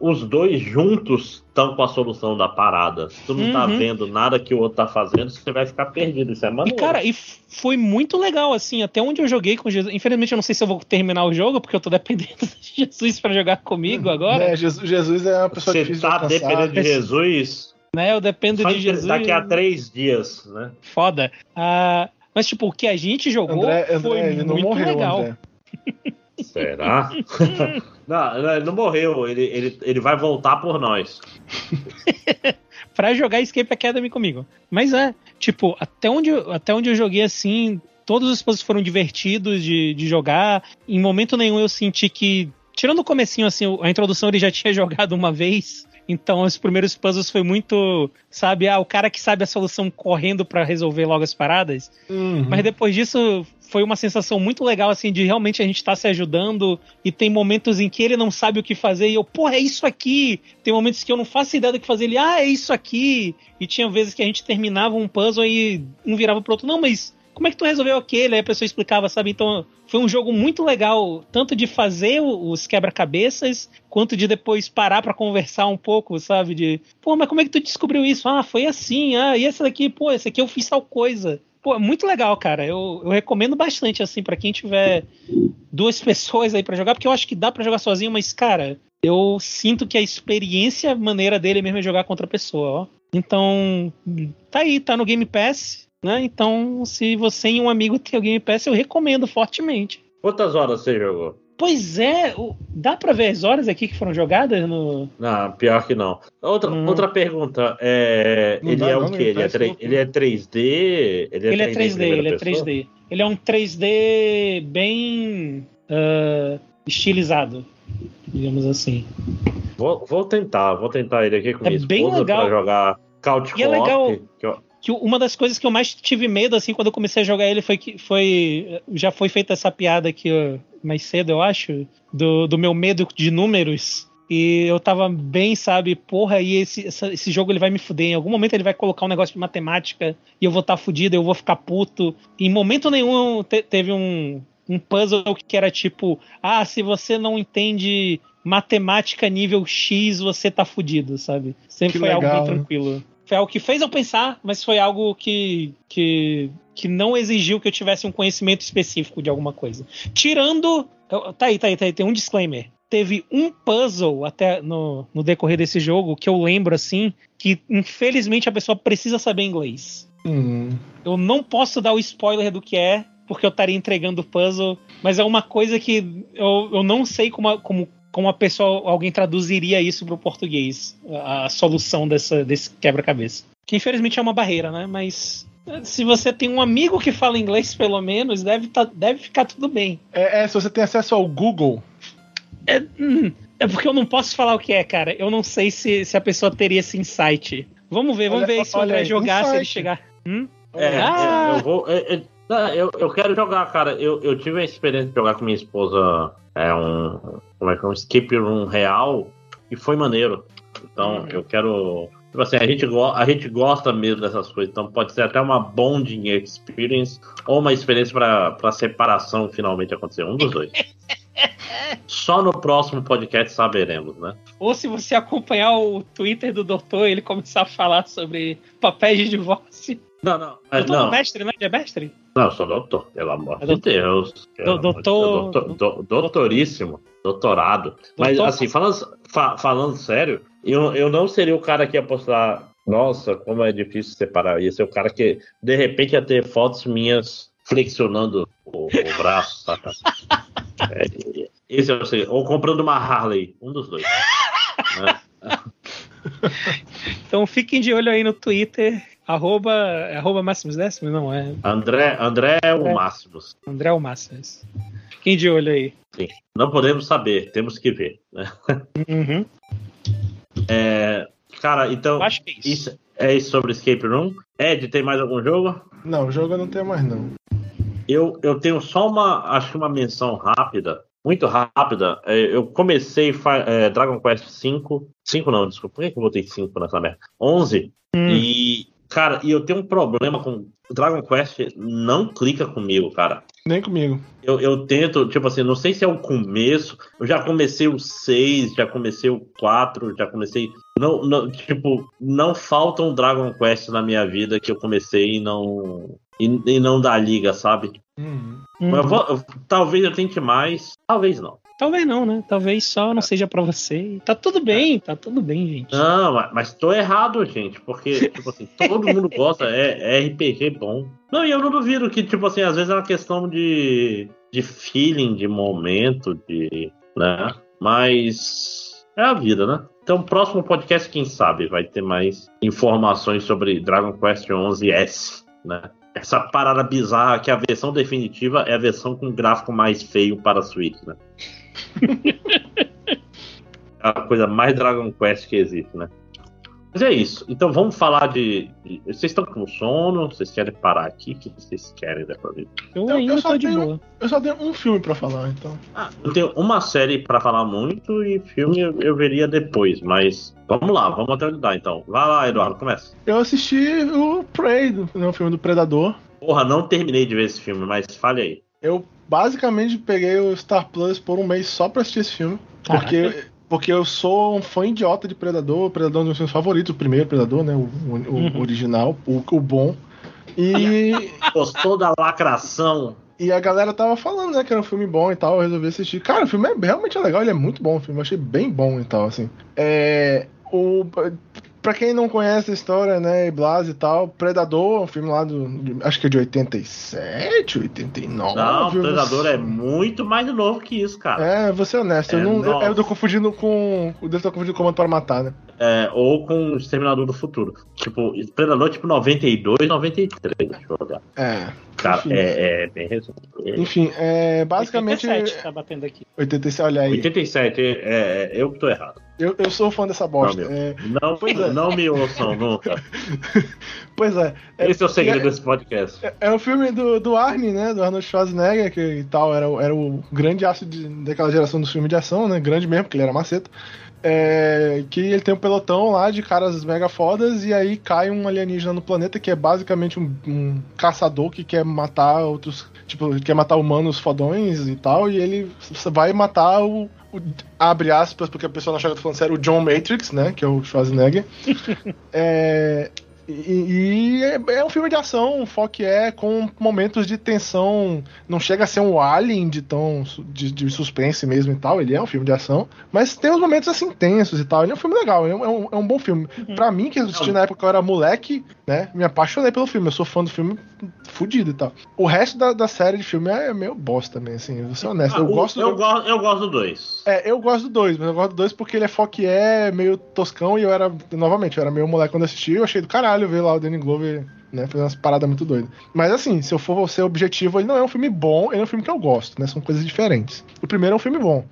os 2 juntos estão com a solução da parada. Se tu não tá vendo nada que o outro tá fazendo, você vai ficar perdido. Isso é maneiro. E, cara, foi muito legal, assim, até onde eu joguei com Jesus. Infelizmente, eu não sei se eu vou terminar o jogo, porque eu tô dependendo de Jesus pra jogar comigo agora. Jesus é uma pessoa difícil de alcançar. Você tá dependendo de Jesus? Né, eu dependo de Jesus. Daqui a 3 dias, né? Foda. Mas, tipo, o que a gente jogou foi ele muito não morreu, legal. André. Será? Não, ele não morreu. Ele vai voltar por nós. Pra jogar Escape Academy comigo. Mas tipo, até onde eu joguei, assim, todos os puzzles foram divertidos de jogar. Em momento nenhum eu senti que... Tirando o comecinho, assim, a introdução ele já tinha jogado uma vez... Então, os primeiros puzzles foi muito, sabe, ah, o cara que sabe a solução correndo pra resolver logo as paradas. Uhum. Mas depois disso, foi uma sensação muito legal, assim, de realmente a gente tá se ajudando, e tem momentos em que ele não sabe o que fazer, e eu, porra, é isso aqui! Tem momentos que eu não faço ideia do que fazer, ele, ah, é isso aqui! E tinha vezes que a gente terminava um puzzle e um virava pro outro, não, mas como é que tu resolveu aquele? Aí a pessoa explicava, sabe? Então, foi um jogo muito legal, tanto de fazer os quebra-cabeças, quanto de depois parar pra conversar um pouco, sabe? De, pô, mas como é que tu descobriu isso? Ah, foi assim, ah, e essa daqui? Pô, essa aqui eu fiz tal coisa. Pô, é muito legal, cara. Eu recomendo bastante, assim, pra quem tiver duas pessoas aí pra jogar, porque eu acho que dá pra jogar sozinho, mas, cara, eu sinto que a experiência maneira dele mesmo é jogar contra a pessoa, ó. Então, tá aí, tá no Game Pass, né? Então, se você e um amigo tem o Game Pass, eu recomendo fortemente. Quantas horas você jogou? Pois é, dá pra ver as horas aqui que foram jogadas no... Não, pior que não. Outra pergunta, ele é 3D? Ele é 3D, Ele é um 3D bem estilizado, digamos assim. Vou tentar ele aqui com minha esposa pra jogar Couch Co-op. E é legal... Que uma das coisas que eu mais tive medo, assim, quando eu comecei a jogar ele, foi que já foi feita essa piada aqui, ó, mais cedo, eu acho, do meu medo de números. E eu tava bem, sabe, porra, e esse jogo ele vai me fuder. Em algum momento ele vai colocar um negócio de matemática e eu vou estar fudido, eu vou ficar puto. Em momento nenhum teve um puzzle que era tipo, ah, se você não entende matemática nível X, você tá fudido, sabe? Sempre foi algo bem tranquilo. Foi algo que fez eu pensar, mas foi algo que não exigiu que eu tivesse um conhecimento específico de alguma coisa. Tirando... Tá aí, tem um disclaimer. Teve um puzzle até no decorrer desse jogo que eu lembro, assim, que infelizmente a pessoa precisa saber inglês. Eu não posso dar o spoiler do que é, porque eu estaria entregando o puzzle, mas é uma coisa que eu não sei como alguém traduziria isso pro português, a solução desse quebra-cabeça. Que infelizmente é uma barreira, né? Mas se você tem um amigo que fala inglês, pelo menos, deve ficar tudo bem. Se você tem acesso ao Google... É porque eu não posso falar o que é, cara. Eu não sei se a pessoa teria esse insight. Vamos ver se o André jogar, se ele chegar... Eu quero jogar, cara. Eu tive a experiência de jogar com minha esposa... um escape room real, e foi maneiro. Então, eu quero... Tipo assim, a gente gosta mesmo dessas coisas. Então, pode ser até uma bonding experience ou uma experiência pra separação finalmente acontecer. Um dos dois. Só no próximo podcast saberemos, né? Ou se você acompanhar o Twitter do doutor, ele começar a falar sobre papéis de divórcio. Não. Doutor é mestre, né? É mestre? Não, eu sou doutor, pelo amor de Deus. Doutoríssimo. Doutorado. Mas, assim, falando sério, eu não seria o cara que ia postar, nossa, como é difícil separar. Ia ser o cara que, de repente, ia ter fotos minhas flexionando o braço, saca? Esse eu sei. Ou comprando uma Harley. Um dos dois. Então, fiquem de olho aí no Twitter. @ Máximos Décimos, não é? André é o Máximos. André é o Máximos. Fiquem de olho aí. Sim. Não podemos saber, temos que ver, né? Uhum. Cara, então... Acho que é isso. É isso sobre Escape Room. Ed, tem mais algum jogo? Não, jogo eu não tenho mais, não. Eu tenho só uma menção rápida. Muito rápida. Eu comecei Dragon Quest 5, por que eu botei 5 nessa merda? 11. E... Cara, e eu tenho um problema com... Dragon Quest não clica comigo, cara. Nem comigo. Eu tento, tipo assim, não sei se é o começo. Eu já comecei o 6, já comecei o 4, já comecei... não faltam Dragon Quest na minha vida que eu comecei e não dá liga, sabe? Mas talvez eu tente mais, talvez não. Talvez não, né? Talvez só não seja pra você. Tá tudo bem, gente. Não, mas tô errado, gente. Porque, tipo assim, todo mundo gosta, é RPG bom. Não, e eu não duvido que, tipo assim, às vezes é uma questão de feeling, de momento, de... né? Mas é a vida, né? Então, próximo podcast, quem sabe, vai ter mais informações sobre Dragon Quest XI-S, né? Essa parada bizarra que a versão definitiva é a versão com gráfico mais feio para a Switch, né? É a coisa mais Dragon Quest que existe, né? Mas é isso. Então vamos falar de... Vocês estão com sono? Vocês querem parar aqui? O que vocês querem dessa vida? Eu ainda tô de boa. Eu só tenho um filme pra falar, então. Ah, eu tenho uma série pra falar muito e filme eu veria depois, mas... Vamos lá, vamos até onde dá, então. Vai lá, Eduardo, começa. Eu assisti o Prey, o filme do Predador. Porra, não terminei de ver esse filme, mas fale aí. Eu basicamente peguei o Star Plus por um mês só pra assistir esse filme. Caraca. Porque eu sou um fã idiota de Predador. Predador é um dos meus favoritos, o primeiro Predador, né? O original, o bom. E... Gostou da lacração. E a galera tava falando, né, que era um filme bom e tal. Eu resolvi assistir. Cara, o filme é realmente legal, ele é muito bom. O filme eu achei bem bom e tal, assim. Pra quem não conhece a história, né, e Blas e tal, Predador é um filme lá acho que é de 87, 89. Não, Predador é muito mais novo que isso, cara. É, vou ser honesto, eu tô confundindo com... Eu devo estar confundindo com o Comando para Matar, né? É, ou com o Exterminador do Futuro. Tipo, Predador, tipo, 92, 93, deixa eu olhar. É. Cara, é bem resumido. Enfim, basicamente... 87, tá batendo aqui. 87, olha aí. 87, eu que tô errado. Eu sou fã dessa bosta. Não me ouçam nunca. Pois é. Esse é o segredo desse podcast. É o filme do Arnie, né? Do Arnold Schwarzenegger, que e tal, era o grande astro daquela geração dos filmes de ação, né? Grande mesmo, porque ele era maceta. Que ele tem um pelotão lá de caras mega fodas e aí cai um alienígena no planeta que é basicamente um caçador que quer matar outros, tipo, quer matar humanos fodões e tal, e ele vai matar abre aspas, porque a pessoa não acha que eu tô falando sério, o John Matrix, né, que é o Schwarzenegger. É um filme de ação, o foco com momentos de tensão. Não chega a ser um Alien de suspense mesmo e tal. Ele é um filme de ação, mas tem uns momentos assim tensos e tal. Ele é um filme legal, é um bom filme. Uhum. Pra mim, que assisti na época que eu era moleque, né, me apaixonei pelo filme. Eu sou fã do filme fudido e tal. O resto da série de filme é meio bosta também, assim, vou ser honesto. Eu gosto do 2. Eu gosto do 2, mas eu gosto do 2 porque ele é foco meio toscão e eu era meio moleque quando assisti, eu achei do caralho. Eu vi lá o Danny Glover, né, fazendo umas paradas muito doidas. Mas assim, se eu for ser objetivo, ele não é um filme bom, ele é um filme que eu gosto, né? São coisas diferentes. O primeiro é um filme bom.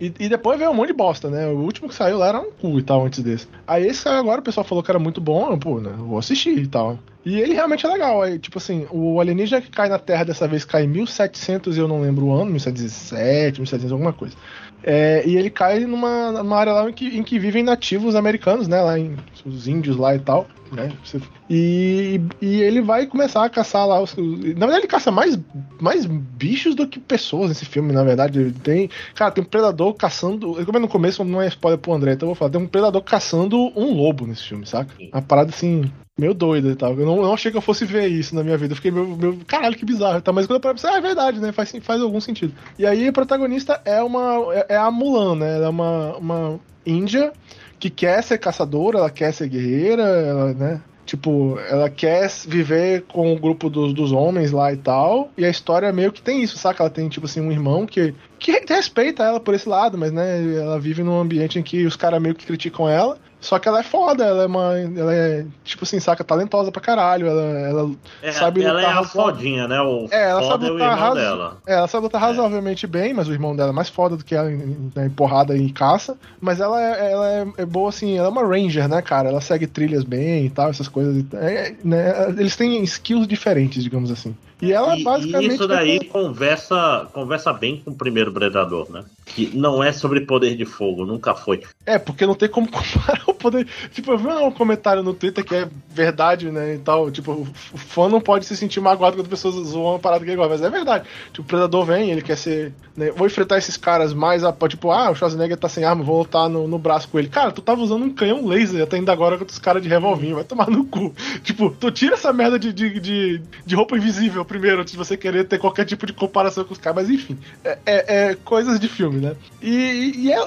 E depois veio um monte de bosta, né? O último que saiu lá era um cu e tal, antes desse. Aí esse agora o pessoal falou que era muito bom, pô, né? Eu vou assistir e tal. E ele realmente é legal. Aí, tipo assim, o alienígena que cai na Terra dessa vez cai em 1700, eu não lembro o ano, 1717, 1700, alguma coisa. E ele cai numa área lá em que vivem nativos americanos, né? Lá os índios lá e tal, né? E ele vai começar a caçar lá os... Na verdade ele caça mais bichos do que pessoas nesse filme, na verdade. Ele tem... Cara, tem um predador caçando... Como é no começo, não é spoiler pro André, então eu vou falar. Tem um predador caçando um lobo nesse filme, saca? Uma parada assim... meio doido e tal. Eu não achei que eu fosse ver isso na minha vida. Eu fiquei meio caralho, que bizarro. Tá? Mas quando eu parei, é verdade, né? Faz algum sentido. E aí o protagonista é a Mulan, né? Ela é uma índia que quer ser caçadora, ela quer ser guerreira, ela, né? Tipo, ela quer viver com o grupo dos homens lá e tal. E a história meio que tem isso, saca? Ela tem, tipo assim, um irmão que respeita ela por esse lado, mas, né? Ela vive num ambiente em que os caras meio que criticam ela. Só que ela é foda, ela é, tipo assim, saca? Talentosa pra caralho. Ela sabe lutar. Ela é a fodinha, né? Ela sabe lutar dela. Ela sabe lutar razoavelmente bem, mas o irmão dela é mais foda do que ela, né, em porrada e caça. Mas ela é boa, assim, ela é uma ranger, né, cara? Ela segue trilhas bem e tal, essas coisas. Né? Eles têm skills diferentes, digamos assim. E ela basicamente... isso daí conversa bem com o primeiro Predador, né? Que não é sobre poder de fogo, nunca foi. Porque não tem como comparar o poder... Tipo, eu vi um comentário no Twitter que é verdade, né, e tal. Tipo, o fã não pode se sentir magoado quando as pessoas zoam uma parada que ele gosta, mas é verdade. Tipo, o Predador vem, ele quer ser... Né, vou enfrentar esses caras mais... Tipo, o Schwarzenegger tá sem arma, vou lutar no braço com ele. Cara, tu tava usando um canhão laser até ainda agora contra os caras de revolvinho, vai tomar no cu. Tipo, tu tira essa merda de roupa invisível primeiro, antes de você querer ter qualquer tipo de comparação com os caras, mas enfim, coisas de filme, né?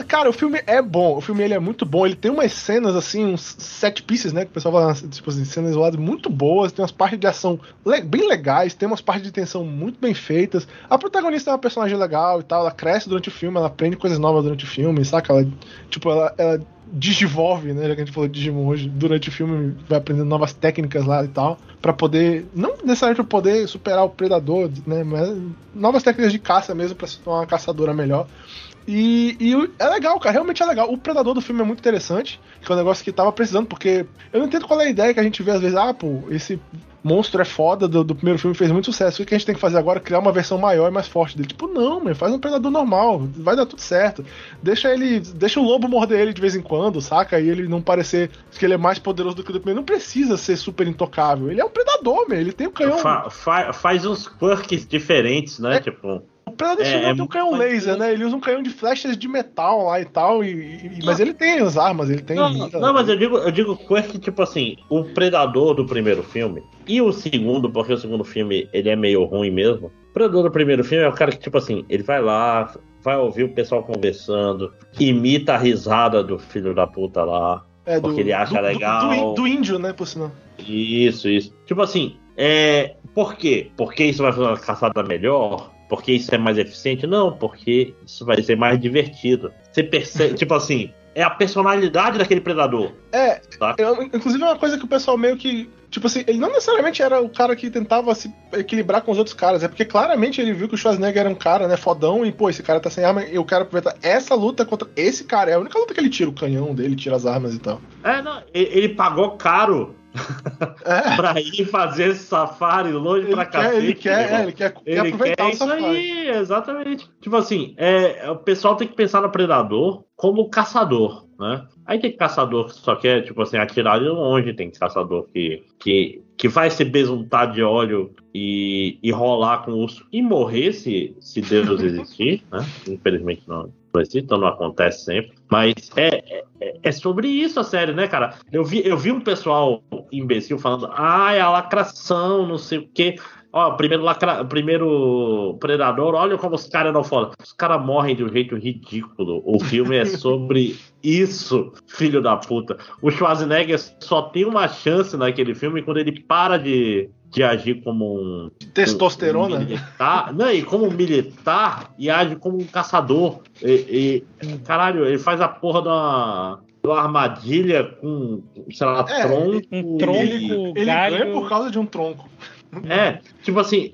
Cara, o filme é bom, o filme ele é muito bom, ele tem umas cenas, assim, uns set pieces, né, que o pessoal fala, tipo assim, cenas isoladas muito boas, tem umas partes de ação bem legais, tem umas partes de tensão muito bem feitas, a protagonista é uma personagem legal e tal, ela cresce durante o filme, ela aprende coisas novas durante o filme, saca? Ela digivolve, né, já que a gente falou de Digimon hoje, durante o filme vai aprendendo novas técnicas lá e tal, pra poder, não necessariamente pra poder superar o predador, né, mas novas técnicas de caça mesmo pra se tornar uma caçadora melhor. E é legal, cara, realmente é legal. O Predador do filme é muito interessante, que é um negócio que tava precisando, porque eu não entendo qual é a ideia que a gente vê às vezes, ah, pô, esse monstro é foda do primeiro filme, fez muito sucesso, o que a gente tem que fazer agora? Criar uma versão maior e mais forte dele. Tipo, não, meu, faz um Predador normal, vai dar tudo certo. Deixa o lobo morder ele de vez em quando, saca? E ele não parecer que ele é mais poderoso do que o do primeiro. Não precisa ser super intocável, ele é um predador, meu, ele tem o canhão. Faz uns quirks diferentes, né, tipo... O Predador tem um canhão laser, né? Ele usa um canhão de flechas de metal lá e tal, mas ele tem as armas, ele tem... Não, mas eu digo que, tipo assim, o Predador do primeiro filme e o segundo, porque o segundo filme ele é meio ruim mesmo. O Predador do primeiro filme é o cara que, tipo assim, ele vai lá, vai ouvir o pessoal conversando, imita a risada do filho da puta lá, porque ele acha legal. Do índio, né, por sinal. Isso. Tipo assim, por quê? Porque isso vai fazer uma caçada melhor? Porque isso é mais eficiente? Não, porque isso vai ser mais divertido. Você percebe, tipo assim, é a personalidade daquele predador. Tá? Inclusive é uma coisa que o pessoal meio que... Tipo assim, ele não necessariamente era o cara que tentava se equilibrar com os outros caras. É porque claramente ele viu que o Schwarzenegger era um cara, né, fodão. E, pô, esse cara tá sem arma e eu quero aproveitar essa luta contra esse cara. É a única luta que ele tira o canhão dele, tira as armas e tal. Não, ele pagou caro. Pra ir fazer esse safari longe pra cacete. Ele quer aproveitar o safari. Aí, exatamente. Tipo assim, o pessoal tem que pensar no predador como caçador, né? Aí tem caçador que só quer, tipo assim, atirar de longe. Tem caçador que vai se besuntar de óleo e rolar com o urso e morrer se Deus existir, né? Infelizmente não existe, então não acontece sempre. Mas é sobre isso a série, né, cara? Eu vi um pessoal imbecil falando, é a lacração, não sei o quê. Ó, primeiro predador, olha como os caras não falam. Os caras morrem de um jeito ridículo. O filme é sobre isso, filho da puta. O Schwarzenegger só tem uma chance naquele filme quando ele para de agir como um... Testosterona? Um militar, não, e como um militar e age como um caçador. Caralho, ele faz a porra de uma armadilha com, sei lá, tronco. Um tronco, ele ganha por causa de um tronco. Tipo assim,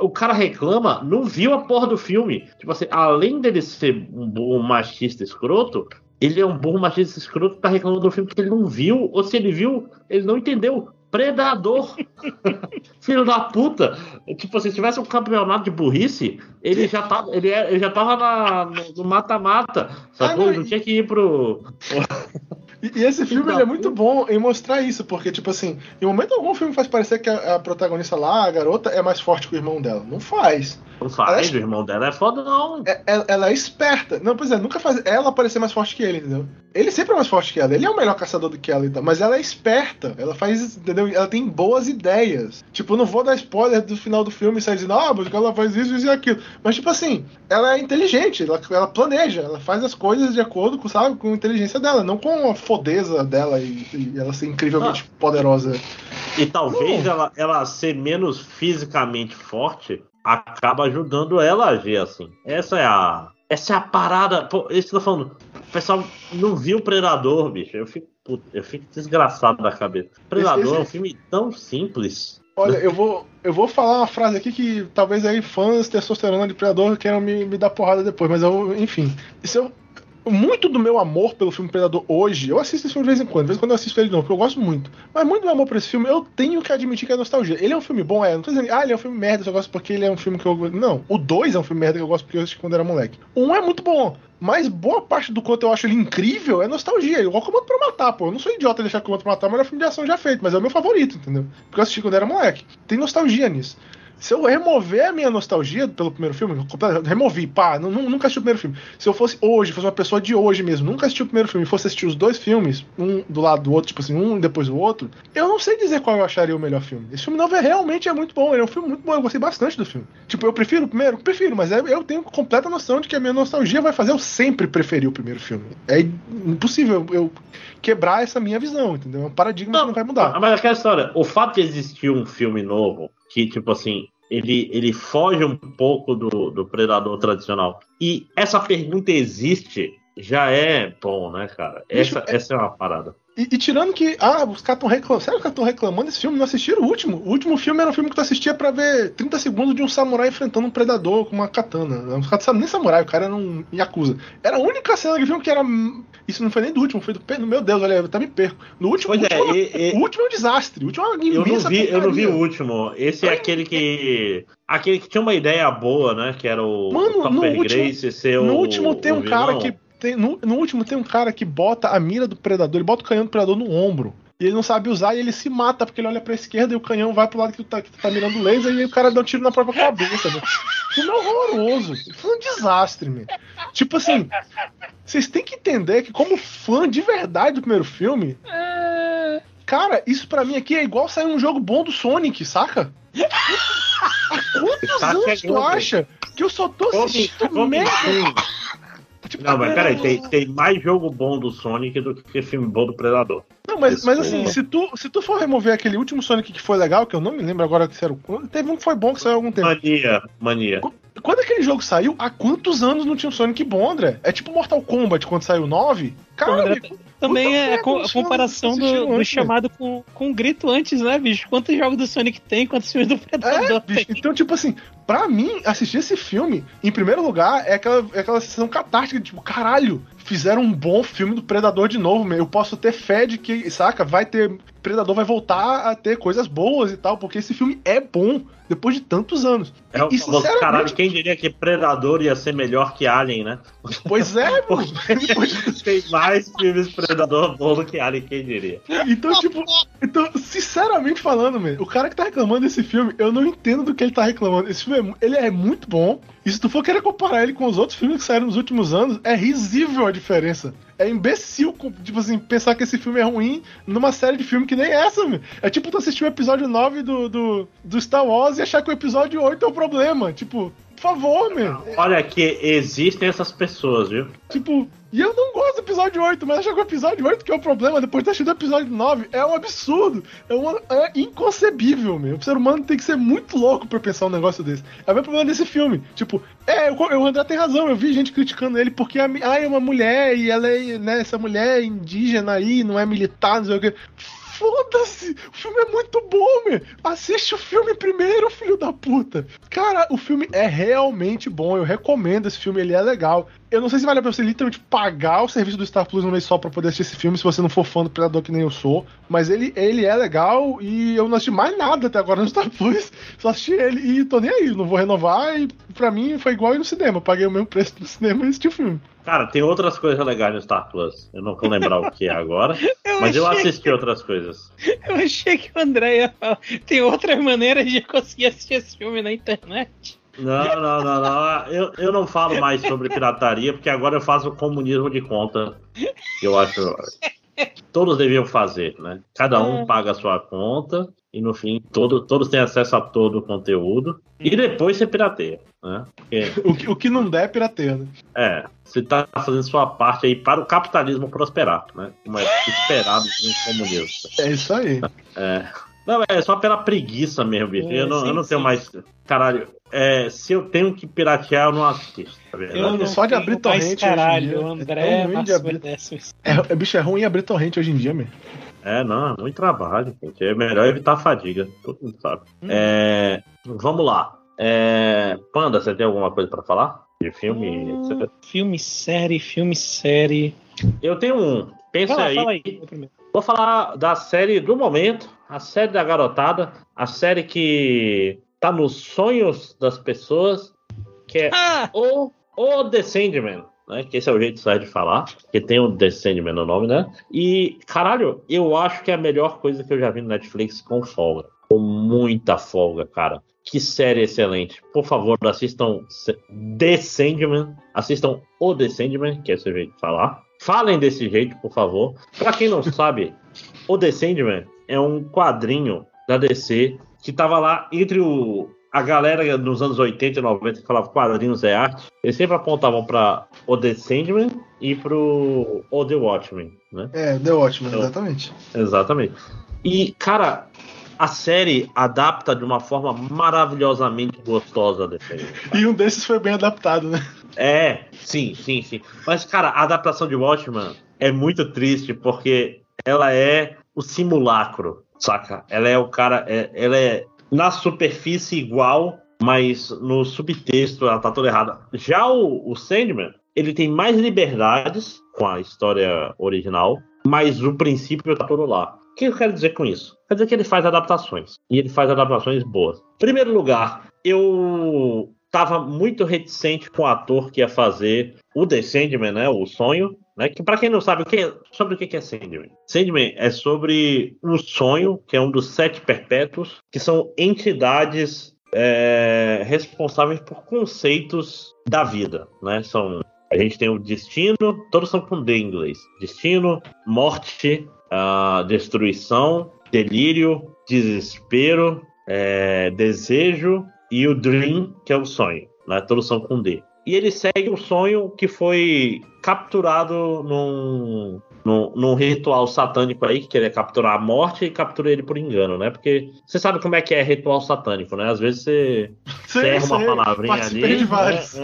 o cara reclama, não viu a porra do filme. Tipo assim, além dele ser um burro machista escroto, ele é um burro machista escroto que tá reclamando do filme que ele não viu, ou se ele viu, ele não entendeu. Predador, filho da puta. Tipo, se tivesse um campeonato de burrice, ele já tava no mata-mata, sacou? Não tinha que ir pro... E esse filme ele é muito bom em mostrar isso, porque, tipo assim, em momento algum o filme faz parecer que a protagonista lá, a garota, é mais forte que o irmão dela. Não faz. Não faz, o irmão dela é foda, não. Ela é esperta. Não, pois é, nunca faz ela parecer mais forte que ele, entendeu? Ele sempre é mais forte que ela, ele é o melhor caçador do que ela e tal, mas ela é esperta, ela faz, entendeu? Ela tem boas ideias. Tipo, eu não vou dar spoiler do final do filme e sair dizendo, mas ela faz isso e aquilo. Mas, tipo assim, ela é inteligente, ela planeja, ela faz as coisas de acordo com, sabe, com a inteligência dela, não com a fodeza dela e ela ser incrivelmente poderosa. E talvez ela ser menos fisicamente forte acaba ajudando ela a agir assim. Essa é a parada. Pô, isso que eu tô falando. O pessoal não viu o Predador, bicho. Eu fico desgraçado da cabeça. Predador é um filme tão simples. Olha, eu vou falar uma frase aqui que talvez aí fãs testosterona de Predador queiram me dar porrada depois, mas enfim. Muito do meu amor pelo filme Predador hoje, eu assisto esse filme de vez em quando eu assisto ele não, porque eu gosto muito, mas muito do meu amor por esse filme, eu tenho que admitir que é nostalgia. Ele é um filme bom, não tô dizendo, ele é um filme merda, eu só gosto porque ele é um filme que eu... Não, o 2 é um filme merda que eu gosto porque eu assisti quando era moleque. Um é muito bom, mas boa parte do quanto eu acho ele incrível é nostalgia. Igual Comando pra Matar, pô. Eu não sou idiota de deixar Comando pra Matar, mas é um filme de ação já feito, mas é o meu favorito, entendeu? Porque eu assisti quando era moleque. Tem nostalgia nisso. Se eu remover a minha nostalgia pelo primeiro filme, removi, nunca assisti o primeiro filme. Se eu fosse uma pessoa de hoje mesmo, nunca assisti o primeiro filme, e fosse assistir os dois filmes, um do lado do outro, tipo assim, um depois do outro, eu não sei dizer qual eu acharia o melhor filme. Esse filme novo realmente é muito bom, ele é um filme muito bom, eu gostei bastante do filme. Tipo, eu prefiro o primeiro? Prefiro, mas eu tenho completa noção de que a minha nostalgia vai fazer eu sempre preferir o primeiro filme. É impossível eu quebrar essa minha visão, entendeu? É um paradigma que não vai mudar. Mas aquela história, o fato de existir um filme novo, que, tipo assim, ele foge um pouco do Predador tradicional. E essa pergunta existe já é bom, né, cara? Essa é uma parada. E tirando que, os caras estão reclamando. Sério, os caras estão reclamando desse filme? Não assistiram o último? O último filme era um filme que tu assistia pra ver 30 segundos de um samurai enfrentando um predador com uma katana. Os caras não sabem nem samurai, o cara era um yakuza. Era a única cena que filme que era... Isso não foi nem do último, foi do... Meu Deus, olha, eu até me perco. No último, o último é um desastre. O último é uma imensa porcaria. Eu não vi o último. Esse é aquele que... Aquele que tinha uma ideia boa, né? Que era o... Mano, no último tem um cara que... No último tem um cara que bota a mira do predador, ele bota o canhão do predador no ombro e ele não sabe usar e ele se mata porque ele olha pra esquerda e o canhão vai pro lado que tu tá mirando o laser e aí o cara dá um tiro na própria cabeça, né? Foi horroroso, foi um desastre, meu. Tipo assim, vocês têm que entender que como fã de verdade do primeiro filme, cara, isso pra mim aqui é igual sair um jogo bom do Sonic, saca? Há quantos anos tu acha que eu só tô assistindo merda? Não, mas peraí, tem mais jogo bom do Sonic do que filme bom do Predador. Não, mas assim, se tu for remover aquele último Sonic que foi legal, que eu não me lembro agora que era o... Teve um que foi bom que saiu há algum tempo. Mania. Quando aquele jogo saiu, há quantos anos não tinha um Sonic bom, André? É tipo Mortal Kombat, quando saiu o 9. Cara, também é a comparação do chamado com o grito antes, né, bicho? Quantos jogos do Sonic tem, quantos filmes do Predador tem? Então, tipo assim, pra mim, assistir esse filme, em primeiro lugar, é aquela sensação catártica, tipo, caralho, fizeram um bom filme do Predador de novo, meu. Eu posso ter fé de que, saca, vai ter... Predador vai voltar a ter coisas boas e tal, porque esse filme é bom depois de tantos anos. E sinceramente... Caralho, quem diria que Predador ia ser melhor que Alien, né? Pois é, pô. Tem mais filmes Predador bom do que Alien, quem diria? Então, sinceramente falando, meu, o cara que tá reclamando desse filme, eu não entendo do que ele tá reclamando. Esse filme, ele é muito bom, e se tu for querer comparar ele com os outros filmes que saíram nos últimos anos, é risível a diferença. É imbecil, tipo assim, pensar que esse filme é ruim numa série de filme que nem essa, meu. É tipo tu assistir o episódio 9 do Star Wars e achar que o episódio 8 é o problema. Tipo, por favor, meu. Olha que existem essas pessoas, viu? Tipo, e eu não gosto do episódio 8, mas achar que o episódio 8 que é o problema depois de ter assistido o episódio 9 é um absurdo. É inconcebível, meu. O ser humano tem que ser muito louco pra pensar um negócio desse. É o meu problema desse filme. Tipo, o André tem razão. Eu vi gente criticando ele porque é uma mulher e ela é, né, essa mulher é indígena aí, não é militar, não sei o que. Foda-se! O filme é muito bom, meu! Assiste o filme primeiro, filho da puta! Cara, o filme é realmente bom, eu recomendo esse filme, ele é legal. Eu não sei se vale pra você literalmente pagar o serviço do Star Plus no mês só pra poder assistir esse filme, se você não for fã do Predador que nem eu sou, mas ele é legal e eu não assisti mais nada até agora no Star Plus, só assisti ele e tô nem aí, não vou renovar e pra mim foi igual ir no cinema, eu paguei o mesmo preço no cinema e assisti o filme. Cara, tem outras coisas legais no Star Plus. Eu não vou lembrar o que é agora, mas eu assisti outras coisas. Eu achei que o André ia falar. Tem outras maneiras de conseguir assistir esse filme na internet? Não. Eu não falo mais sobre pirataria, porque agora eu faço o comunismo de conta. Que eu acho que todos deviam fazer, né? Cada um paga a sua conta e, no fim, todos têm acesso a todo o conteúdo. E depois você pirateia, né? Porque... O que não der é pirateia, né? É. Você tá fazendo sua parte aí para o capitalismo prosperar, né? Como é esperado de um comunista. É isso aí. É. Não, é só pela preguiça mesmo, bicho. Eu não tenho mais... Caralho, se eu tenho que piratear, eu não assisto. Tá vendo? Só de abrir torrente... Caralho, o André é ruim de abrir... Bicho, é ruim abrir torrente hoje em dia, mesmo. É, não, é muito trabalho, gente. É melhor evitar a fadiga, todo mundo sabe. Vamos lá. Panda, você tem alguma coisa pra falar? De filme? Filme, série. Eu tenho um. Fala aí. Vou falar da série do momento, a série da garotada, a série que tá nos sonhos das pessoas, que é o The Sandman, né? Que esse é o jeito certo de falar, que tem o The Sandman no nome, né? E, caralho, eu acho que é a melhor coisa que eu já vi no Netflix com folga. Com muita folga, cara. Que série excelente. Por favor, assistam The Sandman. Assistam o The Sandman, que é esse jeito de falar. Falem desse jeito, por favor. Pra quem não sabe, o The Sandman é um quadrinho da DC que tava lá entre a galera dos anos 80 e 90 que falava quadrinhos é arte. Eles sempre apontavam pra o The Sandman e pro The Watchmen, né? The Watchmen, então, exatamente. Exatamente. E, cara... A série adapta de uma forma maravilhosamente gostosa a defesa. E um desses foi bem adaptado, né? É, sim. Mas, cara, a adaptação de Watchmen é muito triste porque ela é o simulacro, saca? Ela é o cara... Ela é na superfície igual, mas no subtexto ela tá toda errada. Já o Sandman, ele tem mais liberdades com a história original, mas o princípio tá todo lá. O que eu quero dizer com isso? Quer dizer que ele faz adaptações. E ele faz adaptações boas. Em primeiro lugar, eu tava muito reticente com o ator que ia fazer o The Sandman, né? O sonho, né? Que pra quem não sabe, sobre o que é Sandman? Sandman é sobre um sonho, que é um dos 7 perpétuos, que são entidades responsáveis por conceitos da vida, né? A gente tem o destino, todos são com D em inglês. Destino, morte, destruição, delírio, desespero, desejo e o dream, que é o sonho, né? Todos são com D. E ele segue um sonho que foi capturado num ritual satânico aí, que queria capturar a morte e captura ele por engano, né? Porque você sabe como é que é ritual satânico, né? Às vezes você erra uma palavrinha ali. De vários.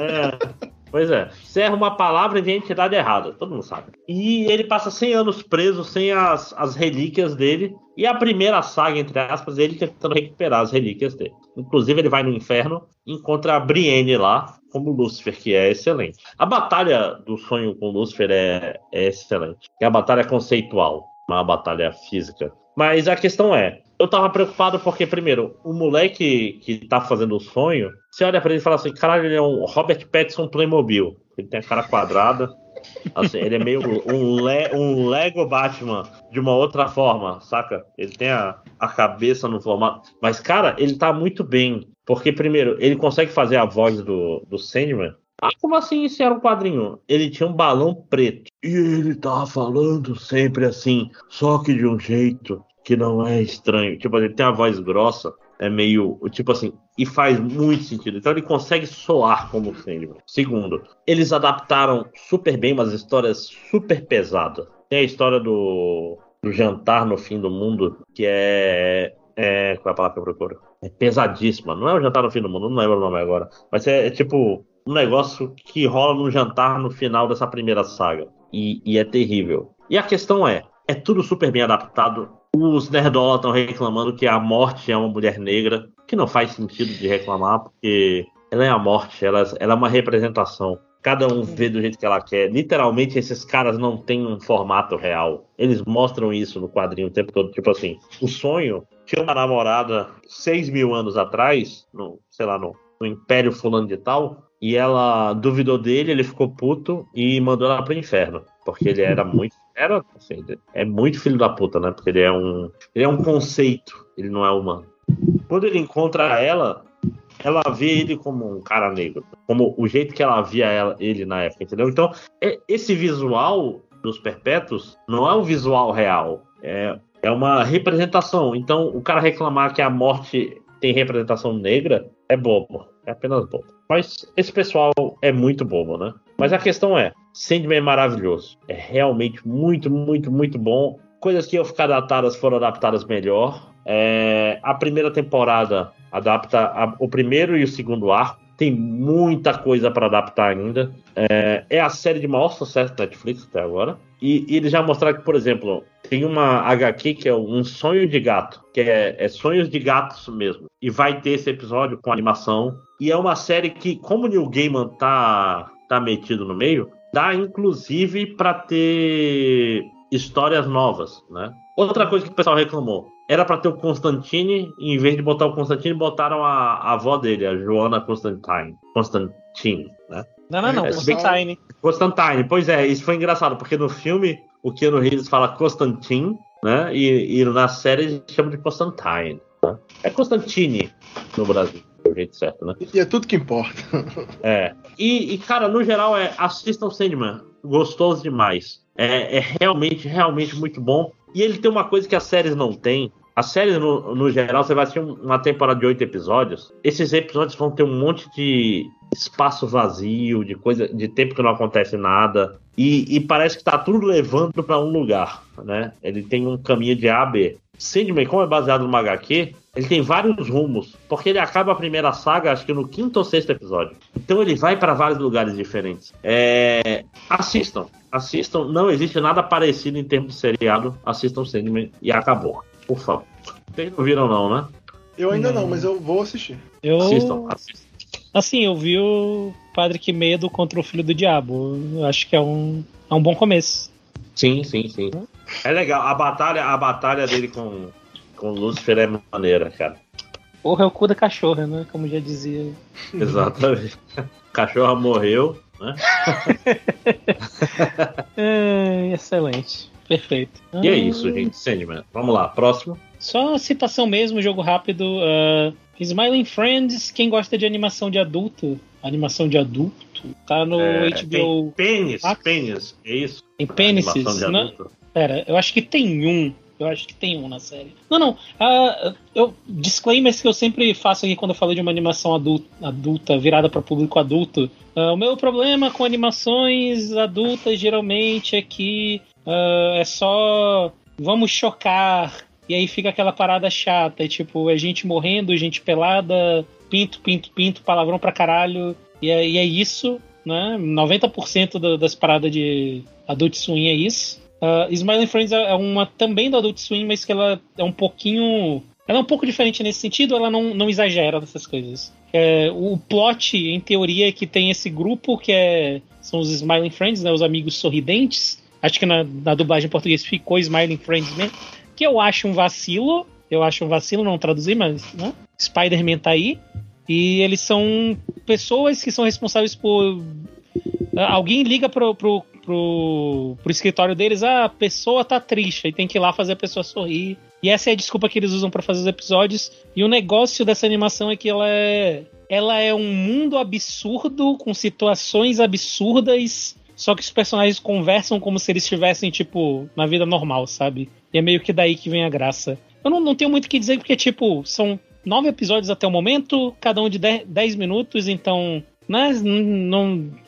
Pois é, você erra uma palavra e vem a entidade errada, todo mundo sabe. E ele passa 100 anos preso sem as relíquias dele. E a primeira saga, entre aspas, ele tentando recuperar as relíquias dele. Inclusive ele vai no inferno, encontra a Brienne lá, como Lúcifer, que é excelente. A batalha do sonho com Lúcifer é excelente. É a batalha conceitual, uma batalha física. Mas a questão é, eu tava preocupado porque, primeiro, o moleque que tá fazendo o sonho, você olha pra ele e fala assim, caralho, ele é um Robert Pattinson Playmobil. Ele tem a cara quadrada. Assim, ele é meio um Lego Batman de uma outra forma, saca? Ele tem a cabeça no formato. Mas, cara, ele tá muito bem. Porque, primeiro, ele consegue fazer a voz do Sandman. Ah, como assim isso era um quadrinho? Ele tinha um balão preto. E ele tava falando sempre assim, só que de um jeito que não é estranho. Tipo, ele tem a voz grossa, é meio, tipo assim, e faz muito sentido. Então ele consegue soar como o Sandman. Segundo, eles adaptaram super bem umas histórias super pesadas. Tem a história do jantar no fim do mundo, que qual é a palavra que eu procuro? É pesadíssima. Não é o jantar no fim do mundo, não lembro o nome agora. Mas é tipo um negócio que rola num jantar no final dessa primeira saga. E é terrível. E a questão é tudo super bem adaptado. Os nerdolas estão reclamando que a morte é uma mulher negra, que não faz sentido de reclamar, porque ela é a morte, ela é uma representação. Cada um vê do jeito que ela quer. Literalmente, esses caras não têm um formato real. Eles mostram isso no quadrinho o tempo todo. Tipo assim, o sonho tinha uma namorada 6.000 anos atrás, no Império Fulano de Tal, e ela duvidou dele, ele ficou puto e mandou ela pro inferno. Porque ele era muito... assim, é muito filho da puta, né? Porque ele é um conceito, ele não é humano. Quando ele encontra ela, ela vê ele como um cara negro, como o jeito que ela via ele na época, entendeu? Então, esse visual dos perpétuos não é um visual real, é uma representação. Então, o cara reclamar que a morte tem representação negra é bobo, é apenas bobo. Mas esse pessoal é muito bobo, né? Mas a questão é, Sandman é maravilhoso. É realmente muito, muito, muito bom. Coisas que iam ficar datadas foram adaptadas melhor. A primeira temporada adapta o primeiro e o segundo arco. Tem muita coisa para adaptar ainda. É a série de maior sucesso da Netflix até agora. E eles já mostraram que, por exemplo, tem uma HQ que é um sonho de gato. Que é sonhos de gatos mesmo. E vai ter esse episódio com animação. E é uma série que, como o Neil Gaiman tá metido no meio, dá inclusive para ter histórias novas, né? Outra coisa que o pessoal reclamou, era para ter o Constantine, e em vez de botar o Constantine, botaram a avó dele, a Joana Constantine, né? Não, Constantine. Constantine, pois é, isso foi engraçado, porque no filme o Keanu Reeves fala Constantine, né? E na série eles chamam de Constantine, né? É Constantine no Brasil. Do jeito certo, né? E é tudo que importa. Cara, no geral, assistam Sandman. Gostoso demais. É realmente, realmente muito bom. E ele tem uma coisa que as séries não têm. As séries, no geral, você vai assistir uma temporada de 8 episódios. Esses episódios vão ter um monte de espaço vazio, de coisa, de tempo que não acontece nada. E parece que tá tudo levando pra um lugar, né? Ele tem um caminho de A a B. Sandman, como é baseado numa HQ, ele tem vários rumos, porque ele acaba a primeira saga, acho que no quinto ou sexto episódio. Então ele vai para vários lugares diferentes. Assistam, não existe nada parecido em termos de seriado. Assistam Sandman e acabou. Por favor. Vocês não viram não, né? Eu ainda não, mas eu vou assistir. Assistam. Assim, eu vi o Padre Que Medo contra o Filho do Diabo. Eu acho que é um bom começo. Sim. É legal. A batalha dele com o Lúcifer é maneira, cara. Porra, é o cu da cachorra, né? Como já dizia. Exatamente. Cachorra morreu, né? Excelente. Perfeito. E é isso, gente. Sandman. Vamos lá, próximo. Só citação mesmo, jogo rápido. Smiling Friends, quem gosta de animação de adulto, tá no HBO. Pênis, é isso? Tem pênises, né? Pera, eu acho que tem um na série. Não, eu disclaimers que eu sempre faço aqui quando eu falo de uma animação adulta virada para público adulto. O meu problema com animações adultas geralmente é que é só vamos chocar. E aí fica aquela parada chata, tipo, é gente morrendo, gente pelada, pinto, palavrão pra caralho. E é isso, né? 90% das paradas de Adult Swim é isso. Smiling Friends é uma também do Adult Swim, mas que ela é um pouquinho... Ela é um pouco diferente nesse sentido, ela não exagera dessas coisas. O plot, em teoria, é que tem esse grupo que são os Smiling Friends, né? Os amigos sorridentes. Acho que na dublagem em português ficou Smiling Friends mesmo. Que eu acho um vacilo não traduzir, mas né? Spider-Man tá aí, e eles são pessoas que são responsáveis por... Alguém liga pro escritório deles, a pessoa tá triste, e tem que ir lá fazer a pessoa sorrir, e essa é a desculpa que eles usam pra fazer os episódios, e o negócio dessa animação é que ela é um mundo absurdo, com situações absurdas, só que os personagens conversam como se eles estivessem, tipo, na vida normal, sabe? E é meio que daí que vem a graça. Eu não tenho muito o que dizer, porque, tipo, são 9 episódios até o momento, cada um de 10 minutos, então... Né,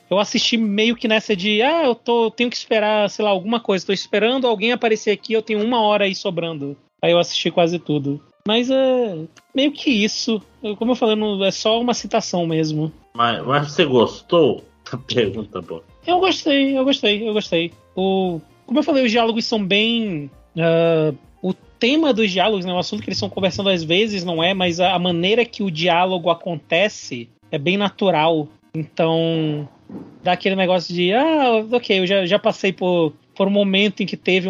eu assisti meio que nessa de... Eu tenho que esperar, sei lá, alguma coisa. Tô esperando alguém aparecer aqui, eu tenho 1 hora aí sobrando. Aí eu assisti quase tudo. Mas é meio que isso. Como eu falei, é só uma citação mesmo. Mas você gostou da pergunta, pô? Eu gostei. Como eu falei, os diálogos são bem... o tema dos diálogos, né, o assunto que eles estão conversando às vezes não é, mas a maneira que o diálogo acontece é bem natural. Então, dá aquele negócio de ok, eu já passei por um momento em que tive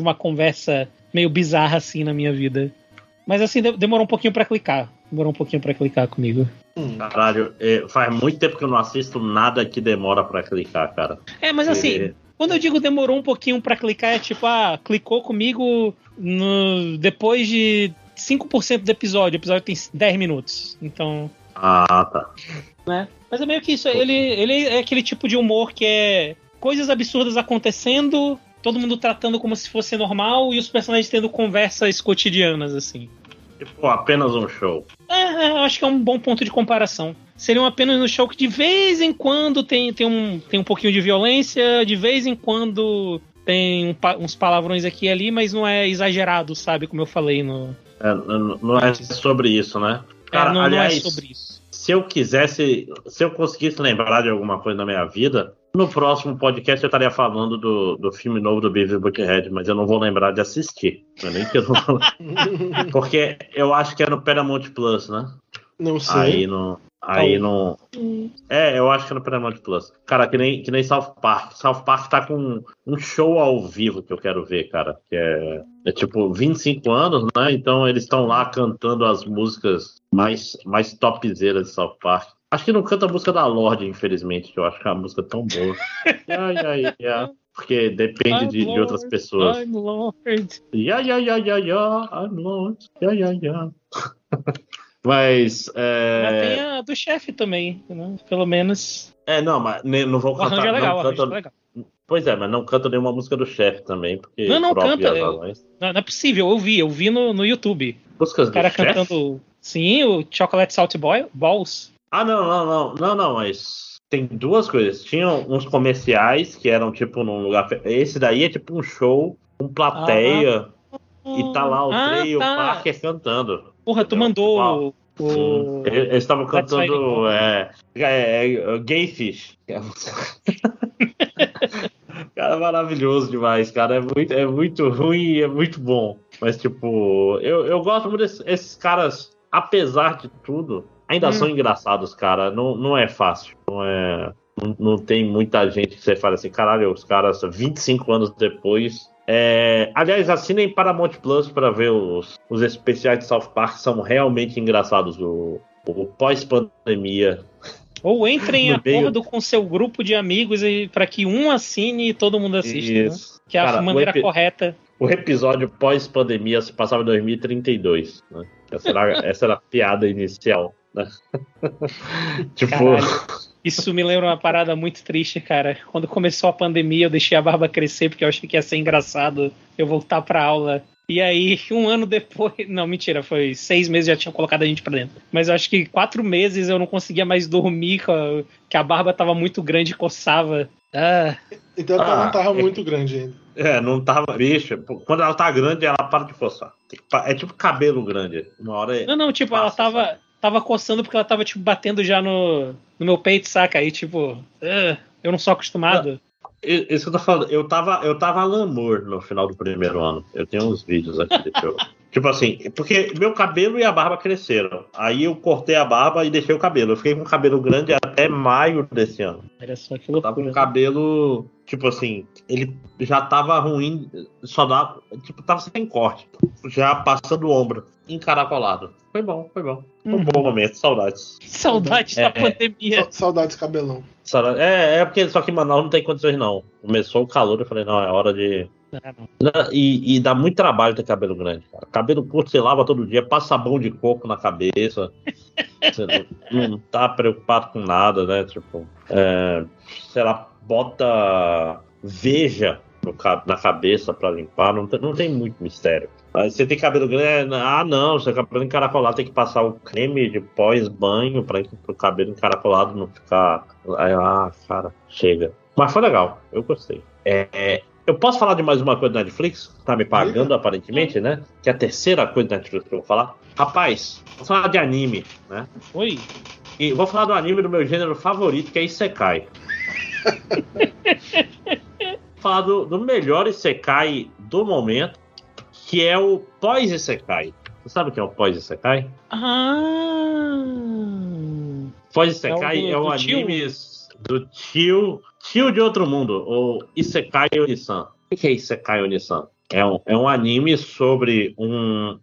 uma conversa meio bizarra assim na minha vida. Mas assim, demorou um pouquinho pra clicar. Comigo. Caralho, faz muito tempo que eu não assisto nada que demora pra clicar, cara. Mas assim... Quando eu digo demorou um pouquinho pra clicar, é tipo, clicou comigo depois de 5% do episódio. O episódio tem 10 minutos, então... tá. Né? Mas é meio que isso, ele é aquele tipo de humor que é coisas absurdas acontecendo, todo mundo tratando como se fosse normal e os personagens tendo conversas cotidianas, assim. Tipo, apenas um show. Eu acho que é um bom ponto de comparação. Seriam apenas no show que de vez em quando tem um pouquinho de violência, de vez em quando tem uns palavrões aqui e ali, mas não é exagerado, sabe? Como eu falei no... não é sobre isso, né? Cara, não, aliás, não é sobre isso. Se eu conseguisse lembrar de alguma coisa na minha vida, no próximo podcast eu estaria falando do filme novo do Beavis e Butt-head, mas eu não vou lembrar de assistir. Porque eu acho que é no Paramount Plus, né? Não sei. Aí não. Eu acho que é no Paramount Plus. Cara, que nem South Park. South Park tá com um show ao vivo que eu quero ver, cara. Que é tipo 25 anos, né? Então eles estão lá cantando as músicas mais topzeiras de South Park. Acho que não canta a música da Lorde, infelizmente, que eu acho que é uma música tão boa. Porque depende de outras pessoas. I'm Lorde. I'm Lorde. Mas... Mas tem a do chefe também, né? Pelo menos... Não, mas não vou cantar. Legal. Pois mas não canta nenhuma música do chefe também, porque... Não canta. Não é possível, eu vi no YouTube. Músicas do chefe? O cara cantando... Sim, o Chocolate Salt Balls. Não, mas tem duas coisas. Tinham uns comerciais que eram tipo num lugar... Esse daí é tipo um show, com plateia... E tá lá o Trey e o Parker cantando. Porra, entendeu? Tu mandou... Eles estavam cantando Gayfish. Cara, maravilhoso demais, cara. É muito ruim e é muito bom. Mas, tipo, eu gosto muito desses caras, apesar de tudo, ainda são engraçados, cara. Não é fácil. Não tem muita gente que você fala assim, caralho, os caras 25 anos depois... Aliás, assinem Paramount Plus para ver os especiais de South Park. São realmente engraçados. O pós-pandemia. Ou entrem em acordo com seu grupo de amigos para que um assine e todo mundo assista, né? Que é a maneira correta. O episódio pós-pandemia se passava em 2032, né? Essa era a piada inicial, né? Tipo... Caralho. Isso me lembra uma parada muito triste, cara. Quando começou a pandemia, eu deixei a barba crescer porque eu achei que ia ser engraçado eu voltar pra aula. E aí, um ano depois... Não, mentira, foi 6 meses, já tinham colocado a gente pra dentro. Mas eu acho que 4 meses eu não conseguia mais dormir, que a barba tava muito grande e coçava. Então ela não tava muito grande ainda. Não tava... Bicho, quando ela tá grande, ela para de coçar. É tipo cabelo grande. Uma hora é... Não, tipo, ela tava... Sabe? Tava coçando porque ela tava, tipo, batendo já no meu peito, saca? Aí, tipo, eu não sou acostumado. Isso que eu tô falando, eu tava lamor no final do primeiro ano. Eu tenho uns vídeos aqui, deixa eu... Tipo assim, porque meu cabelo e a barba cresceram. Aí eu cortei a barba e deixei o cabelo. Eu fiquei com o cabelo grande até maio desse ano. Olha só que loucura. Tava com o cabelo, tipo assim, ele já tava ruim, só dava, tipo, tava sem corte. Já passando o ombro, encaracolado. Foi bom. Um bom momento, saudades. Saudades da pandemia. Saudades cabelão. É porque só que em Manaus não tem condições não. Começou o calor, eu falei, não, é hora de... E dá muito trabalho ter cabelo grande, cara. Cabelo curto você lava todo dia, passa sabão de coco na cabeça. Você não tá preocupado com nada, né? Tipo, sei lá, bota veja na cabeça pra limpar. Não tem muito mistério. Aí você tem cabelo grande, você tem cabelo encaracolado, tem que passar o creme de pós-banho pra que o cabelo encaracolado não ficar... cara, chega. Mas foi legal, eu gostei. Eu posso falar de mais uma coisa da Netflix? Tá me pagando, aparentemente, né? Que é a terceira coisa da Netflix que eu vou falar. Rapaz, vou falar de anime, né? Oi. E vou falar do anime do meu gênero favorito, que é Isekai. Vou falar do melhor Isekai do momento, que é o pós-Isekai. Você sabe o que é o pós-Isekai? Pós-Isekai é um anime do Tio de Outro Mundo, ou Isekai Onisan. O que é Isekai Onisan? É um anime sobre um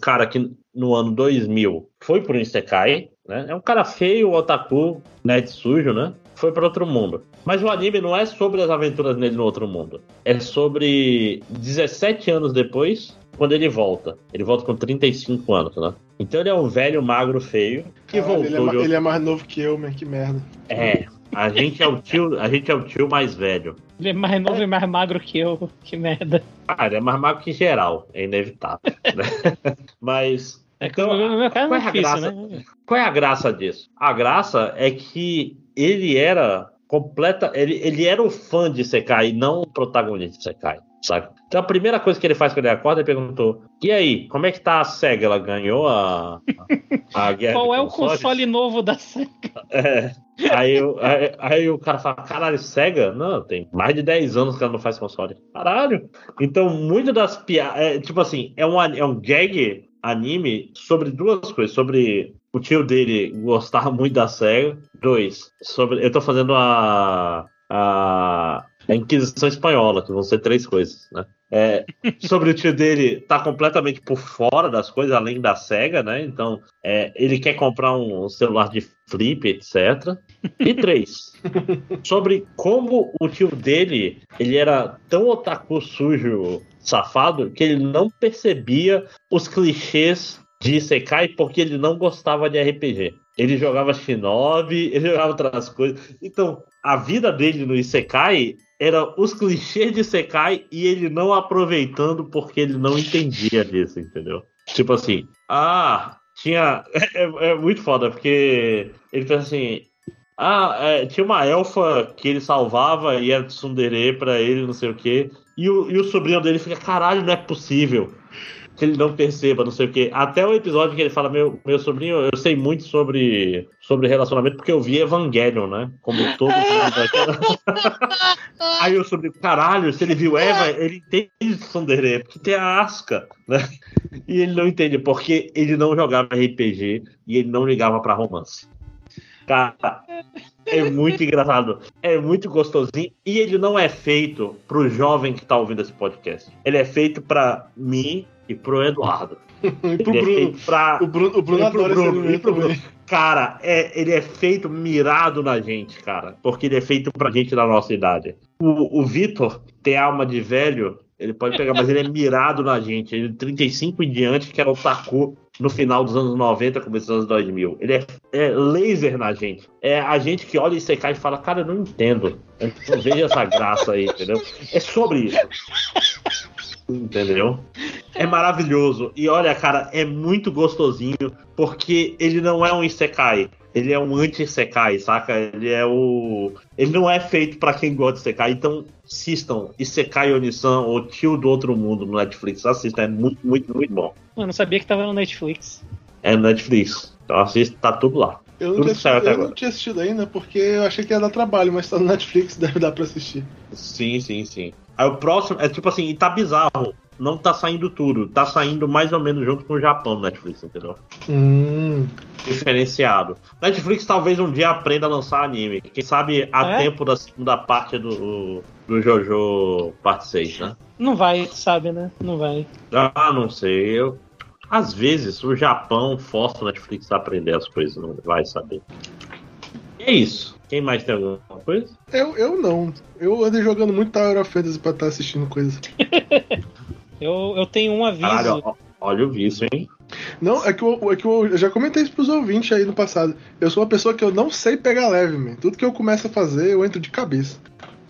cara que no ano 2000 foi para um Isekai, né? É um cara feio, otaku, nerd sujo, né? Foi para outro mundo. Mas o anime não é sobre as aventuras dele no outro mundo. É sobre 17 anos depois, quando ele volta. Ele volta com 35 anos, né? Então ele é um velho, magro, feio. Que voltou. Ele é mais novo que eu, que merda. A gente é o tio mais velho. Ele é mais novo e mais magro que eu, que merda. Ele é mais magro que geral, é inevitável. Né? Mas... Então, qual é a graça disso? A graça é que ele era ele era o fã de Isekai, não o protagonista de Isekai, sabe? Então a primeira coisa que ele faz quando ele acorda, ele perguntou: e aí, como é que tá a SEGA? Ela ganhou a guerra. Qual é o console novo da SEGA? Aí o cara fala: caralho, SEGA? Não, tem mais de 10 anos que ela não faz console. Caralho! Então, muito das piadas... tipo assim, é um gag anime sobre duas coisas. Sobre o tio dele gostar muito da SEGA. Dois, sobre... Eu tô fazendo a Inquisição Espanhola, que vão ser 3 coisas, né? Sobre o tio dele tá completamente por fora das coisas, além da SEGA, né? Então, ele quer comprar um celular de flip, etc. E 3, sobre como o tio dele, ele era tão otaku sujo, safado, que ele não percebia os clichês de Isekai porque ele não gostava de RPG. Ele jogava Shinobi, ele jogava outras coisas. Então, a vida dele no Isekai era os clichês de Isekai e ele não aproveitando porque ele não entendia disso, entendeu? Tipo assim, tinha... É muito foda, porque ele pensa assim... tinha uma elfa que ele salvava e era tsundere pra ele, não sei o quê. E o sobrinho dele fica: caralho, não é possível. que ele não perceba, não sei o quê. Até o episódio que ele fala, meu sobrinho, eu sei muito sobre relacionamento, porque eu vi Evangelion, né? Como todo mundo daquela. Aí o sobrinho, caralho, se ele viu Eva, ele entende tsundere, porque tem a Asuka, né? E ele não entende, porque ele não jogava RPG e ele não ligava pra romance. Cara, é muito engraçado, é muito gostosinho, e ele não é feito pro jovem que tá ouvindo esse podcast. Ele é feito pra mim e pro Eduardo. E pro Bruno. O Bruno. Cara, ele é feito mirado na gente, cara, porque ele é feito pra gente da nossa idade. O Vitor tem alma de velho, ele pode pegar, mas ele é mirado na gente. Ele é 35 em diante, que era o Taku. No final dos anos 90, começo dos anos 2000. Ele é laser na gente. É a gente que olha e seca e fala, cara, eu não entendo. Eu não vejo essa graça aí, entendeu? É sobre isso. Entendeu? É maravilhoso. E olha, cara, é muito gostosinho, porque ele não é um isekai. Ele é um anti-isekai, saca? Ele não é feito pra quem gosta de isekai. Então, assistam Isekai Onisan ou Tio do Outro Mundo no Netflix. Assistam, é muito, muito, muito bom. Eu não sabia que tava no Netflix. É no Netflix. Então assista, tá tudo lá. Eu não tinha assistido ainda, porque eu achei que ia dar trabalho, mas tá no Netflix, deve dar pra assistir. Sim. Aí o próximo, é tipo assim, e tá bizarro. Não tá saindo tudo, tá saindo mais ou menos junto com o Japão no Netflix, entendeu? Diferenciado. Netflix talvez um dia aprenda a lançar anime. Quem sabe a tempo da segunda parte do Jojo parte 6, né? Não vai, sabe, né? Não vai. Ah, não sei. Às vezes o Japão força o Netflix a aprender as coisas, não vai saber. É isso. Quem mais tem alguma coisa? Eu não. Eu andei jogando muito Tower of Fantasy pra estar assistindo coisa. Eu tenho um aviso. Cara, olha o vício, hein? Não, é que eu já comentei isso pros ouvintes aí no passado. Eu sou uma pessoa que eu não sei pegar leve, man. Tudo que eu começo a fazer, eu entro de cabeça.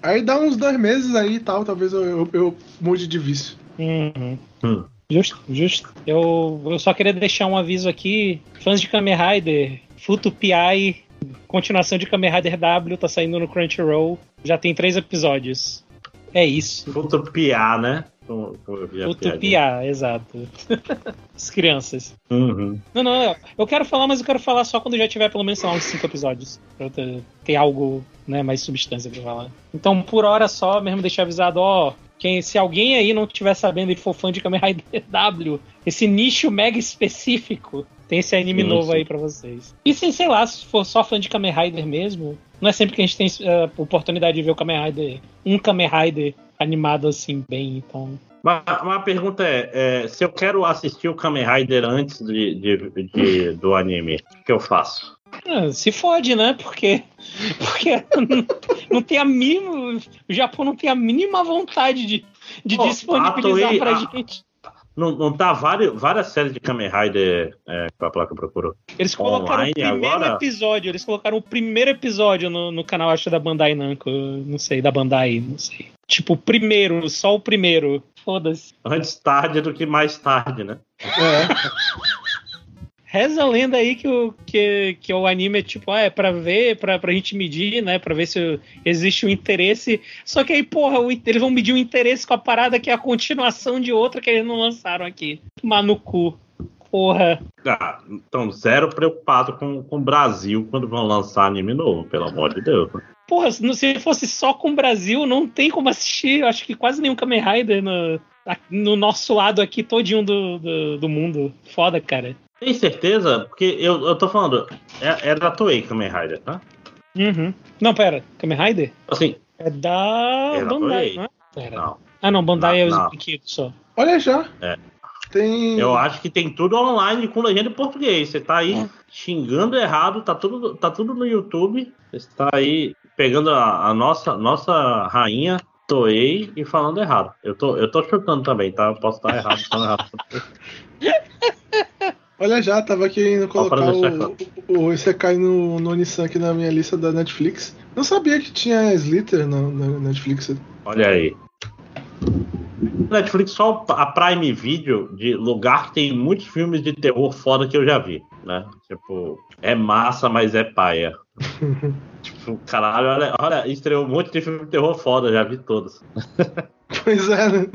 Aí dá uns 2 meses aí e tal, talvez eu mude de vício. Justo. Eu só queria deixar um aviso aqui. Fãs de Kamen Rider, Futo P.I., continuação de Kamen Rider W, tá saindo no Crunchyroll. Já tem 3 episódios. É isso. Futo P.I., né? Utopia, exato. As crianças. Não, eu quero falar, mas eu quero falar só quando já tiver pelo menos uns 5 episódios. Pra eu ter algo, né, mais substância pra falar. Então, por hora só, mesmo deixar avisado, se alguém aí não estiver sabendo e for fã de Kamen Rider W, esse nicho mega específico, tem esse anime novo aí pra vocês. E sim, sei lá, se for só fã de Kamen Rider mesmo, não é sempre que a gente tem oportunidade de ver o Kamen Rider, um Kamen Rider animado assim, bem, então... Mas a pergunta é, se eu quero assistir o Kamen Rider antes do anime, o que eu faço? Se fode, né? Porque não tem a mínima... O Japão não tem a mínima vontade de disponibilizar pra gente. Não tá várias séries de Kamen Rider com a placa procurou? Eles colocaram o primeiro episódio no canal, acho, da Bandai Namco. Não sei, da Bandai, não sei. Tipo, só o primeiro. Foda-se. Antes tarde do que mais tarde, né? Reza a lenda aí que o anime é tipo, é pra ver, pra gente medir, né? Pra ver se existe um interesse. Só que aí, porra, eles vão medir o interesse com a parada que é a continuação de outra que eles não lançaram aqui. Tomar no cu. Porra. Ah, então, zero preocupado com o Brasil quando vão lançar anime novo, pelo amor de Deus. Porra, se fosse só com o Brasil, não tem como assistir. Eu acho que quase nenhum Kamen Rider no nosso lado aqui, todinho do mundo. Foda, cara. Tem certeza? Porque eu tô falando, é da Toei Kamen Rider, tá? Não, pera, Kamen Rider? Assim. É da Bandai, não é? Pera. Não. Ah, não, Bandai é os brinquedos só. Olha já. É. Tem... Eu acho que tem tudo online com legenda em português. Você tá aí xingando errado, tá tudo no YouTube. Você tá aí pegando a nossa rainha Toei e falando errado. Eu tô chutando também, tá? Eu posso estar errado, falando errado. Olha já, tava querendo colocar o Isekai no Onisan aqui na minha lista da Netflix. Não sabia que tinha Slither na Netflix. Olha aí. Netflix, só a Prime Video de lugar que tem muitos filmes de terror foda que eu já vi, né? Tipo, é massa, mas é paia. Tipo, caralho, olha, estreou um monte de filme de terror foda, já vi todos. Pois é, né?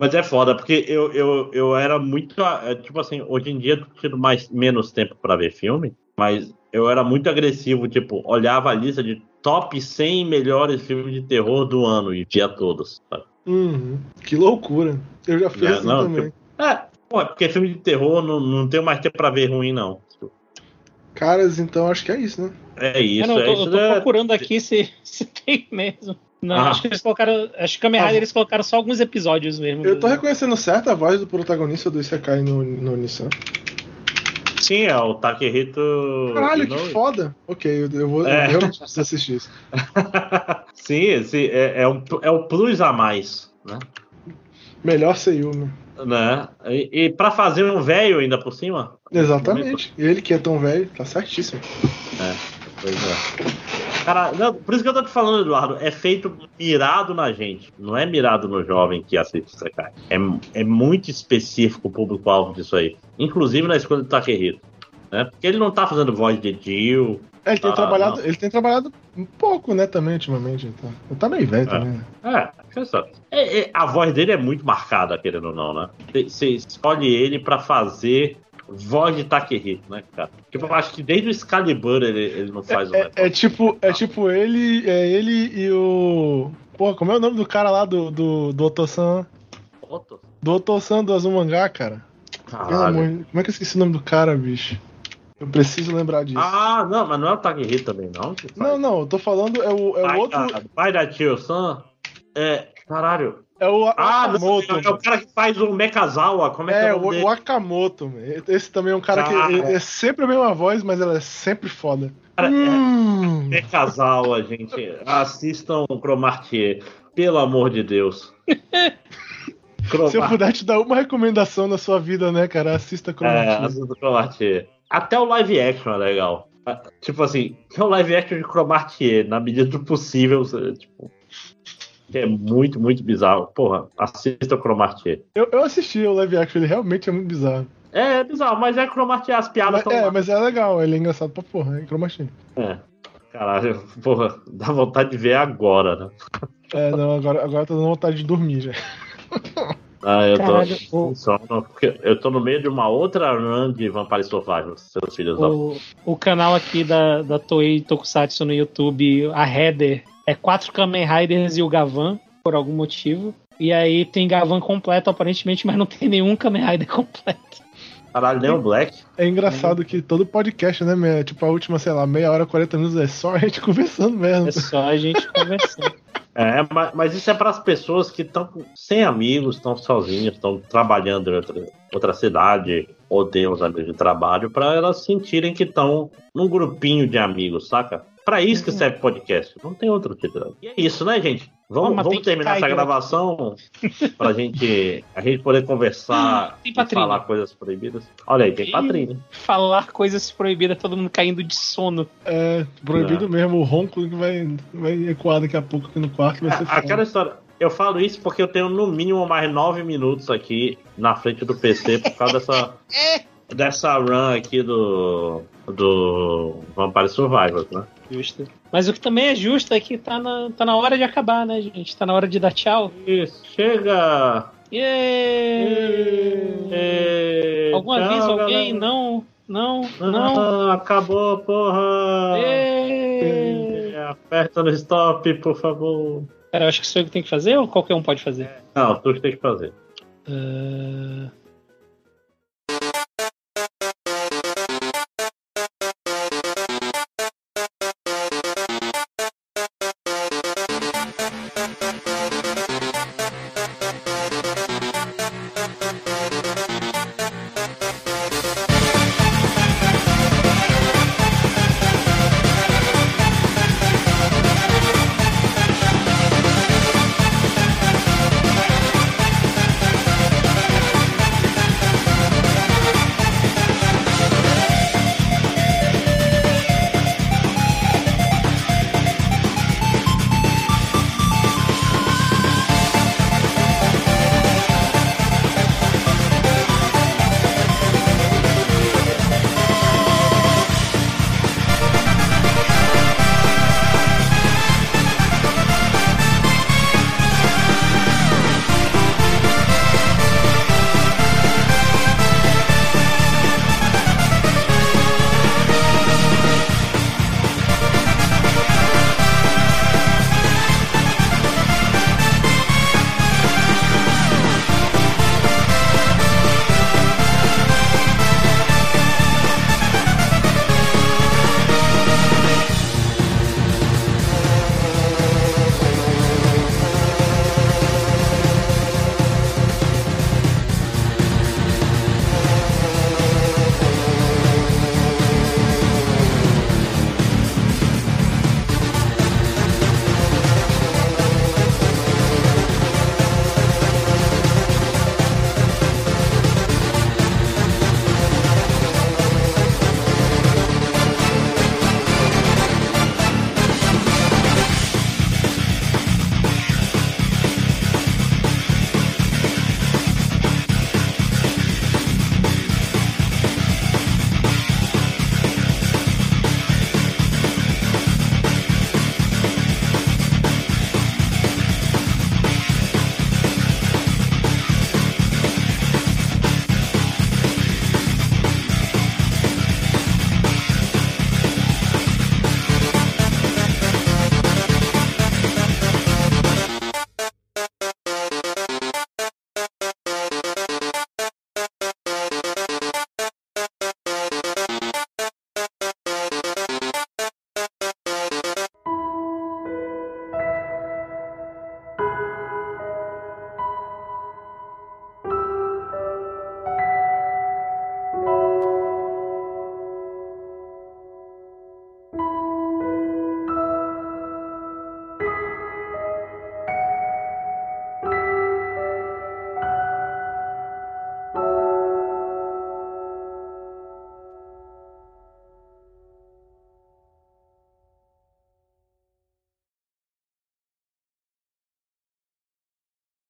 Mas é foda, porque eu era muito... Tipo assim, hoje em dia eu tiro menos tempo pra ver filme, mas eu era muito agressivo, tipo, olhava a lista de top 100 melhores filmes de terror do ano e via todos, sabe? Que loucura. Eu já fiz assim também. Tipo, pô, é porque filme de terror não tenho mais tempo pra ver ruim, não. Caras, então acho que é isso, né? É isso, não, eu tô procurando aqui se tem mesmo. Não, acho que eles colocaram... Acho que Kamen Rider eles colocaram só alguns episódios mesmo. Eu tô reconhecendo certo a voz do protagonista do Isekai no Nissan. Sim, é o Takehito... Caralho, que foda! Ok, eu vou realmente preciso assistir isso. Sim, esse é o plus a mais, né? Melhor Seiyu, né? Né? E pra fazer um velho ainda por cima? Exatamente. Ele que é tão velho, tá certíssimo. Pois é. Cara, não, por isso que eu tô te falando, Eduardo, é feito mirado na gente. Não é mirado no jovem que assiste isso, cara. É muito específico o público-alvo disso aí. Inclusive na escolha do Takehiro, né? Porque ele não tá fazendo voz de tio. Ele tem trabalhado um pouco, né, também, ultimamente. Então. Ele tá meio velho também, né? A voz dele é muito marcada, querendo ou não, né? Você escolhe ele pra fazer voz de Takehito, né, cara? Tipo, eu acho que desde o Excalibur ele não faz uma... É tipo ele... É ele e o... Porra, como é o nome do cara lá do Otosan? Do Otosan do Azumanga, cara. Caralho. Como é que eu esqueci o nome do cara, bicho? Eu preciso lembrar disso. Ah, não, mas não é o Takehito também, não? Não, eu tô falando... É o outro... Pai da Tio-san? Caralho... É o Akamoto. É o cara que faz o Mekazawa. Como é que é o nome dele? O Akamoto. Esse também é um cara que é sempre a mesma voz, mas ela é sempre foda. Cara, Mekazawa, gente. Assistam o Cromartie. Pelo amor de Deus. Se eu puder te dar uma recomendação na sua vida, né, cara? Assista Cromartie. Assista Cromartie. Até o live action é legal. Tipo assim, é o live action de Cromartie. Na medida do possível, tipo... Que é muito, muito bizarro. Porra, assista o Cromartie. Eu assisti o live action, ele realmente é muito bizarro. É bizarro, mas é Cromartie, as piadas estão... mas é legal, ele é engraçado pra porra, é Cromartie. Caralho, porra, dá vontade de ver agora, né? Não, agora eu tô dando vontade de dormir já. Eu tô no meio de uma outra run de Vampire Survivors, seus filhos. O canal aqui da Toei Tokusatsu no YouTube, a Heather... 4 Kamen Riders e o Gavan, por algum motivo. E aí tem Gavan completo, aparentemente, mas não tem nenhum Kamen Rider completo. Caralho, nem o Black. É engraçado que todo podcast, né, tipo, a última, sei lá, meia hora, 40 minutos, é só a gente conversando mesmo. É só a gente conversando. Mas isso é para as pessoas que estão sem amigos, estão sozinhas, estão trabalhando em outra cidade, ou têm uns amigos de trabalho, para elas sentirem que estão num grupinho de amigos, saca? Pra isso que serve podcast, não tem outro título. E é isso, né, gente? Vamos terminar essa gravação pra a gente poder conversar e falar coisas proibidas. Olha aí, tem patrinho. Falar coisas proibidas, todo mundo caindo de sono. Proibido mesmo, o ronco que vai ecoar daqui a pouco aqui no quarto vai ser foda. Aquela história, eu falo isso porque eu tenho no mínimo mais 9 minutos aqui na frente do PC por causa dessa run aqui do Vampire Survivors, né? Justo. Mas o que também é justo é que tá na hora de acabar, né, gente? Tá na hora de dar tchau. Isso, chega! Yeah. Algum tchau, aviso, galera. Alguém? Não. Acabou, porra! Aperta no stop, por favor. Cara, eu acho que sou eu que tenho que fazer ou qualquer um pode fazer? Não, tu que tem que fazer.